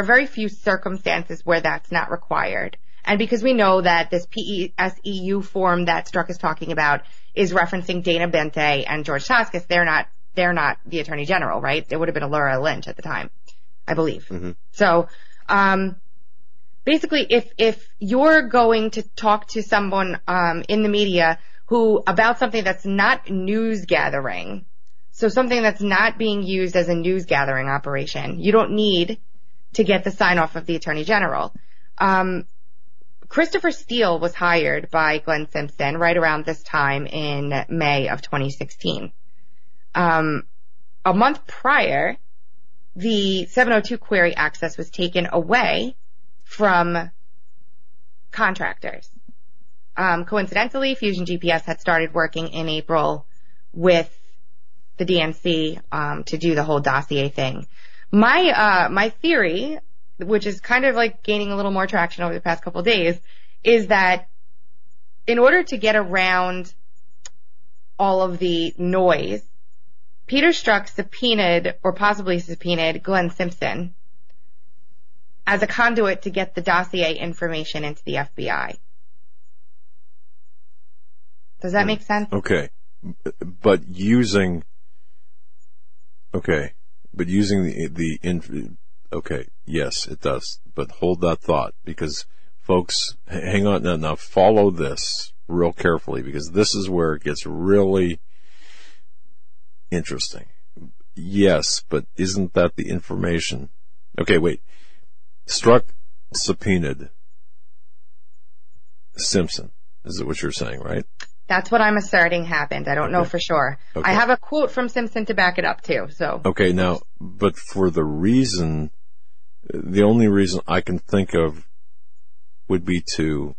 very few circumstances where that's not required. And because we know that this PSEU form that Strzok is talking about is referencing Dana Boente and George Toscas, they're not the Attorney General, right? It would have been Laura Lynch at the time. I believe. Mm-hmm. So, basically, if you're going to talk to someone in the media who about something that's not news gathering, so something that's not being used as a news gathering operation, you don't need to get the sign off of the Attorney General. Christopher Steele was hired by Glenn Simpson right around this time in May of 2016. A month prior, the 702 query access was taken away from contractors. Coincidentally, Fusion GPS had started working in April with the DNC to do the whole dossier thing. My theory, which is kind of like gaining a little more traction over the past couple of days, is that in order to get around all of the noise, Peter Strzok subpoenaed, or possibly subpoenaed, Glenn Simpson as a conduit to get the dossier information into the FBI. Does that make sense? Okay. Yes, it does. But hold that thought, because folks, hang on now, follow this real carefully, because this is where it gets really interesting. Yes, but isn't that the information? Okay, wait. Strzok subpoenaed Simpson. Is it what you're saying, right? That's what I'm asserting happened. I don't know for sure. Okay. I have a quote from Simpson to back it up too, so. Okay, now, but for the reason, the only reason I can think of would be to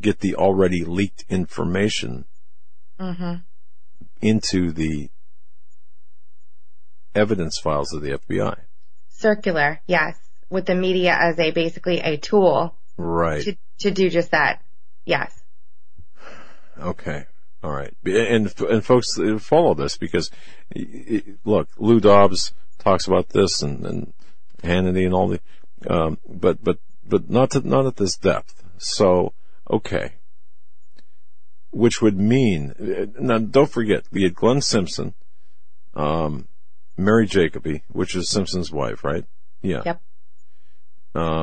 get the already leaked information into the evidence files of the FBI. Circular, yes, with the media as basically a tool, right, to do just that. Yes. Okay. All right. And folks, follow this, because look, Lou Dobbs talks about this and Hannity and all the, but not at this depth. So, okay. Which would mean, now don't forget, we had Glenn Simpson, Mary Jacoby, which is Simpson's wife, right? Yeah. Yep.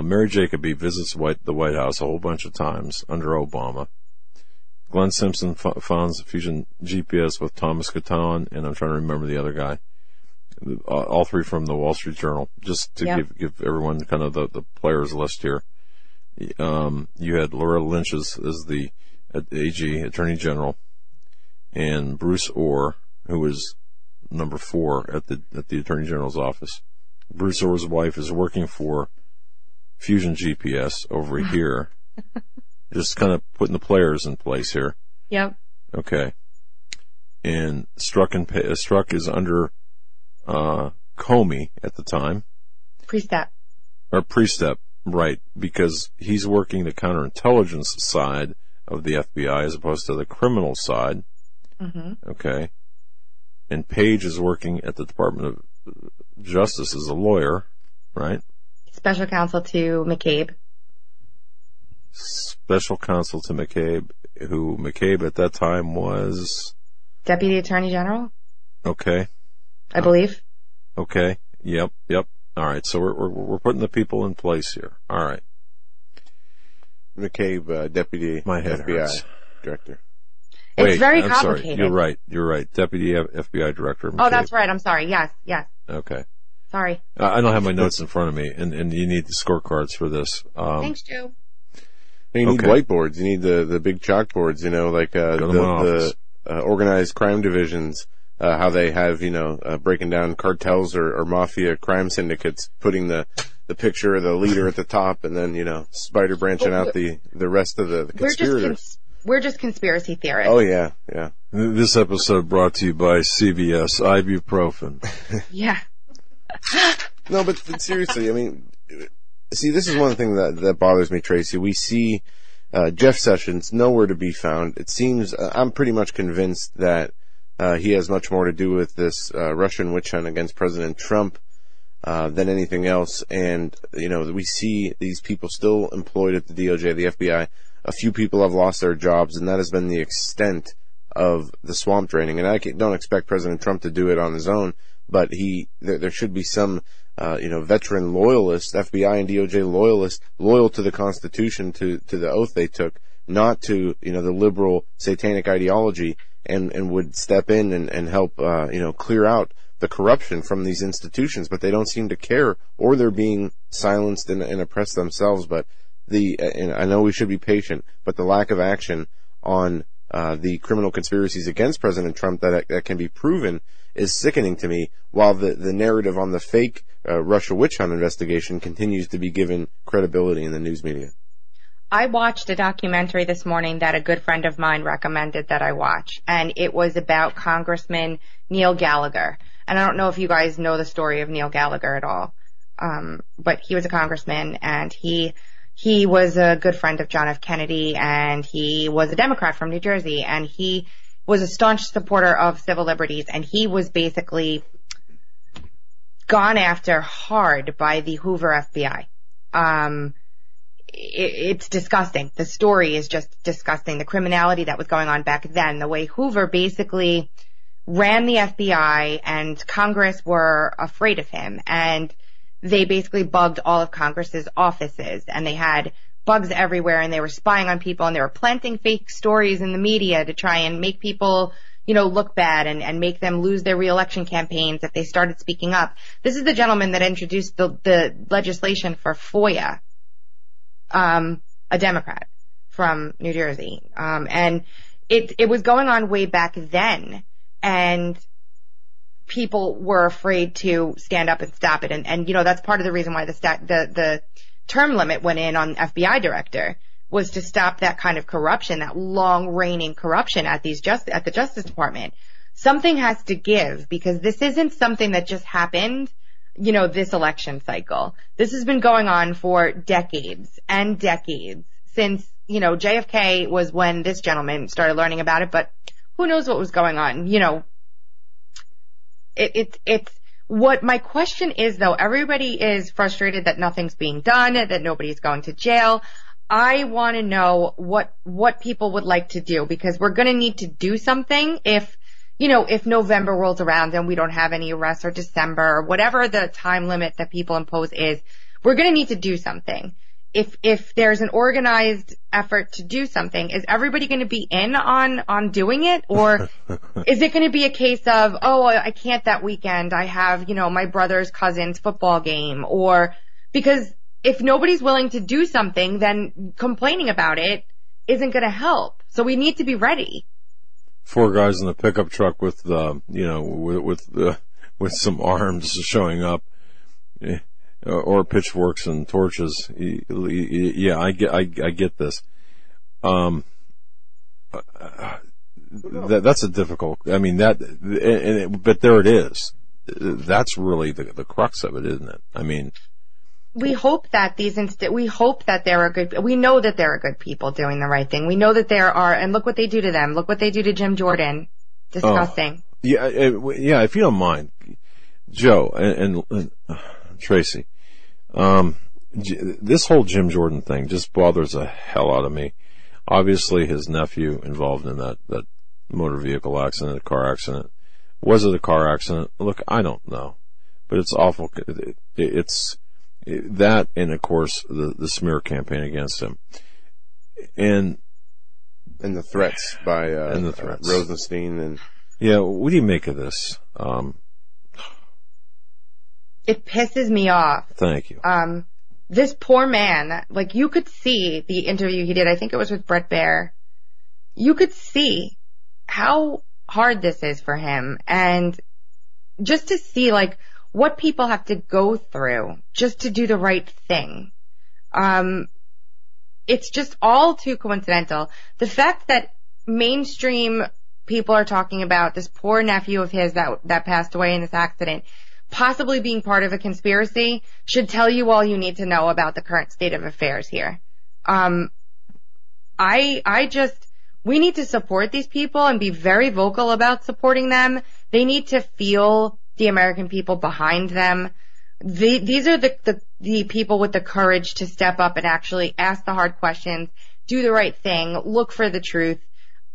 Mary Jacoby visits the White House a whole bunch of times under Obama. Glenn Simpson founds Fusion GPS with Thomas Catan, and I'm trying to remember the other guy. All three from the Wall Street Journal, just to give everyone kind of the players list here. You had Laura Lynch as the AG, Attorney General, and Bruce Orr, who was number 4 at the Attorney General's office. Bruce Orr's wife is working for Fusion GPS over here. Just kind of putting the players in place here. Yep. Okay. And Strzok is under Comey at the time. Prestep, right, because he's working the counterintelligence side of the FBI as opposed to the criminal side. Mm-hmm. Okay. And Page is working at the Department of Justice as a lawyer, right? Special counsel to McCabe, who McCabe at that time was Deputy Attorney General. Okay. I believe. Okay. Yep. All right. So we're putting the people in place here. All right. McCabe, Deputy FBI Director. It's very complicated. You're right. Deputy FBI Director McCabe. Oh, that's right. I'm sorry. Yes. Okay. Sorry. I don't have my notes in front of me, and you need the scorecards for this. Thanks, Joe. You need whiteboards. You need the big chalkboards, you know, like the organized crime divisions, how they have, you know, breaking down cartels or mafia crime syndicates, putting the picture of the leader at the top, and then, you know, spider branching out the rest of the conspirators. We're just conspiracy theorists. Oh, yeah. This episode brought to you by CVS Ibuprofen. Yeah. No, but seriously, I mean, see, this is one thing that bothers me, Tracy. We see Jeff Sessions nowhere to be found. It seems, I'm pretty much convinced that he has much more to do with this Russian witch hunt against President Trump than anything else. And, you know, we see these people still employed at the DOJ, the FBI. A few people have lost their jobs, and that has been the extent of the swamp draining. And I don't expect President Trump to do it on his own, but there should be some veteran loyalists, FBI and DOJ loyalists, loyal to the Constitution, to the oath they took, not to the liberal satanic ideology, and would step in and help clear out the corruption from these institutions. But they don't seem to care, or they're being silenced and oppressed themselves. But and I know we should be patient, but the lack of action on the criminal conspiracies against President Trump that can be proven is sickening to me, while the narrative on the fake Russia witch hunt investigation continues to be given credibility in the news media. I watched a documentary this morning that a good friend of mine recommended that I watch, and it was about Congressman Neil Gallagher. And I don't know if you guys know the story of Neil Gallagher at all, but he was a congressman, and he was a good friend of John F. Kennedy, and he was a Democrat from New Jersey, and he was a staunch supporter of civil liberties, and he was basically gone after hard by the Hoover FBI. It's disgusting. The story is just disgusting. The criminality that was going on back then, the way Hoover basically ran the FBI, and Congress were afraid of him, and they basically bugged all of Congress's offices, and they had bugs everywhere, and they were spying on people, and they were planting fake stories in the media to try and make people look bad and make them lose their reelection campaigns if they started speaking up. This is the gentleman that introduced the legislation for FOIA. A Democrat from New Jersey. And it was going on way back then, and people were afraid to stand up and stop it. And that's part of the reason why the term limit went in on FBI director, was to stop that kind of corruption, that long reigning corruption at the Justice Department. Something has to give, because this isn't something that just happened this election cycle. This has been going on for decades and decades, since, JFK was when this gentleman started learning about it, but who knows what was going on. It's what my question is, though. Everybody is frustrated that nothing's being done, that nobody's going to jail. I want to know what people would like to do, because we're going to need to do something if November rolls around and we don't have any arrests, or December, or whatever the time limit that people impose is. We're going to need to do something. If there's an organized effort to do something, is everybody going to be in on doing it? Or is it going to be a case of, I can't that weekend, I have, my brother's cousin's football game? Or, because if nobody's willing to do something, then complaining about it isn't going to help. So we need to be ready. 4 guys in the pickup truck with some arms showing up, or pitchforks and torches. Yeah, I get this. That's a difficult. I mean that, but there it is. That's really the crux of it, isn't it? I mean, we hope that we know that there are good people doing the right thing. We know that there are, and look what they do to them. Look what they do to Jim Jordan. Disgusting. Yeah. If you don't mind, Joe and Tracy, this whole Jim Jordan thing just bothers the hell out of me. Obviously, his nephew involved in that motor vehicle accident, car accident. Was it a car accident? Look, I don't know, but it's awful. It's that, and of course the smear campaign against him, and the threats by Rosenstein, and what do you make of this? It pisses me off. Thank you. This poor man, like, you could see the interview he did. I think it was with Brett Baer. You could see how hard this is for him, and just to see what people have to go through just to do the right thing. It's just all too coincidental. The fact that mainstream people are talking about this poor nephew of his that passed away in this accident possibly being part of a conspiracy should tell you all you need to know about the current state of affairs here. We need to support these people and be very vocal about supporting them. They need to feel the American people behind them. These are the people with the courage to step up and actually ask the hard questions, do the right thing, look for the truth.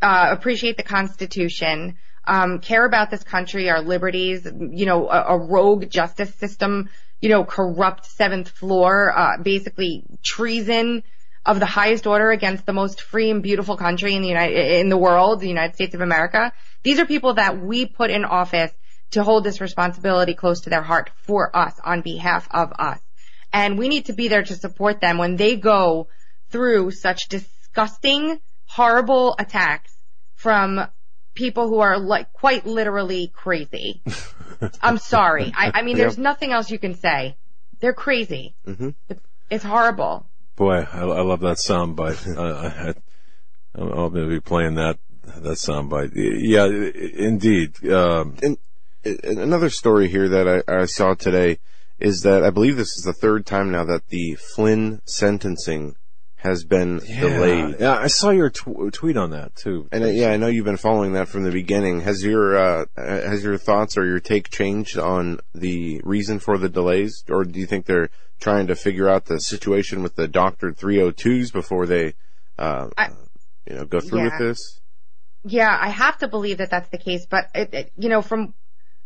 appreciate the Constitution, care about this country, our liberties, you know, a rogue justice system, you know, corrupt seventh floor, basically treason of the highest order against the most free and beautiful country in the world, the United States of America. These are people that we put in office to hold this responsibility close to their heart for us, on behalf of us. And we need to be there to support them when they go through such disgusting, horrible attacks from people who are, like, quite literally crazy. I'm sorry. I mean, there's nothing else you can say. They're crazy. Mm-hmm. It's horrible. Boy, I love that soundbite. I'll be playing that soundbite. Yeah, indeed. And another story here that I saw today is that I believe this is the third time now that the Flynn sentencing has been delayed. Yeah, I saw your tweet on that too. And I know you've been following that from the beginning. Has your thoughts or your take changed on the reason for the delays, or do you think they're trying to figure out the situation with the doctored 302s before they, go through with this? Yeah, I have to believe that that's the case, but it, from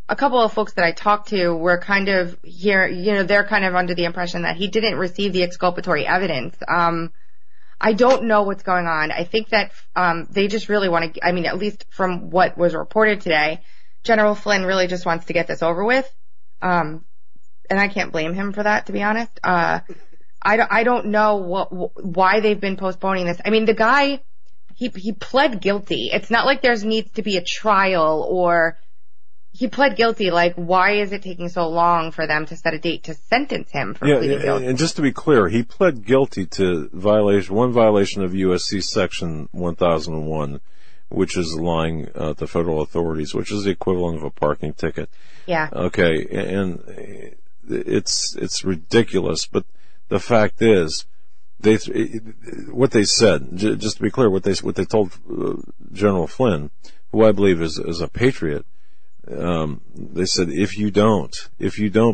a couple of folks that I talked to were kind of here, you know, they're kind of under the impression that he didn't receive the exculpatory evidence. I don't know what's going on. I think that they just really want to, at least from what was reported today, General Flynn really just wants to get this over with. And I can't blame him for that, to be honest. I don't know why they've been postponing this. I mean, the guy, he pled guilty. It's not like there needs to be a trial, or he pled guilty. Like, why is it taking so long for them to set a date to sentence him for pleading guilty? And just to be clear, he pled guilty to violation of USC Section 1001, which is lying to federal authorities, which is the equivalent of a parking ticket. Yeah. Okay, and it's ridiculous, but the fact is, what they said, just to be clear, what they told General Flynn, who I believe is a patriot, they said, if you don't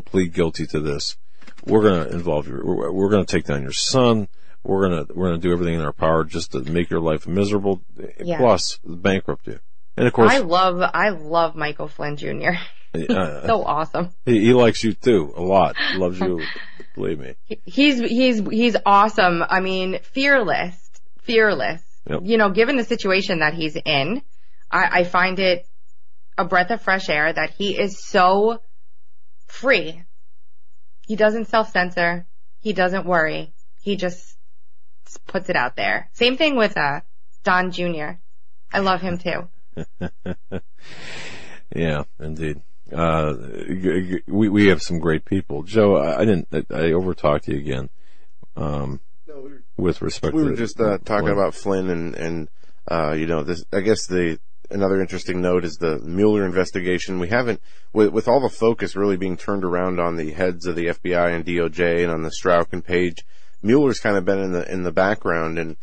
plead guilty to this, we're going to involve you. We're going to take down your son. We're going to do everything in our power just to make your life miserable, plus bankrupt you. And of course, I love Michael Flynn Jr. So awesome. He likes you too a lot. Loves you, believe me. He's awesome. I mean, fearless. Yep. You know, given the situation that he's in, I find it a breath of fresh air that he is so free. He doesn't self-censor. He doesn't worry. He just puts it out there. Same thing with Don Jr. I love him too. Yeah, indeed. We have some great people. Joe, I overtalked you again. We were just talking about Flynn and this. I guess another interesting note is the Mueller investigation. We haven't, with all the focus really being turned around on the heads of the FBI and DOJ and on the Strzok and Page, Mueller's kind of been in the background, and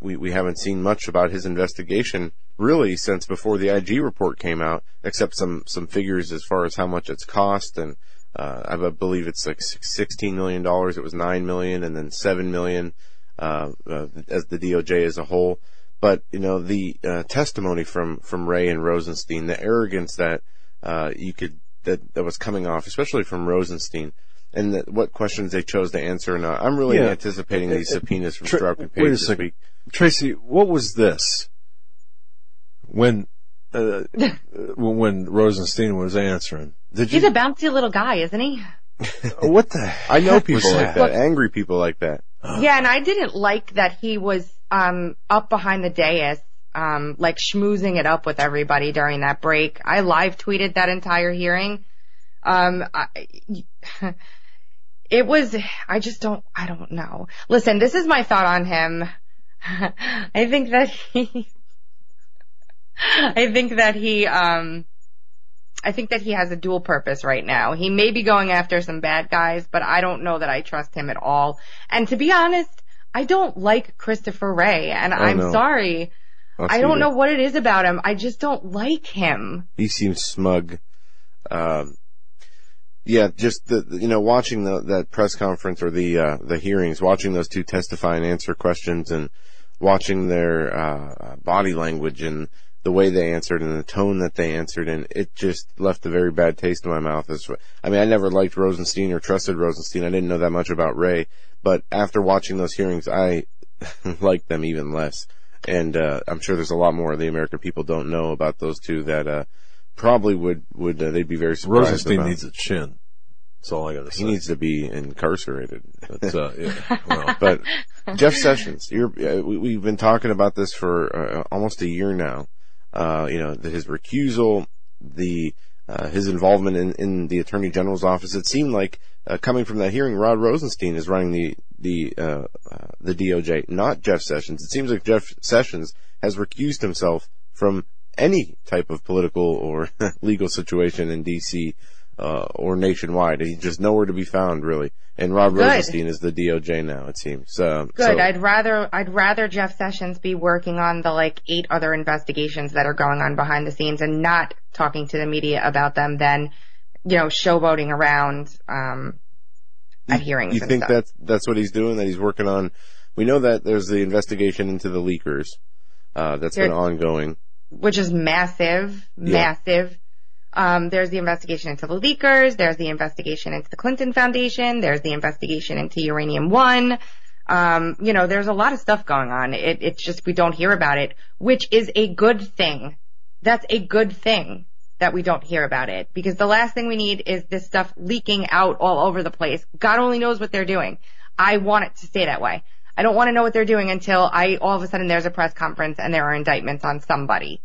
we haven't seen much about his investigation really since before the IG report came out, except some figures as far as how much it's cost, and I believe it's like $16 million. It was $9 million and then $7 million as the DOJ as a whole. But, you know, the testimony from Ray and Rosenstein, the arrogance that that was coming off, especially from Rosenstein, and what questions they chose to answer or not. I'm really anticipating these subpoenas from Strzok and Page. Wait a second. Tracy, what was this? When Rosenstein was answering, he's a bouncy little guy, isn't he? What the heck? I know people like that, angry people like that. Yeah, and I didn't like that he was up behind the dais, like schmoozing it up with everybody during that break. I live tweeted that entire hearing. I don't know. Listen, this is my thought on him. I think that he has a dual purpose right now. He may be going after some bad guys, but I don't know that I trust him at all. And to be honest, I don't like Christopher Wray, and I'm sorry. I don't know what it is about him. I just don't like him. He seems smug. Just watching that press conference or the hearings, watching those two testify and answer questions, and watching their body language and the way they answered and the tone that they answered, and it just left a very bad taste in my mouth. I mean, I never liked Rosenstein or trusted Rosenstein. I didn't know that much about Ray, but after watching those hearings, I liked them even less. And I'm sure there's a lot more the American people don't know about those two that probably would they'd be very surprised. Rosenstein needs a chin. That's all I got to say. He needs to be incarcerated. That's, yeah, well. But Jeff Sessions, we've been talking about this for almost a year now. His recusal, his involvement in the Attorney General's office. It seemed like, coming from that hearing, Rod Rosenstein is running the DOJ, not Jeff Sessions. It seems like Jeff Sessions has recused himself from any type of political or legal situation in DC, or nationwide. He's just nowhere to be found, really. And Rod Rosenstein is the DOJ now, it seems. Good. So, I'd rather Jeff Sessions be working on the 8 other investigations that are going on behind the scenes and not talking to the media about them than, showboating around at hearings. You think that's what he's doing? That he's working on? We know that there's the investigation into the leakers that's been ongoing, which is massive. There's the investigation into the leakers. There's the investigation into the Clinton Foundation. There's the investigation into Uranium One. There's a lot of stuff going on. It's just we don't hear about it, which is a good thing. That's a good thing that we don't hear about it, because the last thing we need is this stuff leaking out all over the place. God only knows what they're doing. I want it to stay that way. I don't want to know what they're doing until all of a sudden there's a press conference and there are indictments on somebody.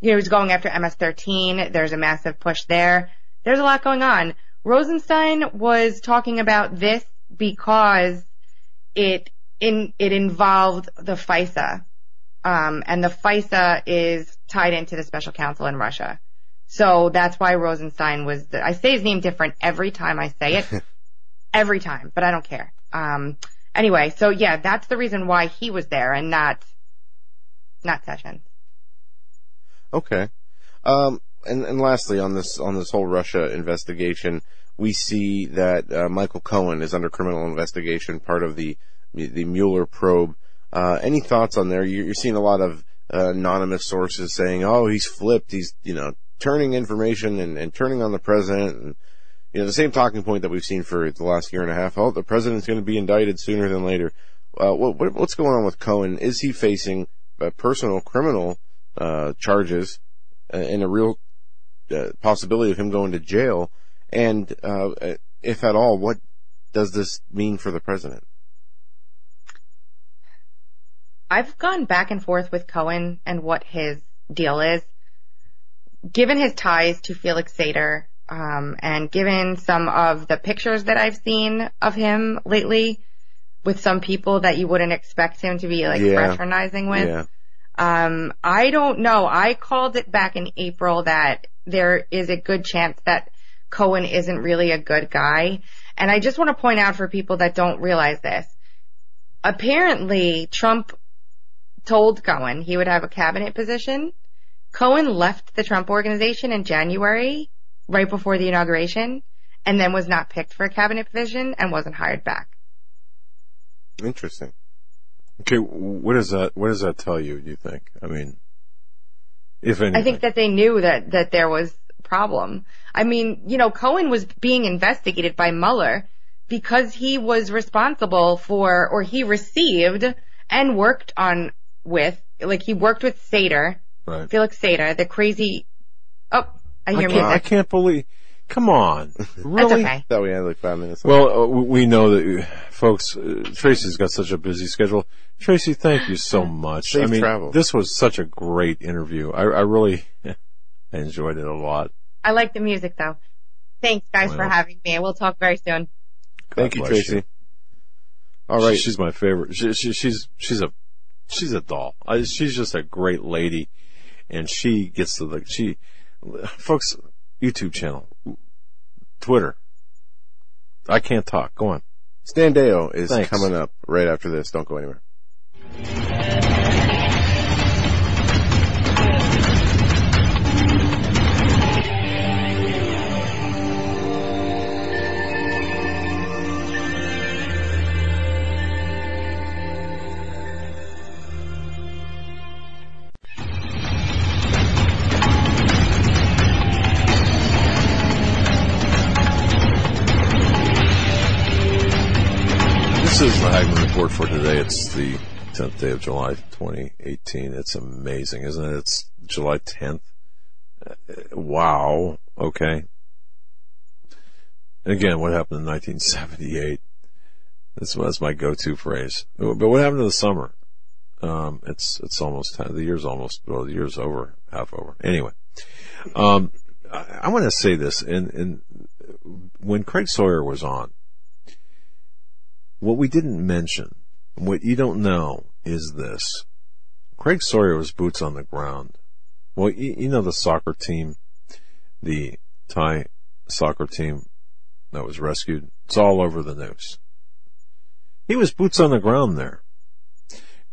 He's going after MS-13. There's a massive push there. There's a lot going on. Rosenstein was talking about this because it involved the FISA. And the FISA is tied into the special counsel in Russia. So that's why Rosenstein was I say his name different every time I say it. Every time. But I don't care. Anyway, so yeah, that's the reason why he was there and not Sessions. Okay. And lastly, on this whole Russia investigation, we see that Michael Cohen is under criminal investigation, part of the Mueller probe. Any thoughts on there? You're seeing a lot of anonymous sources saying, "Oh, he's flipped. He's turning information and turning on the president." And the same talking point that we've seen for the last year and a half. Oh, the president's going to be indicted sooner than later. What's going on with Cohen? Is he facing a personal criminal charges and a real possibility of him going to jail? And if at all, what does this mean for the president? I've gone back and forth with Cohen and what his deal is. Given his ties to Felix Sater, and given some of the pictures that I've seen of him lately with some people that you wouldn't expect him to be fraternizing with. Yeah. I don't know. I called it back in April that there is a good chance that Cohen isn't really a good guy. And I just want to point out for people that don't realize this. Apparently, Trump told Cohen he would have a cabinet position. Cohen left the Trump organization in January, right before the inauguration, and then was not picked for a cabinet position and wasn't hired back. Interesting. Okay, what does that tell you, do you think? I mean, if anything. I think that they knew that there was a problem. I mean, Cohen was being investigated by Mueller because he was responsible for, or he received and worked on with, he worked with Sater, right. Felix Sater, the crazy, I can't believe, come on, really? That's okay. Thought we had 5 minutes. Well, we know that, folks, Tracy's got such a busy schedule. Tracy, thank you so much. Safe travel. This was such a great interview. I really I enjoyed it a lot. I like the music, though. Thanks, guys, for having me. We'll talk very soon. Thank you, Tracy. All right. She's my favorite. She's a doll. She's just a great lady, and she gets to folks, YouTube channel, Twitter. I can't talk. Go on. Stan Deyo is coming up right after this. Don't go anywhere. This is the Hageman Report for today. It's the 10th day of July 2018. It's amazing, isn't it? It's July 10th. Wow. Okay. Again, what happened in 1978? That's my go-to phrase. But what happened in the summer? It's almost time. The year's over, half over. Anyway, I want to say this. And when Craig Sawyer was on, what we didn't mention, what you don't know, is this: Craig Sawyer was boots on the ground. Well, you know the soccer team, the Thai soccer team that was rescued. It's all over the news. He was boots on the ground there.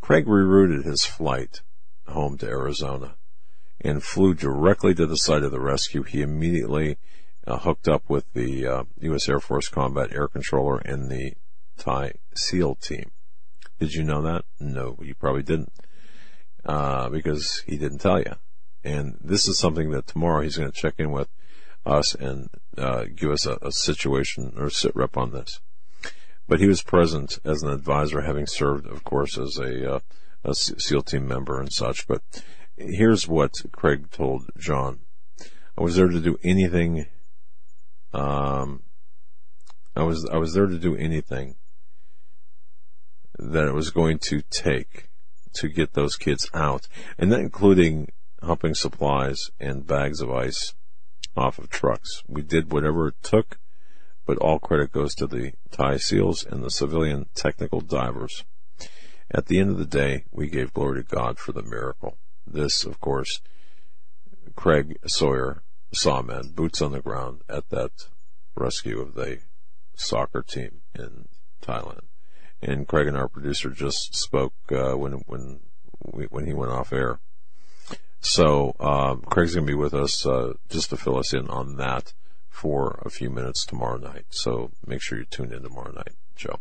Craig rerouted his flight home to Arizona and flew directly to the site of the rescue. He immediately hooked up with the U.S. Air Force Combat Air Controller and the Thai SEAL team. Did you know that? No, you probably didn't, because he didn't tell you. And this is something that tomorrow he's going to check in with us and give us a situation or sit rep on this. But he was present as an advisor, having served, of course, as a SEAL team member and such. But here's what Craig told John: "I was there to do anything. I was there to do anything that it was going to take to get those kids out, and that including humping supplies and bags of ice off of trucks. We did whatever it took, but all credit goes to the Thai SEALs and the civilian technical divers. At the end of the day, we gave glory to God for the miracle." This, of course, Craig Sawyer saw, man, boots on the ground at that rescue of the soccer team in Thailand. And Craig and our producer just spoke when he went off air. So Craig's going to be with us just to fill us in on that for a few minutes tomorrow night. So make sure you tune in tomorrow night, Joe.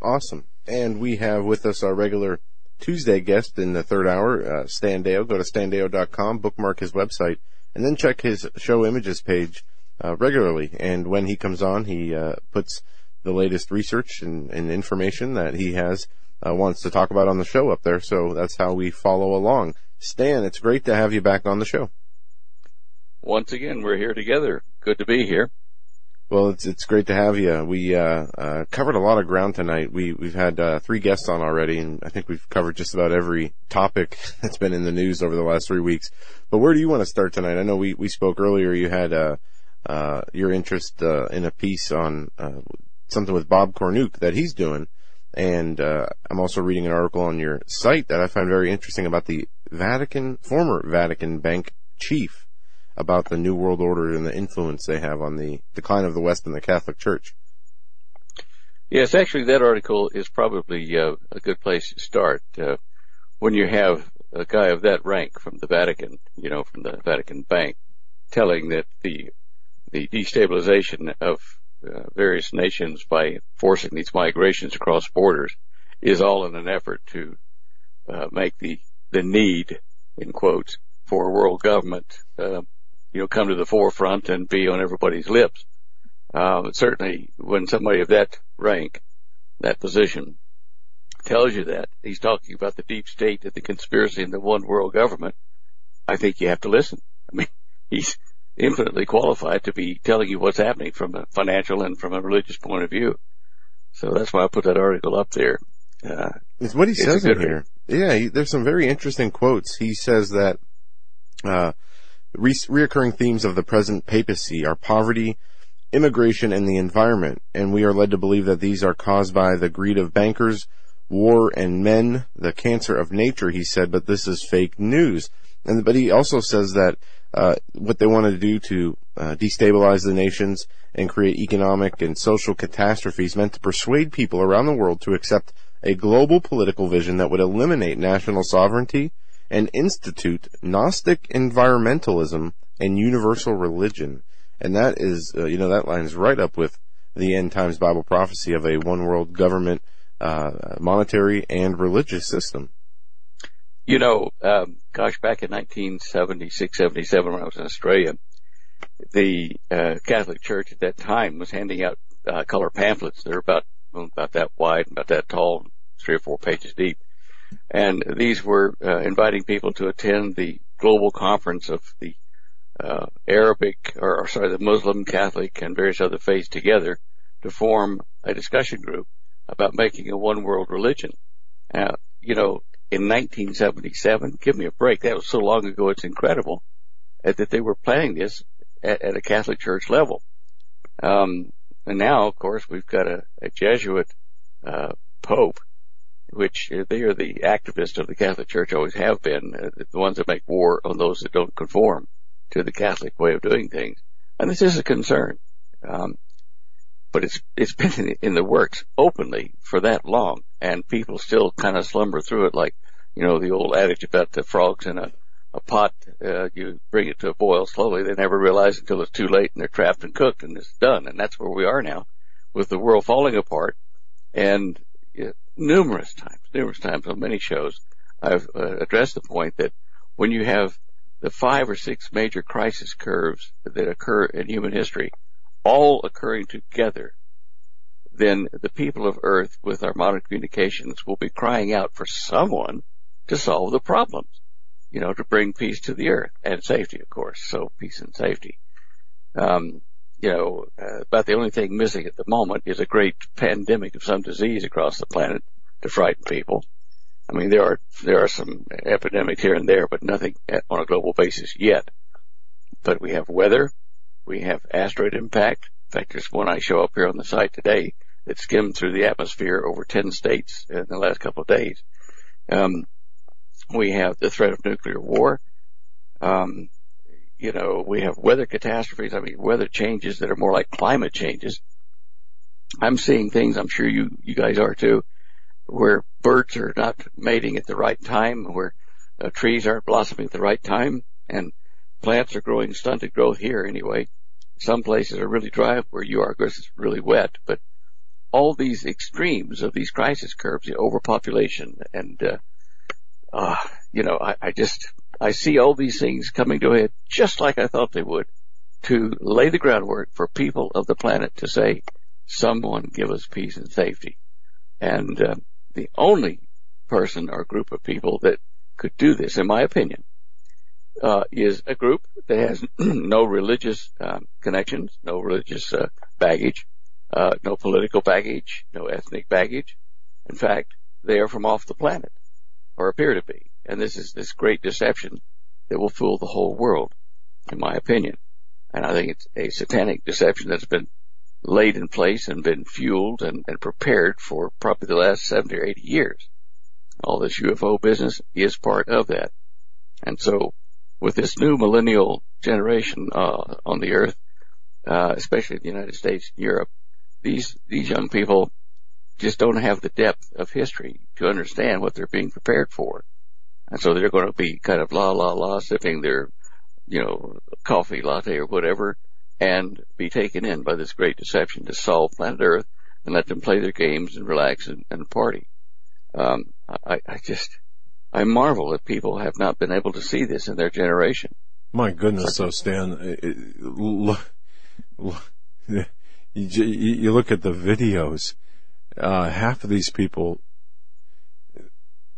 Awesome. And we have with us our regular Tuesday guest in the third hour, Stan Deyo. Go to standeyo.com, bookmark his website, and then check his show images page regularly. And when he comes on, he puts the latest research and information that he has wants to talk about on the show up there. So that's how we follow along. Stan, it's great to have you back on the show. Once again, we're here together. Good to be here. Well, it's great to have you. We covered a lot of ground tonight. We've had three guests on already, and I think we've covered just about every topic that's been in the news over the last 3 weeks. But where do you want to start tonight? I know we spoke earlier. You had your interest in a piece on something with Bob Cornuke that he's doing. And I'm also reading an article on your site that I find very interesting about the former Vatican bank chief, about the New World Order and the influence they have on the decline of the West and the Catholic Church. Yes, actually, that article is probably a good place to start. When you have a guy of that rank from the Vatican, from the Vatican Bank, telling that the destabilization of various nations by forcing these migrations across borders is all in an effort to make the need, in quotes, for a world government come to the forefront and be on everybody's lips. Certainly when somebody of that rank, that position, tells you that, he's talking about the deep state and the conspiracy and the one world government, I think you have to listen. I mean, he's infinitely qualified to be telling you what's happening from a financial and from a religious point of view. So that's why I put that article up there. It's what he says in here. Yeah, there's some very interesting quotes. He says that reoccurring themes of the present papacy are poverty, immigration, and the environment, and we are led to believe that these are caused by the greed of bankers, war, and men, the cancer of nature, he said, but this is fake news. But he also says that what they want to do to destabilize the nations and create economic and social catastrophes meant to persuade people around the world to accept a global political vision that would eliminate national sovereignty and institute Gnostic environmentalism and universal religion. And that is, that lines right up with the end times Bible prophecy of a one-world government, monetary and religious system. Back in 1976, 77, when I was in Australia, the Catholic Church at that time was handing out color pamphlets. They're about them, about that wide, about that tall, 3 or 4 pages deep. And these were inviting people to attend the global conference of the the Muslim, Catholic, and various other faiths together to form a discussion group about making a one-world religion. In 1977, give me a break, that was so long ago, it's incredible that they were planning this at a Catholic church level. And now, of course, we've got a Jesuit pope, which they are the activists of the Catholic Church, always have been, the ones that make war on those that don't conform to the Catholic way of doing things. And this is a concern. But it's been in the works openly for that long, and people still kind of slumber through it, like, the old adage about the frogs in a pot. You bring it to a boil slowly. They never realize until it's too late, and they're trapped and cooked, and it's done. And that's where we are now, with the world falling apart. And numerous times on many shows, I've addressed the point that when you have the 5 or 6 major crisis curves that occur in human history all occurring together, then the people of Earth, with our modern communications, will be crying out for someone to solve the problems, to bring peace to the Earth, and safety, of course. So peace and safety. About the only thing missing at the moment is a great pandemic of some disease across the planet to frighten people. I mean, there are some epidemics here and there, but nothing on a global basis yet. But we have weather. We have asteroid impact. In fact, there's one I show up here on the site today that skimmed through the atmosphere over 10 states in the last couple of days. We have the threat of nuclear war. We have weather catastrophes. I mean, weather changes that are more like climate changes. I'm seeing things, I'm sure you guys are too, where birds are not mating at the right time, where trees aren't blossoming at the right time, and plants are growing stunted growth here anyway. Some places are really dry where you are, because it's really wet. But all these extremes of these crisis curves, the overpopulation, and I see all these things coming to a head just like I thought they would, to lay the groundwork for people of the planet to say, someone give us peace and safety. And the only person or group of people that could do this, in my opinion, is a group that has no religious connections, no religious baggage, no political baggage, no ethnic baggage. In fact, they are from off the planet, or appear to be. And this is this great deception that will fool the whole world, in my opinion. And I think it's a satanic deception that's been laid in place and been fueled and prepared for probably the last 70 or 80 years. All this UFO business is part of that. And so, with this new millennial generation on the Earth, especially in the United States and Europe, these young people just don't have the depth of history to understand what they're being prepared for. And so they're going to be kind of sipping their, coffee latte or whatever, and be taken in by this great deception to solve planet Earth, and let them play their games and relax and party. I marvel that people have not been able to see this in their generation. My goodness, though, Stan, you look at the videos, half of these people,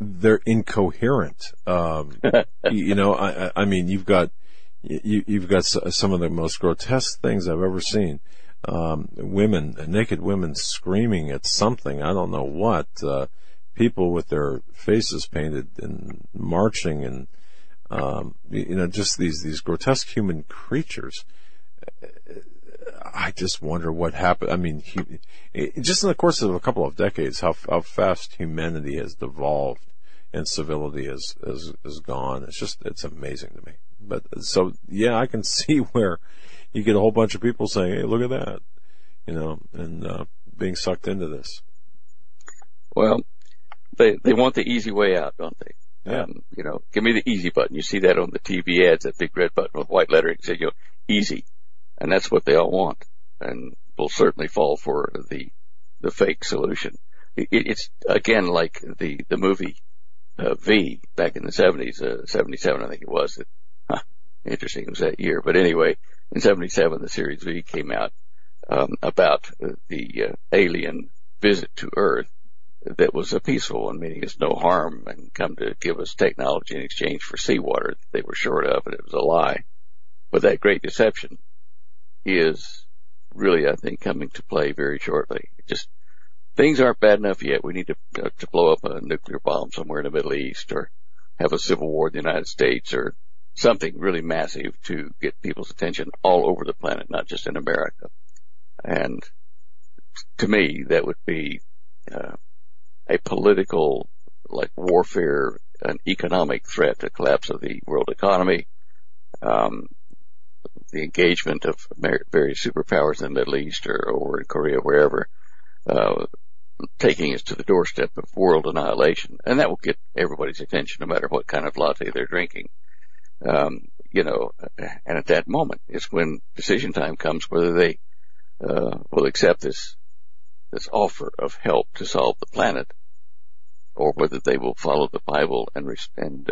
they're incoherent. I mean, you've got some of the most grotesque things I've ever seen. Naked women screaming at something, I don't know what, people with their faces painted and marching, and just these grotesque human creatures. I just wonder what happened. I mean, just in the course of a couple of decades, how fast humanity has devolved and civility has gone. It's amazing to me. But so yeah, I can see where you get a whole bunch of people saying, "Hey, look at that," and being sucked into this. Well, They want the easy way out, don't they? Yeah. Give me the easy button. You see that on the TV ads, that big red button with white lettering, say, easy. And that's what they all want. And will certainly fall for the fake solution. It's again, like the movie, V, back in the 70s, 77, I think it was. Interesting, it was that year. But anyway, in 77, the series V came out, about the alien visit to Earth that was a peaceful one, meaning it's no harm, and come to give us technology in exchange for seawater that they were short of, and it was a lie. But that great deception is really, I think, coming to play very shortly. Just things aren't bad enough yet. We need to blow up a nuclear bomb somewhere in the Middle East, or have a civil war in the United States, or something really massive to get people's attention all over the planet, not just in America. And to me, that would be a political, like, warfare, an economic threat, the collapse of the world economy, the engagement of various superpowers in the Middle East or over in Korea, wherever, taking us to the doorstep of world annihilation. And that will get everybody's attention, no matter what kind of latte they're drinking. And at that moment is when decision time comes, whether they will accept this offer of help to solve the planet, or whether they will follow the Bible and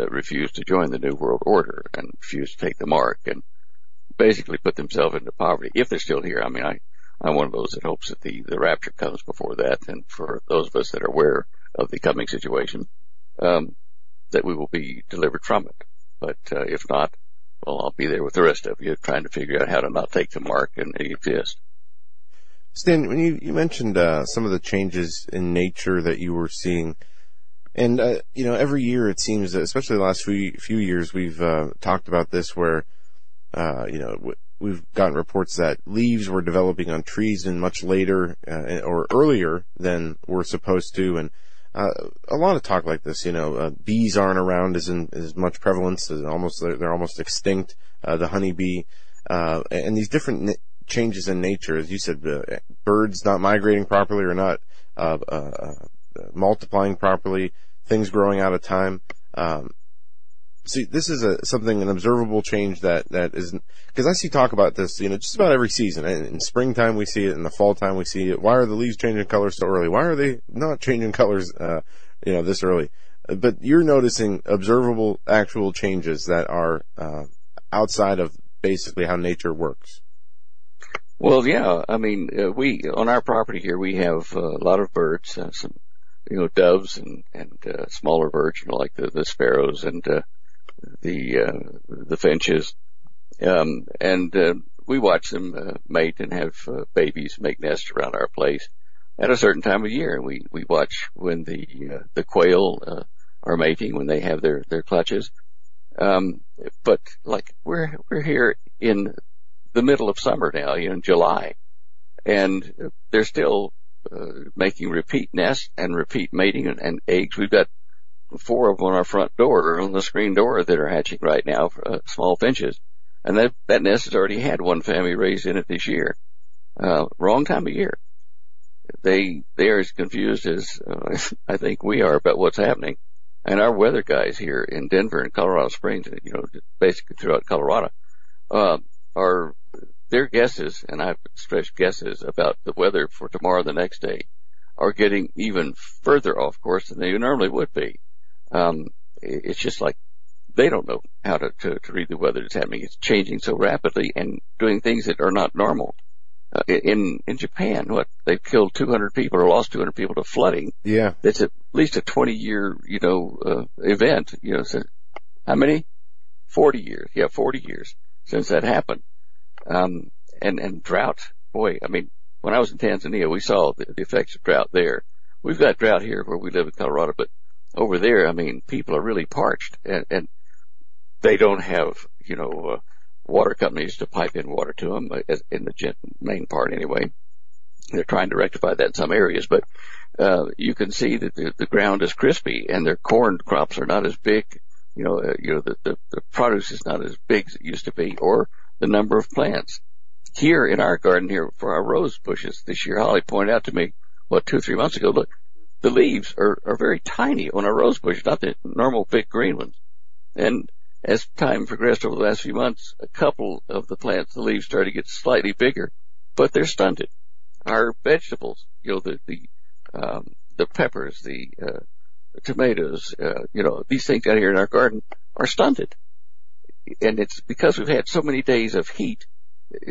refuse to join the New World Order and refuse to take the mark and basically put themselves into poverty, if they're still here. I mean, I'm one of those that hopes that the rapture comes before that, and for those of us that are aware of the coming situation, that we will be delivered from it. But if not, well, I'll be there with the rest of you trying to figure out how to not take the mark and exist. Stan, when you mentioned some of the changes in nature that you were seeing, and every year it seems, especially the last few years, we've talked about this, where we've gotten reports that leaves were developing on trees and much later or earlier than we're supposed to, and a lot of talk like this. Bees aren't around as much prevalence, as they're almost extinct. The honeybee and these different changes in nature, as you said, birds not migrating properly or not multiplying properly, things growing out of time. See, this is an observable change that isn't, because I see talk about this, just about every season. In springtime we see it, in the fall time we see it. Why are the leaves changing colors so early? Why are they not changing colors, this early? But you're noticing observable, actual changes that are outside of basically how nature works. Well, yeah. I mean, we on our property here we have a lot of birds, some doves and smaller birds, like the sparrows and the finches, and we watch them mate and have babies make nests around our place at a certain time of year. We watch when the quail are mating, when they have their clutches. But like we're here in the middle of summer now, in July, and they're still making repeat nests and repeat mating and eggs. We've got 4 of them on our front door, or on the screen door, that are hatching right now, small finches, and that nest has already had one family raised in it this year. Wrong time of year. They are as confused as I think we are about what's happening, and our weather guys here in Denver and Colorado Springs, basically throughout Colorado, are their guesses, and I've stressed guesses about the weather for tomorrow, the next day, are getting even further off course than they normally would be. It's just like they don't know how to read the weather that's happening. It's changing so rapidly and doing things that are not normal. In Japan, they've killed 200 people or lost 200 people to flooding. Yeah. That's at least a 20-year, event. So how many? 40 years. Yeah, 40 years since that happened. And drought, boy, I mean, when I was in Tanzania, we saw the effects of drought there. We've got drought here where we live in Colorado, but over there, I mean, people are really parched, and they don't have, water companies to pipe in water to them, in the main part anyway. They're trying to rectify that in some areas, but you can see that the ground is crispy, and their corn crops are not as big. The produce is not as big as it used to be, or the number of plants. Here in our garden here for our rose bushes this year, Holly pointed out to me, 2 or 3 months ago, look, the leaves are very tiny on our rose bushes, not the normal big green ones. And as time progressed over the last few months, a couple of the plants, the leaves started to get slightly bigger, but they're stunted. Our vegetables, the peppers, the tomatoes, these things out here in our garden are stunted. And it's because we've had so many days of heat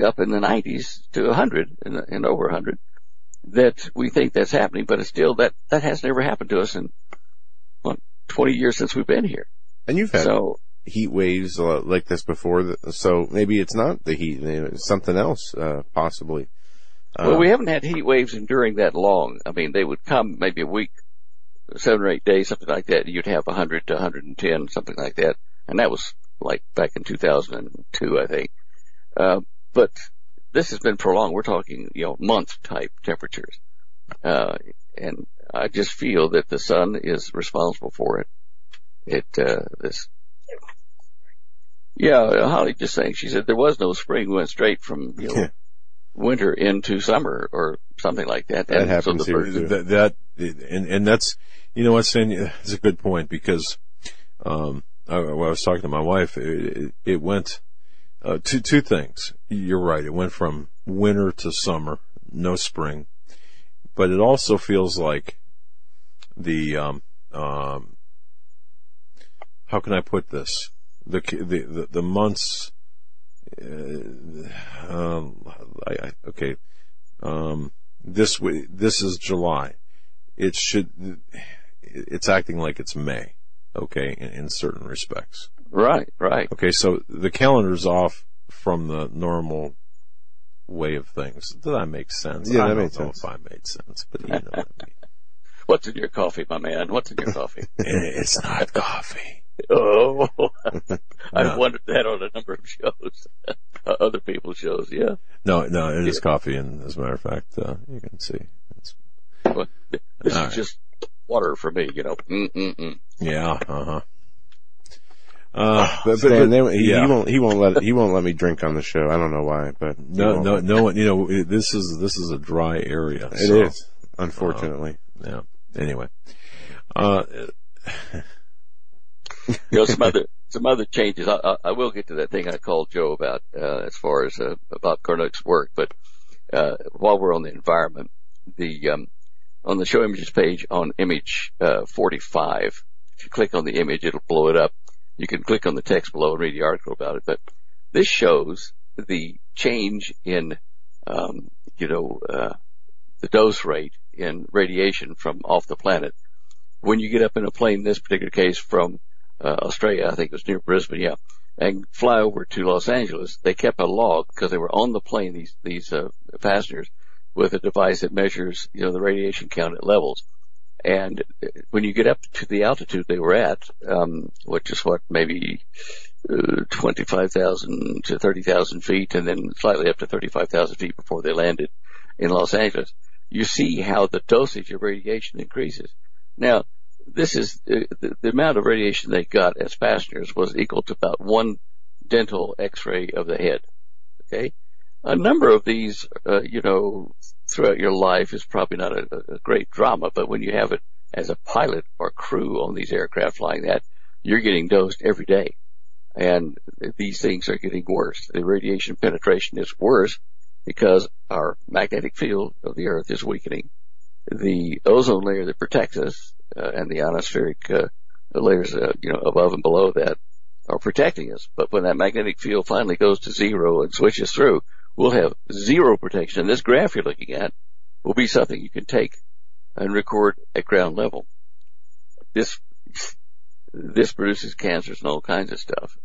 up in the 90s to 100 and over 100 that we think that's happening, but it's still that has never happened to us in 20 years since we've been here. And you've had heat waves like this before, so maybe it's not the heat, it's something else, possibly. Well, we haven't had heat waves enduring that long. I mean, they would come maybe a week, 7 or 8 days, something like that. You'd have 100 to 110, something like that. And that was like back in 2002, I think. But this has been prolonged. We're talking, month type temperatures. And I just feel that the sun is responsible for it. Holly just saying, she said there was no spring. We went straight from, winter into summer or something like that. That happens here. And that's, it's a good point because, I was talking to my wife, it went, two things. You're right. It went from winter to summer, no spring, but it also feels like the, how can I put this? The months, this is July. It's acting like it's May. Okay, in certain respects. Right. Okay, so the calendar's off from the normal way of things. Does that make sense? Yeah, I don't know if I made sense, but you know what I mean. What's in your coffee, my man? What's in your coffee? It's not coffee. Oh, no. I've wondered that on a number of shows, other people's shows, yeah. No, it is coffee, and as a matter of fact, you can see. This is just water for me, Yeah, He won't let me drink on the show. I don't know why, but no one. This is a dry area. It is, unfortunately. Anyway, some other changes. I will get to that thing I called Joe about as far as about Cornuke's work. But while we're on the environment, on the show images page on image 45, if you click on the image, it'll blow it up. You can click on the text below and read the article about it. But this shows the change in the dose rate in radiation from off the planet. When you get up in a plane, this particular case from Australia, I think it was near Brisbane, and fly over to Los Angeles, they kept a log because they were on the plane, these passengers, with a device that measures, the radiation count at levels. And when you get up to the altitude they were at, which is maybe 25,000 to 30,000 feet, and then slightly up to 35,000 feet before they landed in Los Angeles, you see how the dosage of radiation increases. Now, this is the amount of radiation they got as passengers was equal to about one dental X-ray of the head. Okay, a number of these, throughout your life is probably not a great drama, but when you have it as a pilot or crew on these aircraft flying that, you're getting dosed every day, and these things are getting worse. The radiation penetration is worse because our magnetic field of the Earth is weakening. The ozone layer that protects us and the ionospheric layers, above and below that are protecting us. But when that magnetic field finally goes to zero and switches through, we'll have zero protection. And this graph you're looking at will be something you can take and record at ground level. This produces cancers and all kinds of stuff.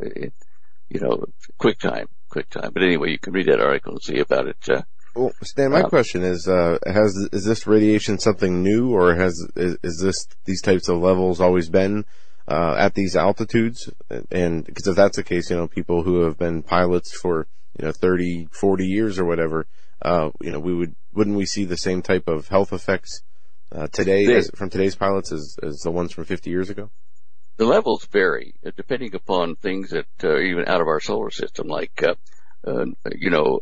Quick time. But anyway, you can read that article and see about it. Well, Stan, my question is: is this radiation something new, or is this these types of levels always been at these altitudes? And because if that's the case, people who have been pilots for 30, 40 years or whatever, wouldn't we see the same type of health effects today from today's pilots as the ones from 50 years ago? The levels vary depending upon things that are even out of our solar system, like.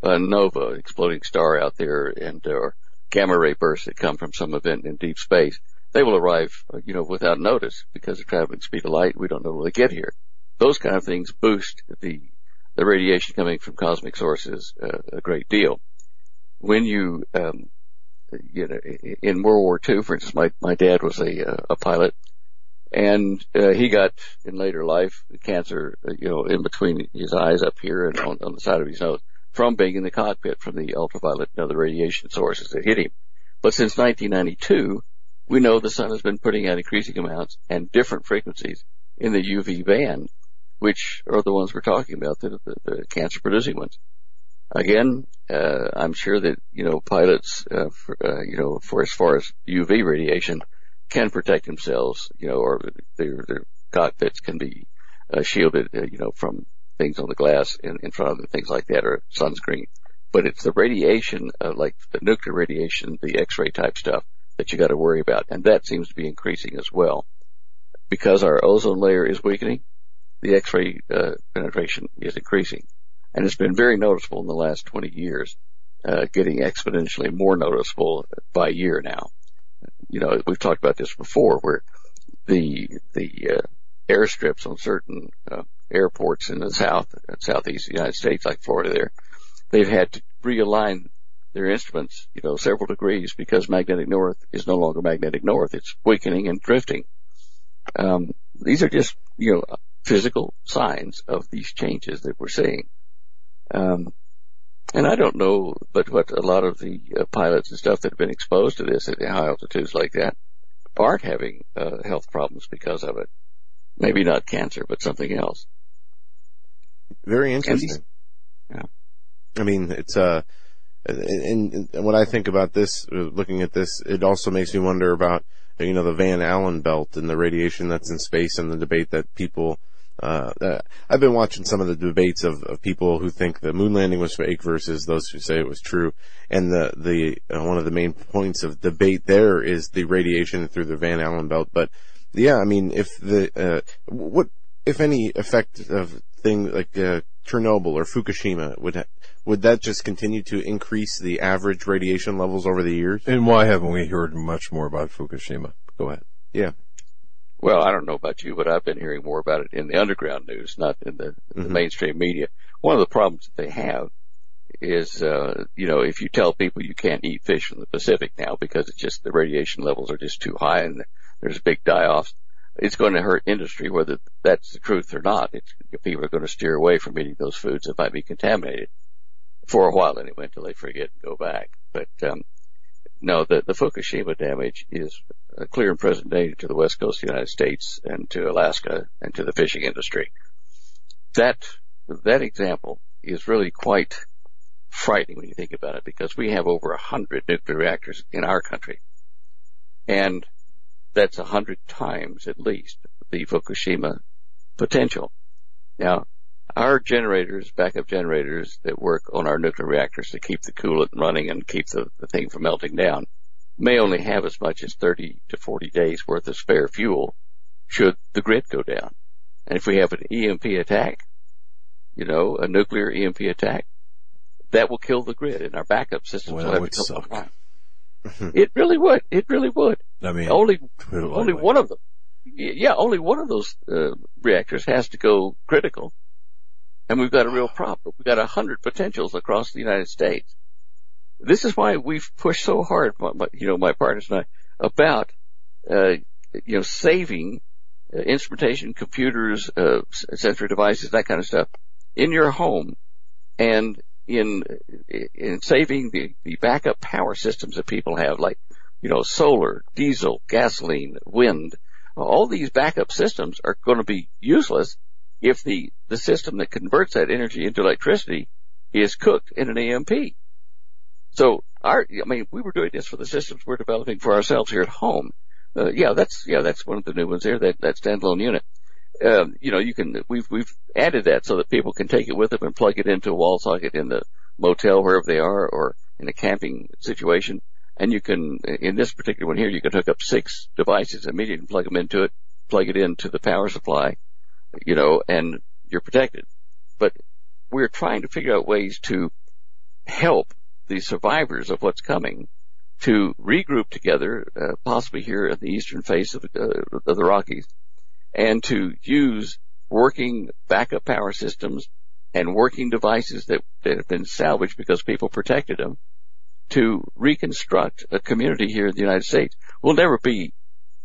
A nova, exploding star out there, and or gamma ray bursts that come from some event in deep space. They will arrive, without notice because of traveling speed of light. We don't know when they get here. Those kind of things boost the radiation coming from cosmic sources a great deal. When you, in World War II, for instance, my dad was a pilot, and he got in later life cancer, in between his eyes up here and on the side of his nose from being in the cockpit from the ultraviolet and other radiation sources that hit him. But since 1992, we know the sun has been putting out increasing amounts and different frequencies in the UV band, which are the ones we're talking about, the cancer-producing ones. Again, I'm sure that, pilots, for as far as UV radiation, can protect themselves, or their cockpits can be shielded, from things on the glass in front of them, things like that, or sunscreen. But it's the radiation, like the nuclear radiation, the X-ray type stuff that you got to worry about, and that seems to be increasing as well. Because our ozone layer is weakening, the X-ray penetration is increasing. And it's been very noticeable in the last 20 years, getting exponentially more noticeable by year now. We've talked about this before, where the airstrips on certain airports in the southeast of the United States, like Florida there, they've had to realign their instruments, several degrees, because magnetic north is no longer magnetic north. It's weakening and drifting. These are just, physical signs of these changes that we're seeing. And I don't know, but what a lot of the pilots and stuff that have been exposed to this at high altitudes like that aren't having health problems because of it. Maybe not cancer, but something else. Very interesting. Yeah. I mean, it's and when I think about this, looking at this, it also makes me wonder about the Van Allen belt and the radiation that's in space and the debate that people. I've been watching some of the debates of people who think the moon landing was fake versus those who say it was true. And the one of the main points of debate there is the radiation through the Van Allen belt. But yeah, I mean, if what, if any effect of thing like, Chernobyl or Fukushima, would that just continue to increase the average radiation levels over the years? And why haven't we heard much more about Fukushima? Go ahead. Yeah. Well, I don't know about you, but I've been hearing more about it in the underground news, not in the mainstream media. One of the problems that they have is, if you tell people you can't eat fish from the Pacific now because it's just the radiation levels are just too high and there's big die-offs, it's going to hurt industry, whether that's the truth or not. People are going to steer away from eating those foods that might be contaminated for a while anyway, until they forget and go back. But, no, the Fukushima damage is a clear and present danger to the west coast of the United States and to Alaska and to the fishing industry. That example is really quite frightening when you think about it, because we have over 100 nuclear reactors in our country. And that's 100 times at least the Fukushima potential. Now, our generators, backup generators that work on our nuclear reactors to keep the coolant running and keep the thing from melting down, may only have as much as 30 to 40 days worth of spare fuel should the grid go down. And if we have an EMP attack, a nuclear EMP attack, that will kill the grid and our backup system. Well, that would suck. It really would. It really would. I mean, only one of them. Yeah, only one of those reactors has to go critical. And we've got a real problem. We've got 100 potentials across the United States. This is why we've pushed so hard, my partners and I, about, saving instrumentation, computers, sensory devices, that kind of stuff in your home and in saving the backup power systems that people have, like, solar, diesel, gasoline, wind. All these backup systems are going to be useless if the system that converts that energy into electricity is cooked in an EMP. So we were doing this for the systems we're developing for ourselves here at home. That's one of the new ones there, that standalone unit. We've added that so that people can take it with them and plug it into a wall socket in the motel wherever they are or in a camping situation. And you can, in this particular one here, you can hook up 6 devices immediately and plug them into it, plug it into the power supply, and you're protected. But we're trying to figure out ways to help the survivors of what's coming to regroup together, possibly here at the eastern face of the Rockies, and to use working backup power systems and working devices that have been salvaged because people protected them to reconstruct a community here in the United States. We'll never be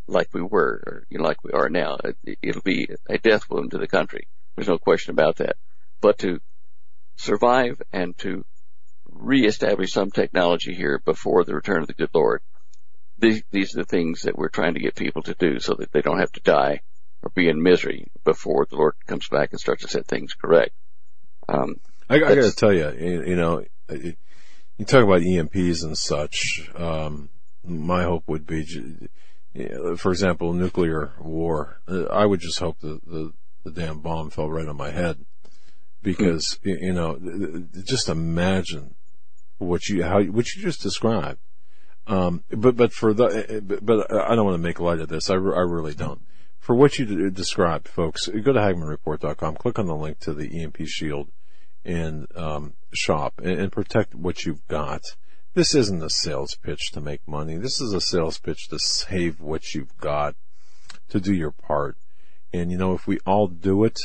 like we were, or like we are now. It'll be a death wound to the country. There's no question about that. But to survive and to reestablish some technology here before the return of the good Lord. These are the things that we're trying to get people to do so that they don't have to die or be in misery before the Lord comes back and starts to set things correct. I got to tell you, you talk about EMPs and such. My hope would be, for example, nuclear war. I would just hope the damn bomb fell right on my head, because just imagine what you just described. But I don't want to make light of this. I really don't. For what you described, folks, go to HagmanReport.com, click on the link to the EMP shield and shop, and protect what you've got. This isn't a sales pitch to make money. This is a sales pitch to save what you've got, to do your part. And if we all do it,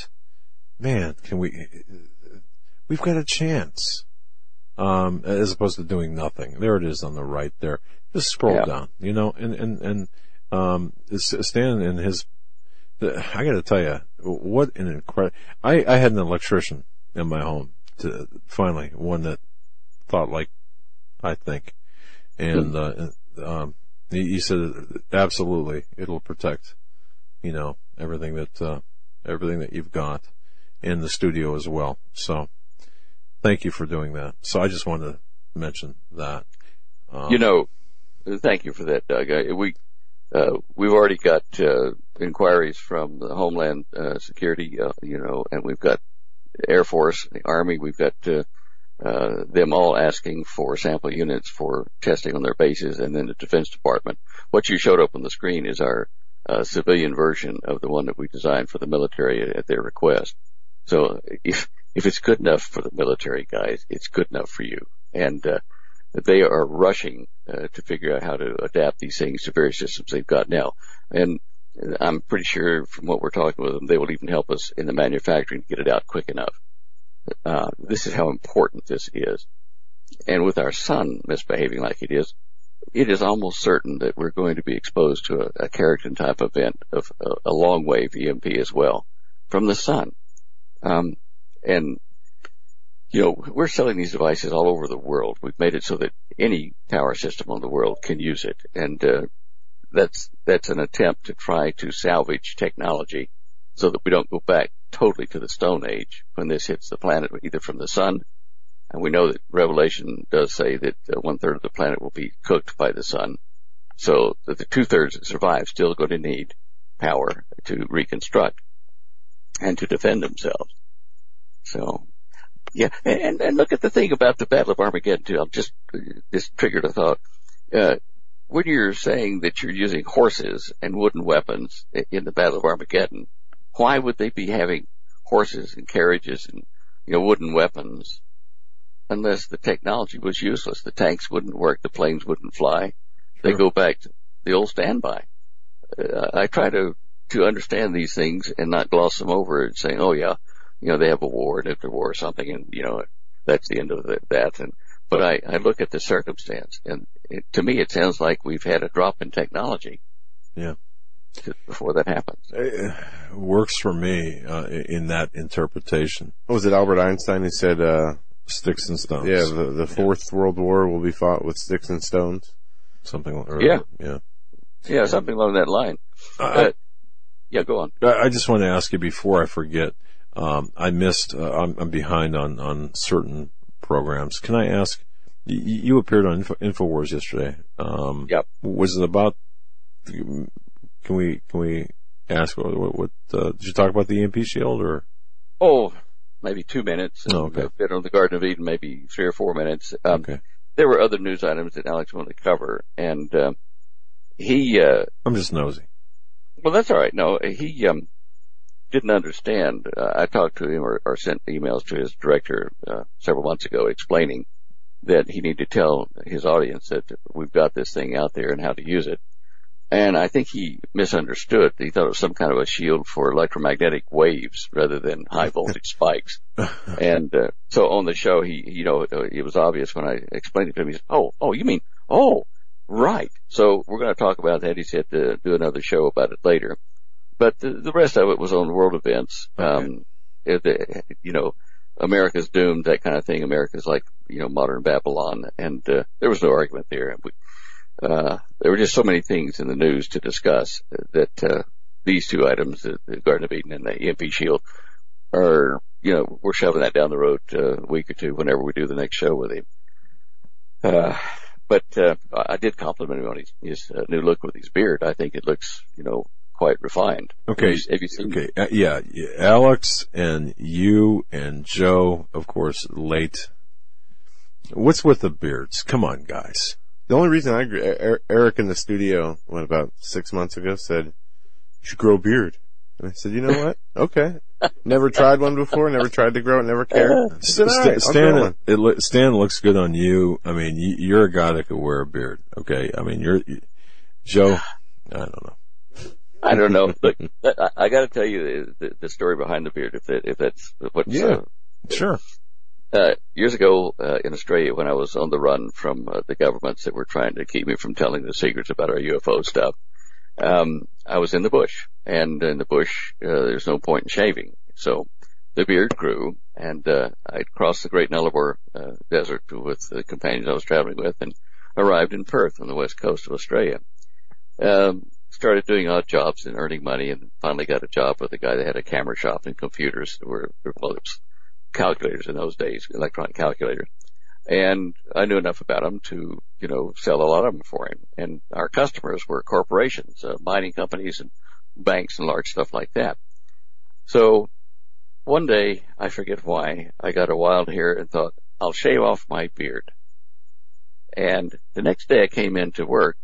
man, we've got a chance. As opposed to doing nothing. There it is on the right there. Just scroll down, and Stan and his, I gotta tell you, what an incredible, I had an electrician in my home, finally, one that thought like I think. And, he said, absolutely, it'll protect, everything that you've got, and the studio as well. So thank you for doing that. So I just wanted to mention that. Thank you for that, Doug. We've already got, inquiries from the Homeland Security, and we've got Air Force, the Army, we've got, them all asking for sample units for testing on their bases, and then the Defense Department. What you showed up on the screen is our civilian version of the one that we designed for the military at their request. So if it's good enough for the military guys, it's good enough for you. And they are rushing to figure out how to adapt these things to various systems they've got now. And I'm pretty sure from what we're talking with them, they will even help us in the manufacturing to get it out quick enough. This is how important this is. And with our sun misbehaving like it is almost certain that we're going to be exposed to a Carrington type event of a long wave EMP as well from the sun. We're selling these devices all over the world. We've made it so that any power system on the world can use it. And, that's an attempt to try to salvage technology so that we don't go back totally to the Stone Age when this hits the planet, either from the sun, and we know that Revelation does say that 1/3 of the planet will be cooked by the sun, so that the 2/3 that survive still going to need power to reconstruct and to defend themselves. So, yeah, and look at the thing about the Battle of Armageddon too. I'm just triggered a thought. When you're saying that you're using horses and wooden weapons in the Battle of Armageddon, why would they be having horses and carriages and, wooden weapons unless the technology was useless? The tanks wouldn't work. The planes wouldn't fly. Sure. They go back to the old standby. I try to understand these things and not gloss them over and saying, oh yeah, they have a war and if the war or something and, that's the end of that. But I look at the circumstance and to me it sounds like we've had a drop in technology. Yeah. Before that happens. It works for me in that interpretation. What was it, Albert Einstein who said sticks and stones? Yeah, the Fourth World War will be fought with sticks and stones. Something like that. Yeah, something along that line. Go on. I just want to ask you before I forget, I'm behind on certain programs. Can I ask, you appeared on InfoWars yesterday. Yep. Was it about... Can we ask what did you talk about the EMP shield or? Oh, maybe 2 minutes. Oh, okay. A bit on the Garden of Eden, maybe 3 or 4 minutes. Okay. There were other news items that Alex wanted to cover, and I'm just nosy. Well, that's all right. No, he didn't understand. I talked to him or sent emails to his director several months ago explaining that he needed to tell his audience that we've got this thing out there and how to use it. And I think he misunderstood. He thought it was some kind of a shield for electromagnetic waves rather than high voltage spikes. And so on the show, he it was obvious when I explained it to him. He said, "Oh, you mean, oh, right." So we're going to talk about that. He said to do another show about it later. But the rest of it was on world events. Okay. America's doomed, that kind of thing. America's like, you know, modern Babylon. And there was no argument there. There were just so many things in the news to discuss that these two items, the Garden of Eden and the EMP shield, are, you know, we're shoving that down the road a week or two whenever we do the next show with him. But I did compliment him on his new look with his beard. I think it looks, you know, quite refined. Okay. Have you seen it? Yeah. Alex and you and Joe, of course, late. What's with the beards? Come on, guys. The only reason I agree, Eric in the studio, what, about 6 months ago, said, you should grow a beard. And I said, you know what? Okay. Never tried one before, never tried to grow it, never cared. Stan looks good on you. I mean, you're a guy that could wear a beard, okay? I mean, Joe, I don't know. Look, I got to tell you the story behind the beard, if that's what's... Yeah, sure. Years ago in Australia, when I was on the run from the governments that were trying to keep me from telling the secrets about our UFO stuff, I was in the bush, and in the bush, there's no point in shaving. So the beard grew, and I'd crossed the Great Nullarbor Desert with the companions I was traveling with and arrived in Perth on the west coast of Australia. Started doing odd jobs and earning money, and finally got a job with a guy that had a camera shop and computers that were calculators in those days, electronic calculators. And I knew enough about them to, you know, sell a lot of them for him. And our customers were corporations, mining companies and banks and large stuff like that. So one day, I forget why, I got a wild hair and thought, I'll shave off my beard. And the next day I came in to work.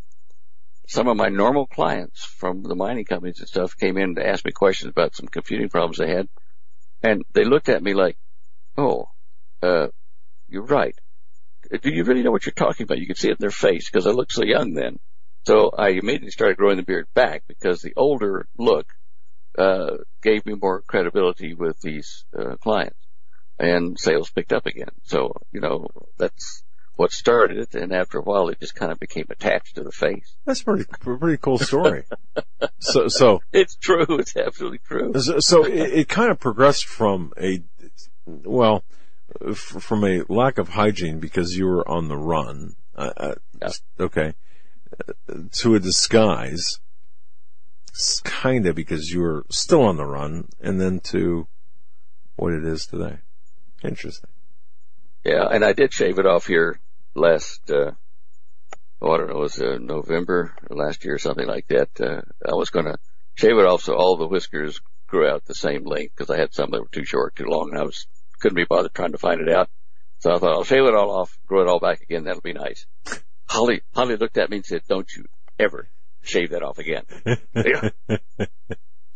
Some of my normal clients from the mining companies and stuff came in to ask me questions about some computing problems they had. And they looked at me like, you're right. Do you really know what you're talking about? You could see it in their face because I looked so young then. So I immediately started growing the beard back because the older look gave me more credibility with these clients, and sales picked up again. So, you know, that's what started it, and after a while it just kind of became attached to the face. That's a pretty cool story. so it's true. It's absolutely true. So it kind of progressed from a lack of hygiene because you were on the run, to a disguise, kind of, because you were still on the run, and then to what it is today. Interesting. Yeah, and I did shave it off here last, November last year or something like that. I was going to shave it off so all the whiskers grew out the same length, because I had some that were too short, too long, and I couldn't be bothered trying to find it out. So I thought, I'll shave it all off, grow it all back again. That'll be nice. Holly looked at me and said, don't you ever shave that off again. Yeah.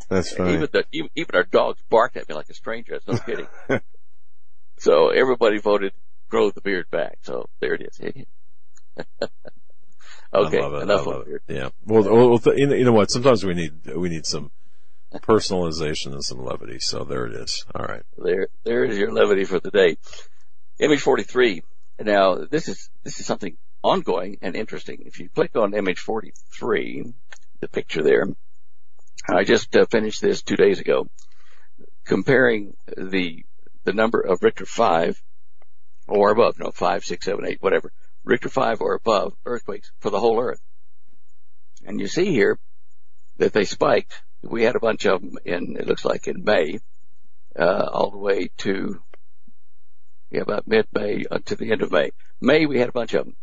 That's funny. Even our dogs barked at me like a stranger. That's no kidding. So everybody voted, grow the beard back. So there it is. Okay. I love it. Enough of it. Yeah. Well, you know what? Sometimes we need some personalization and some levity. So there it is. All right. There is your levity for the day. Image 43. Now, this is something ongoing and interesting. If you click on image 43, the picture there, I just finished this 2 days ago, comparing the number of Richter 5 or above, 5, 6, 7, 8, whatever, Richter 5 or above earthquakes for the whole Earth. And you see here that they spiked. We had a bunch of them in May, all the way to, about mid-May to the end of May. May, we had a bunch of them.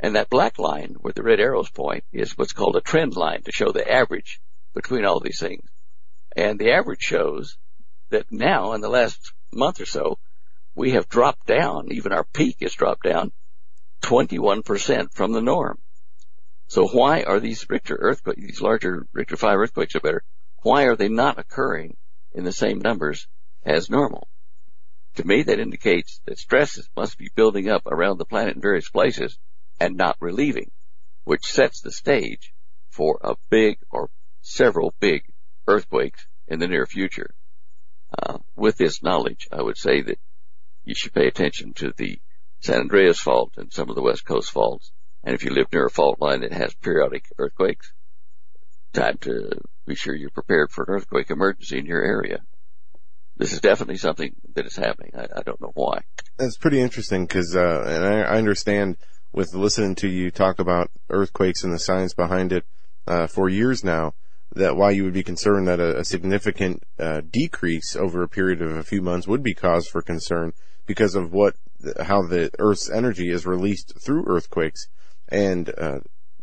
And that black line where the red arrows point is what's called a trend line to show the average between all these things. And the average shows that now in the last month or so, we have dropped down, even our peak has dropped down 21% from the norm. So why are these Richter earthquakes, these larger Richter 5 earthquakes are better, why are they not occurring in the same numbers as normal? To me, that indicates that stresses must be building up around the planet in various places and not relieving, which sets the stage for a big or several big earthquakes in the near future. With this knowledge, I would say that you should pay attention to the San Andreas Fault and some of the West Coast faults. And if you live near a fault line that has periodic earthquakes, time to be sure you're prepared for an earthquake emergency in your area. this is definitely something that is happening. I don't know why. That's pretty interesting because, and I understand with listening to you talk about earthquakes and the science behind it for years now, that why you would be concerned that a significant decrease over a period of a few months would be cause for concern because of how the Earth's energy is released through earthquakes, and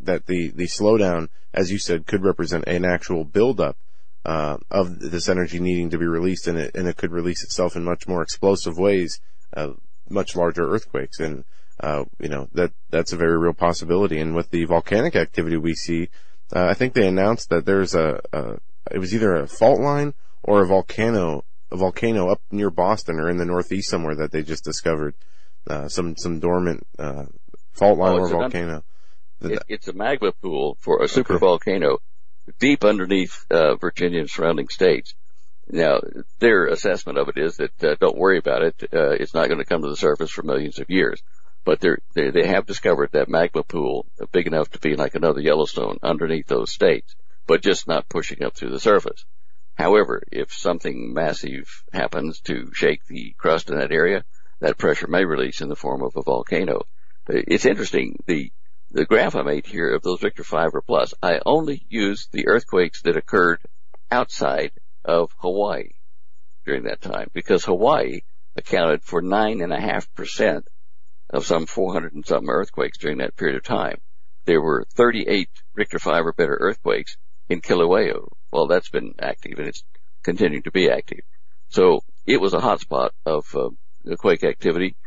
that the slowdown, as you said, could represent an actual buildup of this energy needing to be released, and it could release itself in much more explosive ways, much larger earthquakes, and that's a very real possibility. And with the volcanic activity we see, I think they announced that there's it was either a fault line or a volcano up near Boston or in the Northeast somewhere that they just discovered, some dormant fault line or volcano. It's a magma pool for a super volcano deep underneath Virginia and surrounding states. Now, their assessment of it is that don't worry about it. It's not going to come to the surface for millions of years. But they have discovered that magma pool big enough to be like another Yellowstone underneath those states, but just not pushing up through the surface. However, if something massive happens to shake the crust in that area, that pressure may release in the form of a volcano. It's interesting, the graph I made here of those Richter 5 or plus, I only used the earthquakes that occurred outside of Hawaii during that time, because Hawaii accounted for 9.5% of some 400 and some earthquakes during that period of time. There were 38 Richter 5 or better earthquakes in Kilauea. Well, that's been active, and it's continuing to be active. So it was a hotspot of quake activity,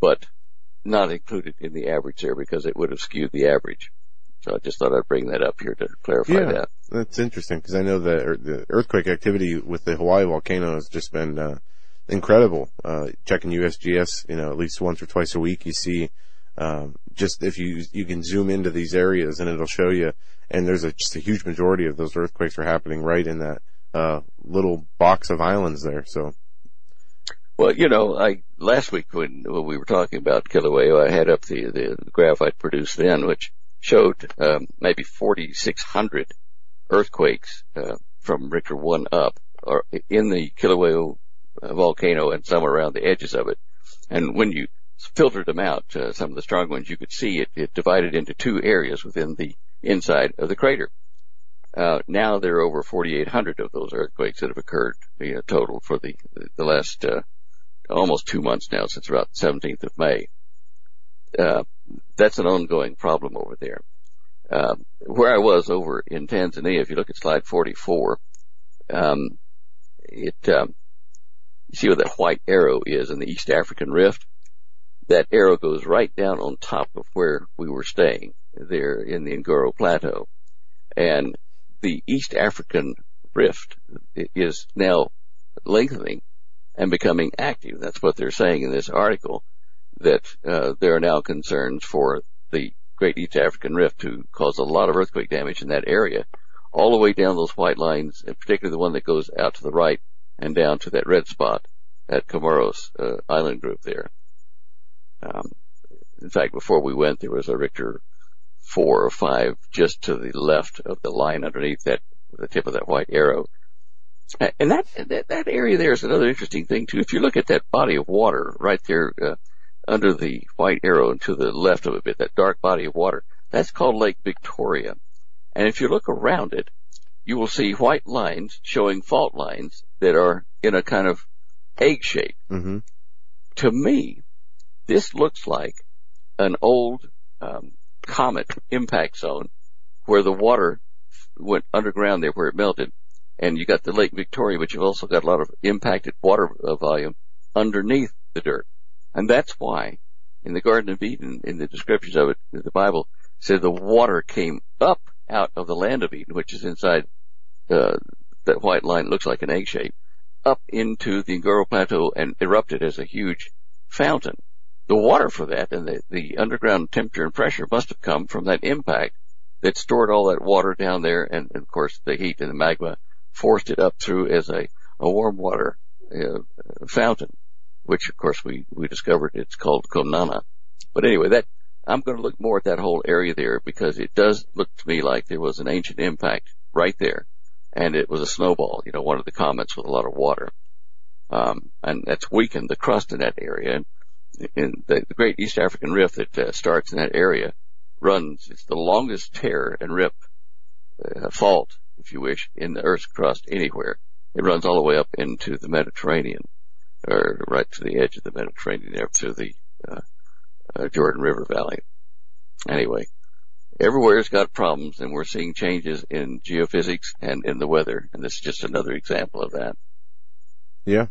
but not included in the average there because it would have skewed the average. So I just thought I'd bring that up here to clarify that. That's interesting because I know the earthquake activity with the Hawaii volcano has just been incredible. Checking USGS, at least once or twice a week, you see just if you can zoom into these areas and it'll show you. And there's just a huge majority of those earthquakes are happening right in that little box of islands there. So, well, last week when we were talking about Kilauea, I had up the graph I'd produced then, which showed maybe 4,600 earthquakes from Richter 1 up, or in the Kilauea volcano and some around the edges of it. And when you filtered them out, some of the strong ones, you could see it divided into two areas within the inside of the crater. Now there are over 4,800 of those earthquakes that have occurred total for the last almost 2 months now, since about the 17th of May. That's an ongoing problem over there. Where I was over in Tanzania, if you look at slide 44, you see where that white arrow is in the East African Rift. That arrow goes right down on top of where we were staying there in the Ngoro Plateau. And the East African Rift is now lengthening and becoming active. That's what they're saying in this article, that there are now concerns for the Great East African Rift to cause a lot of earthquake damage in that area, all the way down those white lines, and particularly the one that goes out to the right and down to that red spot at Comoros Island Group there. In fact, before we went, there was a Richter 4 or 5 just to the left of the line underneath the tip of that white arrow. And that area there is another interesting thing, too. If you look at that body of water right there under the white arrow and to the left of it, that dark body of water, that's called Lake Victoria. And if you look around it, you will see white lines showing fault lines that are in a kind of egg shape. Mm-hmm. To me, this looks like an old comet impact zone where the water went underground there where it melted. And you got the Lake Victoria, but you've also got a lot of impacted water volume underneath the dirt. And that's why in the Garden of Eden, in the descriptions of it, the Bible said the water came up out of the land of Eden, which is inside that white line, looks like an egg shape, up into the Ngoro Plateau and erupted as a huge fountain. The water for that and the underground temperature and pressure must have come from that impact that stored all that water down there, and of course the heat and the magma forced it up through as a warm water fountain, which of course we discovered it's called Komnana. But anyway, I'm going to look more at that whole area there because it does look to me like there was an ancient impact right there, and it was a snowball, one of the comets with a lot of water. and that's weakened the crust in that area. In the Great East African Rift that starts in that area runs, it's the longest tear and rip fault, if you wish, in the Earth's crust anywhere. It runs all the way up into the Mediterranean, or right to the edge of the Mediterranean, up to the Jordan River Valley. Anyway, everywhere's got problems, and we're seeing changes in geophysics and in the weather, and this is just another example of that. Yeah.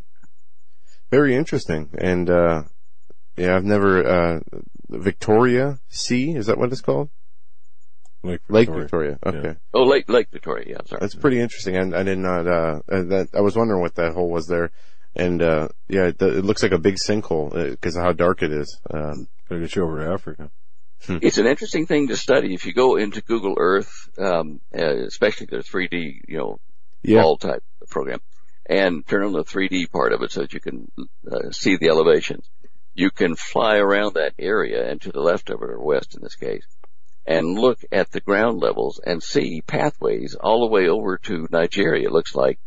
Very interesting. And yeah, I've never Victoria Sea, is that what it's called? Lake Victoria. Okay. Yeah. Oh, Lake Victoria. Yeah, I'm sorry. That's pretty interesting. I did not I was wondering what that hole was there. And yeah, it looks like a big sinkhole because of how dark it is. It'll get you over to Africa. It's an interesting thing to study. If you go into Google Earth, especially their 3D, ball type program, and turn on the 3D part of it so that you can see the elevations, you can fly around that area and to the left of it, or west in this case, and look at the ground levels and see pathways all the way over to Nigeria, it looks like,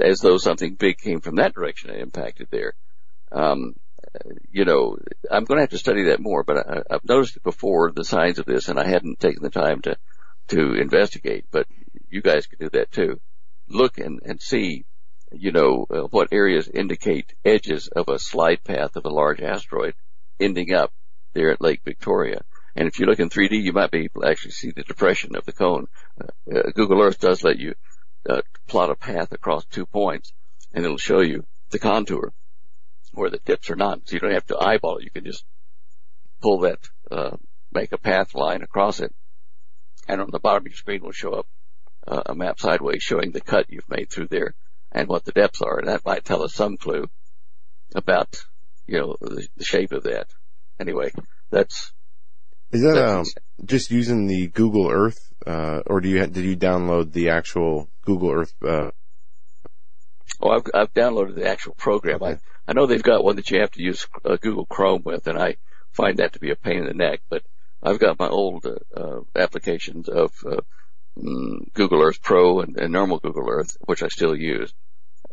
as though something big came from that direction and impacted there. I'm going to have to study that more, but I've noticed it before, the signs of this, and I hadn't taken the time to investigate, but you guys could do that too. Look and see, what areas indicate edges of a slide path of a large asteroid ending up there at Lake Victoria. And if you look in 3D, you might be able to actually see the depression of the cone. Google Earth does let you plot a path across 2 points, and it'll show you the contour where the tips are not. So you don't have to eyeball it. You can just pull that, make a path line across it. And on the bottom of your screen will show up a map sideways showing the cut you've made through there and what the depths are. And that might tell us some clue about, the shape of that. Anyway, that's... Is that just using the Google Earth, or did you download the actual Google Earth? Oh, I've downloaded the actual program. Okay. I know they've got one that you have to use Google Chrome with, and I find that to be a pain in the neck. But I've got my old applications of Google Earth Pro and normal Google Earth, which I still use,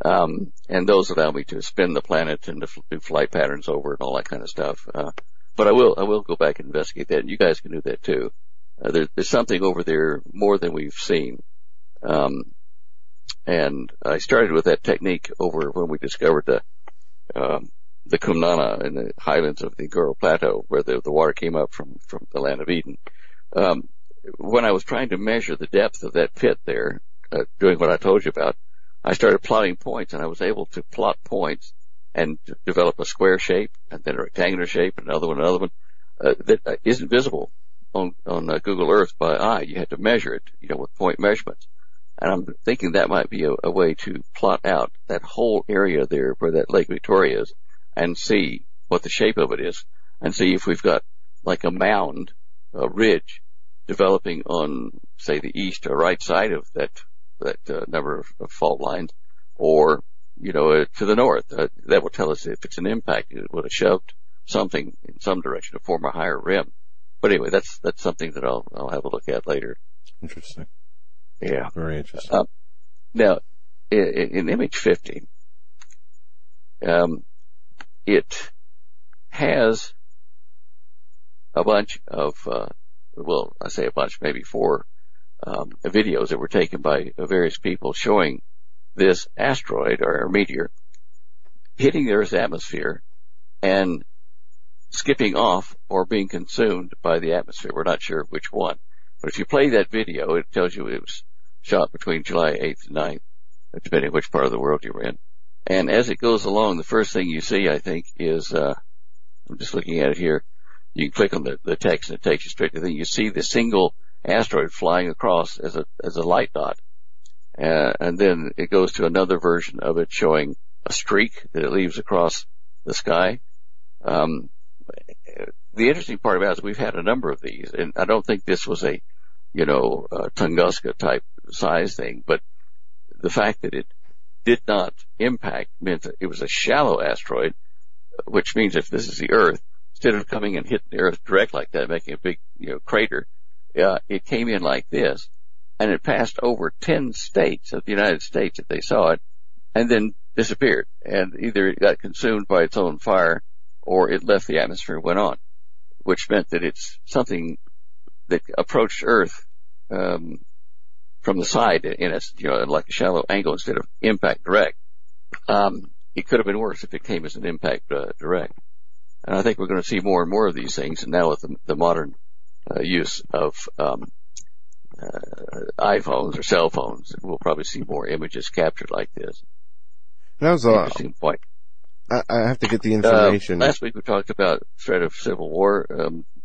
and those allow me to spin the planet and to do flight patterns over and all that kind of stuff. But I will go back and investigate that, and you guys can do that too. There's something over there more than we've seen. And I started with that technique over when we discovered the Qumrana in the highlands of the Garo Plateau, where the water came up from the land of Eden. When I was trying to measure the depth of that pit there, doing what I told you about, I started plotting points, and I was able to plot points and develop a square shape, and then a rectangular shape, another one, that isn't visible on Google Earth by eye. You had to measure it, with point measurements. And I'm thinking that might be a way to plot out that whole area there where that Lake Victoria is and see what the shape of it is and see if we've got like a mound, a ridge developing on, say, the east or right side of that number of fault lines, or to the north. That will tell us if it's an impact. It would have shoved something in some direction to form a higher rim. But anyway, that's something that I'll have a look at later. Interesting. Yeah. Very interesting. Now, in image 50, it has a bunch of, I say a bunch, maybe 4, videos that were taken by various people showing this asteroid or meteor hitting the Earth's atmosphere and skipping off or being consumed by the atmosphere. We're not sure which one. But if you play that video, it tells you it was shot between July 8th and 9th, depending on which part of the world you were in. And as it goes along, the first thing you see, I think, is, I'm just looking at it here. You can click on the text and it takes you straight to the thing. You see the single asteroid flying across as a light dot. And then it goes to another version of it showing a streak that it leaves across the sky. The interesting part about it is we've had a number of these, and I don't think this was a, Tunguska type size thing, but the fact that it did not impact meant that it was a shallow asteroid, which means if this is the Earth, instead of coming and hitting the Earth direct like that, making a big, crater, it came in like this. And it passed over 10 states of the United States if they saw it, and then disappeared, and either it got consumed by its own fire or it left the atmosphere and went on, which meant that it's something that approached Earth from the side, in a, you know, like a shallow angle instead of impact direct. It could have been worse if it came as an impact direct. And I think we're going to see more and more of these things, and now with the modern use of iPhones or cell phones, we'll probably see more images captured like this. That was an interesting point. I have to get the information. Last week we talked about threat of civil war,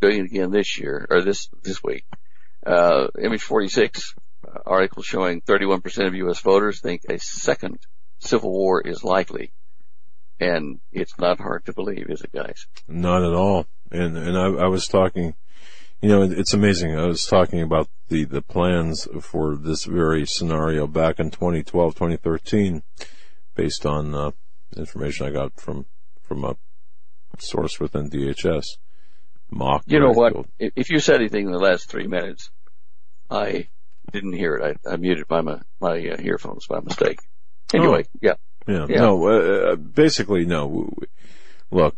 doing it again this year, or this week. Image 46, article showing 31% of U.S. voters think a second civil war is likely. And it's not hard to believe, is it, guys? Not at all. And I was talking, you know, it's amazing. I was talking about the plans for this very scenario back in 2012, 2013, based on, information I got from a source within DHS. Mock. You know what? If you said anything in the last 3 minutes, I didn't hear it. I muted my earphones by mistake. Anyway, oh. Yeah. Yeah. No, basically, no. Look,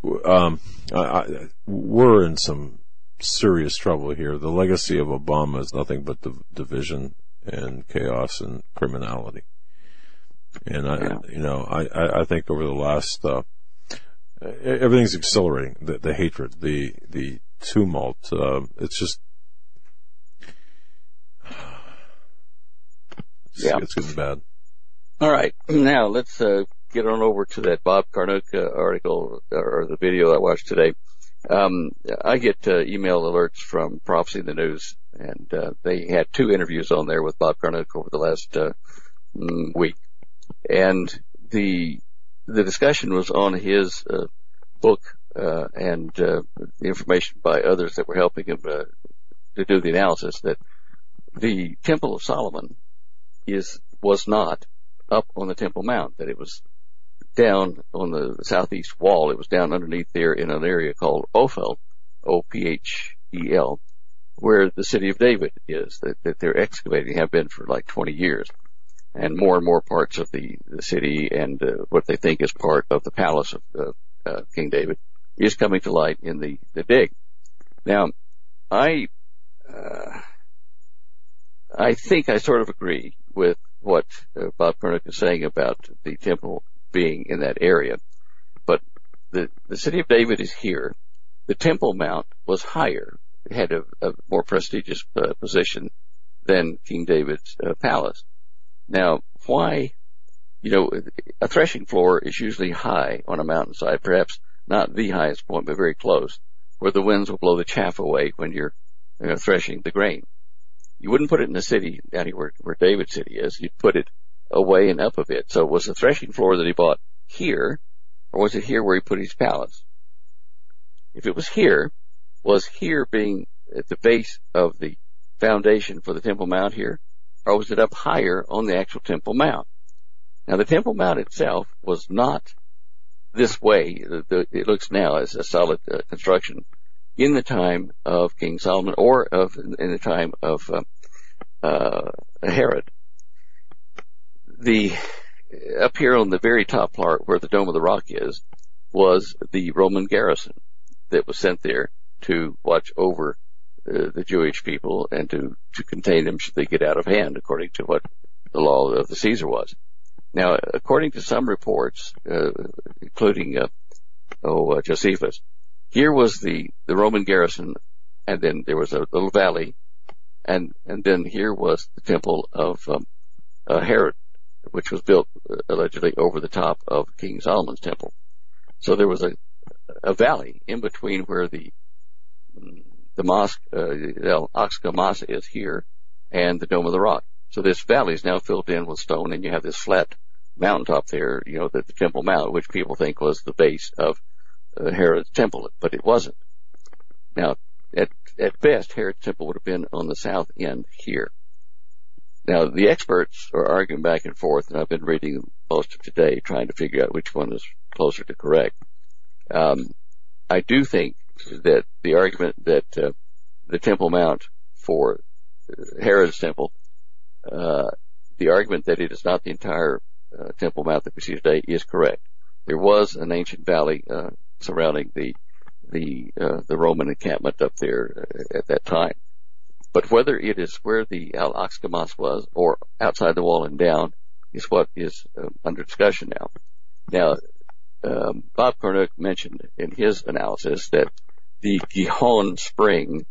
we're in some serious trouble here. The legacy of Obama is nothing but division and chaos and criminality. And I think over the last, everything's accelerating. The hatred, the tumult, it's just, it's getting bad. All right. Now let's, get on over to that Bob Cornuke article or the video I watched today. I get, email alerts from Prophecy in the News, and, they had 2 interviews on there with Bob Cornuke over the last, week. And the discussion was on his book and the information by others that were helping him to do the analysis that the Temple of Solomon was not up on the Temple Mount, that it was down on the southeast wall. It was down underneath there in an area called Ophel, O-P-H-E-L, where the city of David is, that they're excavating, have been for like 20 years. And more parts of the city and what they think is part of the palace of King David is coming to light in the dig. Now, I think I sort of agree with what Bob Cornuke is saying about the temple being in that area, but the city of David is here. The Temple Mount was higher. It had a more prestigious position than King David's palace. Now, why, you know, a threshing floor is usually high on a mountainside, perhaps not the highest point, but very close, where the winds will blow the chaff away when you're threshing the grain. You wouldn't put it in the city down here where David's city is. You'd put it away and up a bit. So was the threshing floor that he bought here, or was it here where he put his palace? If it was here being at the base of the foundation for the Temple Mount here? Or was it up higher on the actual Temple Mount? Now, the Temple Mount itself was not this way. It looks now as a solid construction in the time of King Solomon or in the time of Herod. Up here on the very top part where the Dome of the Rock is was the Roman garrison that was sent there to watch over the Jewish people and to contain them should they get out of hand, according to what the law of the Caesar was. Now, according to some reports, including Josephus, here was the Roman garrison, and then there was a little valley, and then here was the temple of Herod, which was built allegedly over the top of King Solomon's temple. So there was a valley in between where the mosque, Al-Aqsa Mosque is here, and the Dome of the Rock. So this valley is now filled in with stone, and you have this flat mountaintop there, you know, the Temple Mount, which people think was the base of Herod's temple, but it wasn't. Now, at best, Herod's temple would have been on the south end here. Now, the experts are arguing back and forth, and I've been reading most of today trying to figure out which one is closer to correct. I do think that the argument that the Temple Mount for Herod's temple, the argument that it is not the entire Temple Mount that we see today is correct. There was an ancient valley surrounding the Roman encampment up there at that time. But whether it is where the Al-Aqsa was or outside the wall and down is what is under discussion now. Bob Cornuke mentioned in his analysis that the Gihon spring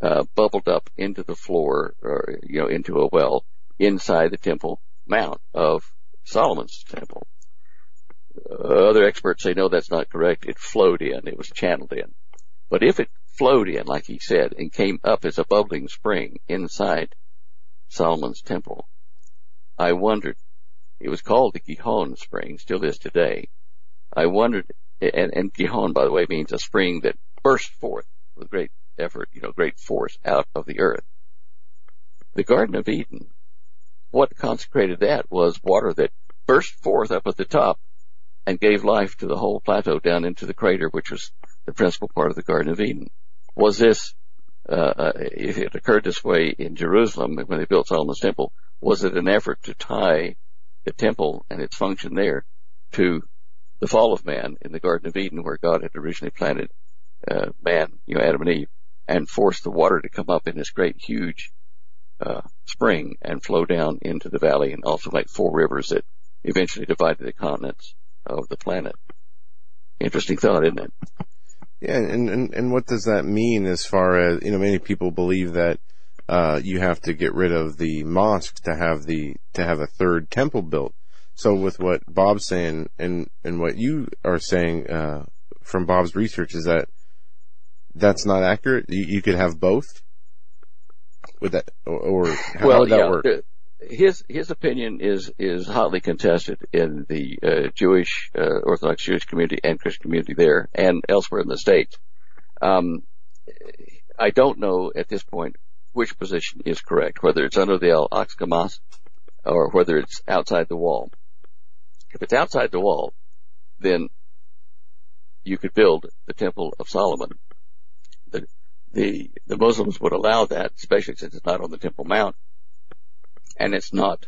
bubbled up into the floor, or, you know, into a well inside the Temple Mount of Solomon's temple. Other experts say, no, that's not correct. It flowed in. It was channeled in. But if it flowed in, like he said, and came up as a bubbling spring inside Solomon's temple, I wondered, it was called the Gihon spring, still is today. I wondered, and Gihon, by the way, means a spring that burst forth with great effort, you know, great force out of the earth. The Garden of Eden, what consecrated that was water that burst forth up at the top and gave life to the whole plateau down into the crater, which was the principal part of the Garden of Eden. Was this, if it occurred this way in Jerusalem when they built Solomon's temple, was it an effort to tie the temple and its function there to the fall of man in the Garden of Eden, where God had originally planted man, you know, Adam and Eve, and forced the water to come up in this great, huge spring and flow down into the valley, and also like four rivers that eventually divided the continents of the planet? Interesting thought, isn't it? Yeah, and what does that mean as far as, you know, many people believe that you have to get rid of the mosque to have a third temple built. So with what Bob's saying and what you are saying from Bob's research is that that's not accurate. You could have both. Would that or how would that work? His opinion is hotly contested in the Jewish Orthodox Jewish community and Christian community there and elsewhere in the States. I don't know at this point which position is correct, whether it's under the Al-Aqsa Mosque or whether it's outside the wall. If it's outside the wall, then you could build the Temple of Solomon. The Muslims would allow that, especially since it's not on the Temple Mount. And it's not,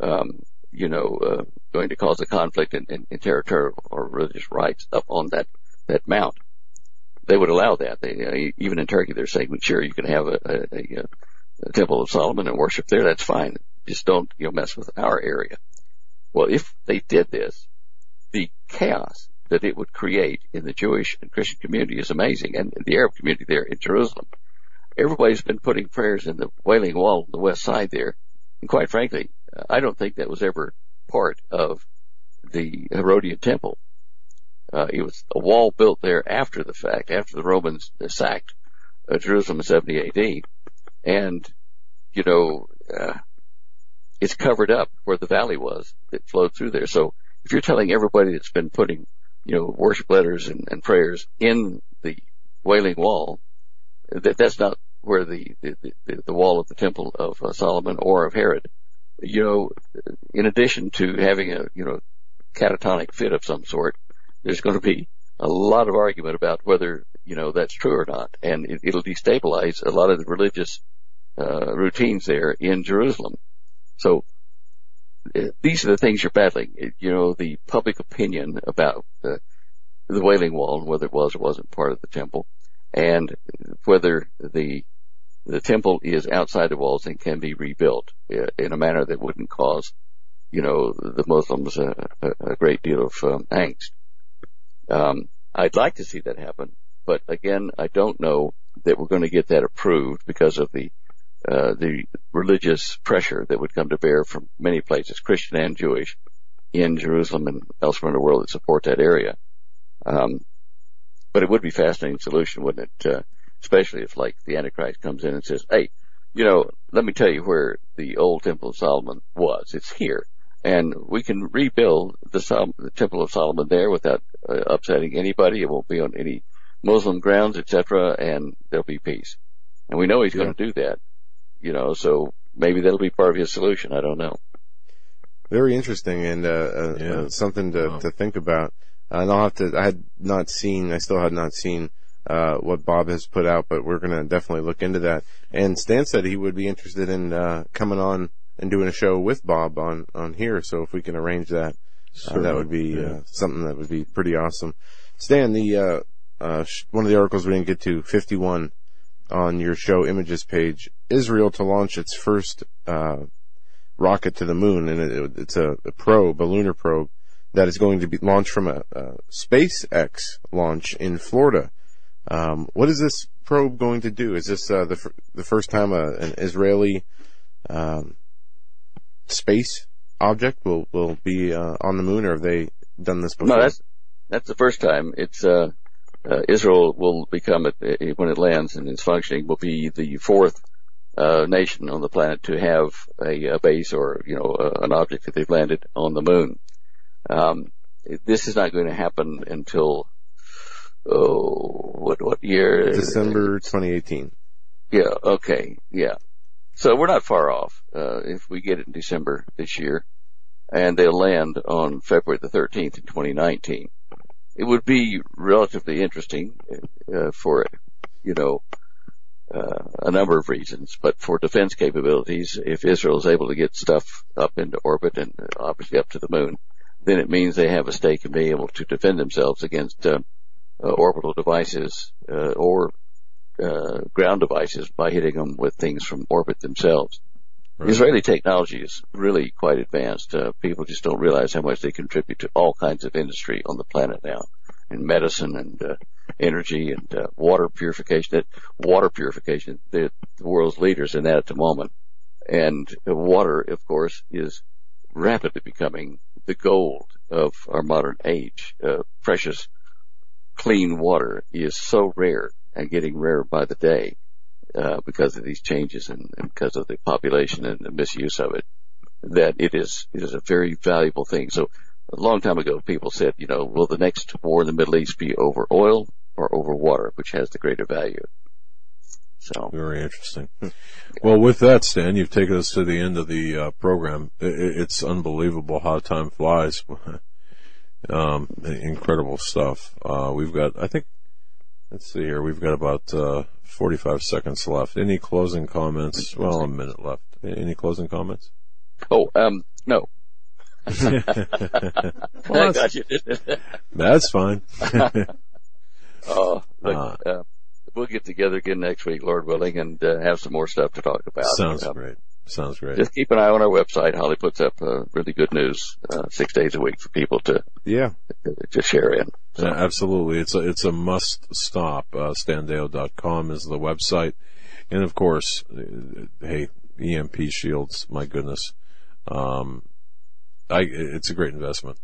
going to cause a conflict in territorial or religious rights up on that mount. They would allow that. They, even in Turkey, they're saying, sure, you can have a Temple of Solomon and worship there. That's fine. Just don't, mess with our area. Well, if they did this, the chaos that it would create in the Jewish and Christian community is amazing, and the Arab community there in Jerusalem. Everybody's been putting prayers in the Wailing Wall on the west side there. And quite frankly, I don't think that was ever part of the Herodian temple. It was a wall built there after the fact, after the Romans sacked Jerusalem in 70 AD. And, it's covered up where the valley was that flowed through there. So if you're telling everybody that's been putting, worship letters and prayers in the Wailing Wall, that's not where the wall of the Temple of Solomon or of Herod, in addition to having a, catatonic fit of some sort, there's going to be a lot of argument about whether, that's true or not. And it'll destabilize a lot of the religious, routines there in Jerusalem. So these are the things you're battling, the public opinion about the Wailing Wall and whether it was or wasn't part of the temple, and whether the temple is outside the walls and can be rebuilt in a manner that wouldn't cause, the Muslims a great deal of angst. I'd like to see that happen, but again, I don't know that we're going to get that approved because of the religious pressure that would come to bear from many places, Christian and Jewish, in Jerusalem and elsewhere in the world that support that area. But it would be a fascinating solution, wouldn't it? Especially if, like, the Antichrist comes in and says, hey, let me tell you where the old Temple of Solomon was. It's here. And we can rebuild the Temple of Solomon there without upsetting anybody. It won't be on any Muslim grounds, etc., and there'll be peace. And we know he's going to do that, so maybe that'll be part of his solution. I don't know. Very interesting and something to think about. And I still had not seen what Bob has put out, but we're going to definitely look into that. And Stan said he would be interested in coming on and doing a show with Bob on here. So if we can arrange that, that would be something that would be pretty awesome. Stan, the one of the articles we didn't get to, 51 on your show images page, Israel to launch its first rocket to the moon, and it's a probe, a lunar probe, that is going to be launched from a SpaceX launch in Florida. What is this probe going to do? Is this the first time an Israeli space object will be on the moon, or have they done this before? No, that's the first time. It's Israel will become, when it lands and is functioning, will be the fourth nation on the planet to have a base or, an object that they've landed on the moon. This is not going to happen until, what year? December 2018. Yeah, okay, yeah. So we're not far off, if we get it in December this year, and they'll land on February the 13th in 2019. It would be relatively interesting, for, a number of reasons, but for defense capabilities, if Israel is able to get stuff up into orbit and obviously up to the moon, then it means they have a stake in being able to defend themselves against orbital devices or ground devices by hitting them with things from orbit themselves. Right. Israeli technology is really quite advanced. People just don't realize how much they contribute to all kinds of industry on the planet now, in medicine and energy and water purification. They're the world's leaders in that at the moment. And water, of course, is rapidly becoming the gold of our modern age. Precious, clean water is so rare and getting rarer by the day, because of these changes and because of the population and the misuse of it, that it is a very valuable thing. So a long time ago, people said, will the next war in the Middle East be over oil or over water, which has the greater value? So. Very interesting. Well, with that, Stan, you've taken us to the end of the program. It's unbelievable how time flies. Incredible stuff. We've got, I think, let's see here, we've got about 45 seconds left. Any closing comments? Well, a minute left. Any closing comments? Oh, no. Well, I got you. That's fine. We'll get together again next week, Lord willing, and have some more stuff to talk about. Sounds great. Just keep an eye on our website. Holly puts up really good news 6 days a week for people to share in. So. Yeah, absolutely. It's a must stop. Standeo.com is the website. And, of course, hey, EMP shields, my goodness. It's a great investment.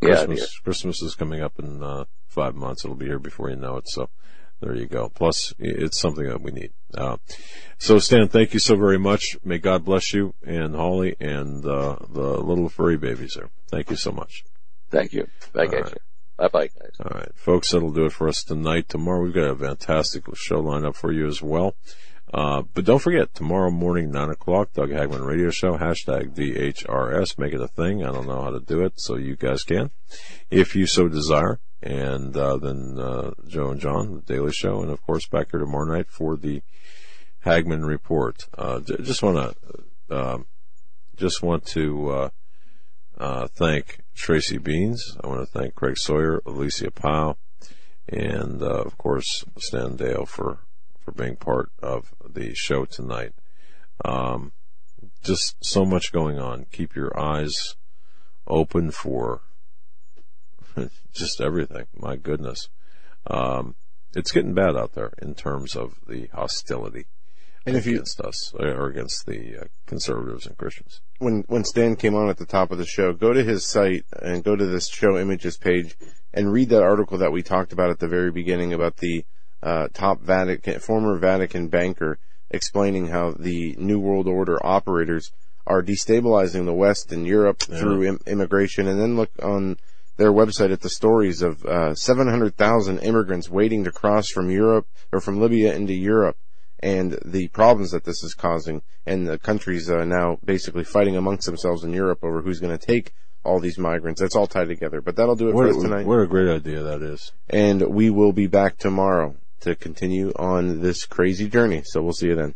Christmas is coming up in 5 months. It'll be here before you know it, so. There you go. Plus, it's something that we need. So, Stan, thank you so very much. May God bless you and Holly and the little furry babies there. Thank you so much. Thank you. Back at you. Bye-bye, guys. All right, folks, that'll do it for us tonight. Tomorrow we've got a fantastic show lined up for you as well. But don't forget, tomorrow morning, 9 o'clock, Doug Hagman Radio Show, #DHRS. Make it a thing. I don't know how to do it, so you guys can, if you so desire. And then Joe and John, The Daily Show, and, of course, back here tomorrow night for the Hagman Report. Just want to thank Tracy Beans. I want to thank Craig Sawyer, Alicia Powell, and, of course, Stan Deyo for being part of the show tonight. Just so much going on. Keep your eyes open for just everything. My goodness. It's getting bad out there in terms of the hostility against us, or against the conservatives and Christians. When Stan came on at the top of the show, go to his site and go to this show images page and read that article that we talked about at the very beginning about the top former Vatican banker explaining how the New World Order operators are destabilizing the West and Europe through immigration. And then look on their website at the stories of 700,000 immigrants waiting to cross from Europe or from Libya into Europe, and the problems that this is causing, and the countries are now basically fighting amongst themselves in Europe over who's going to take all these migrants. That's all tied together. But that'll do it for us tonight. What a great idea that is. And we will be back tomorrow to continue on this crazy journey. So we'll see you then.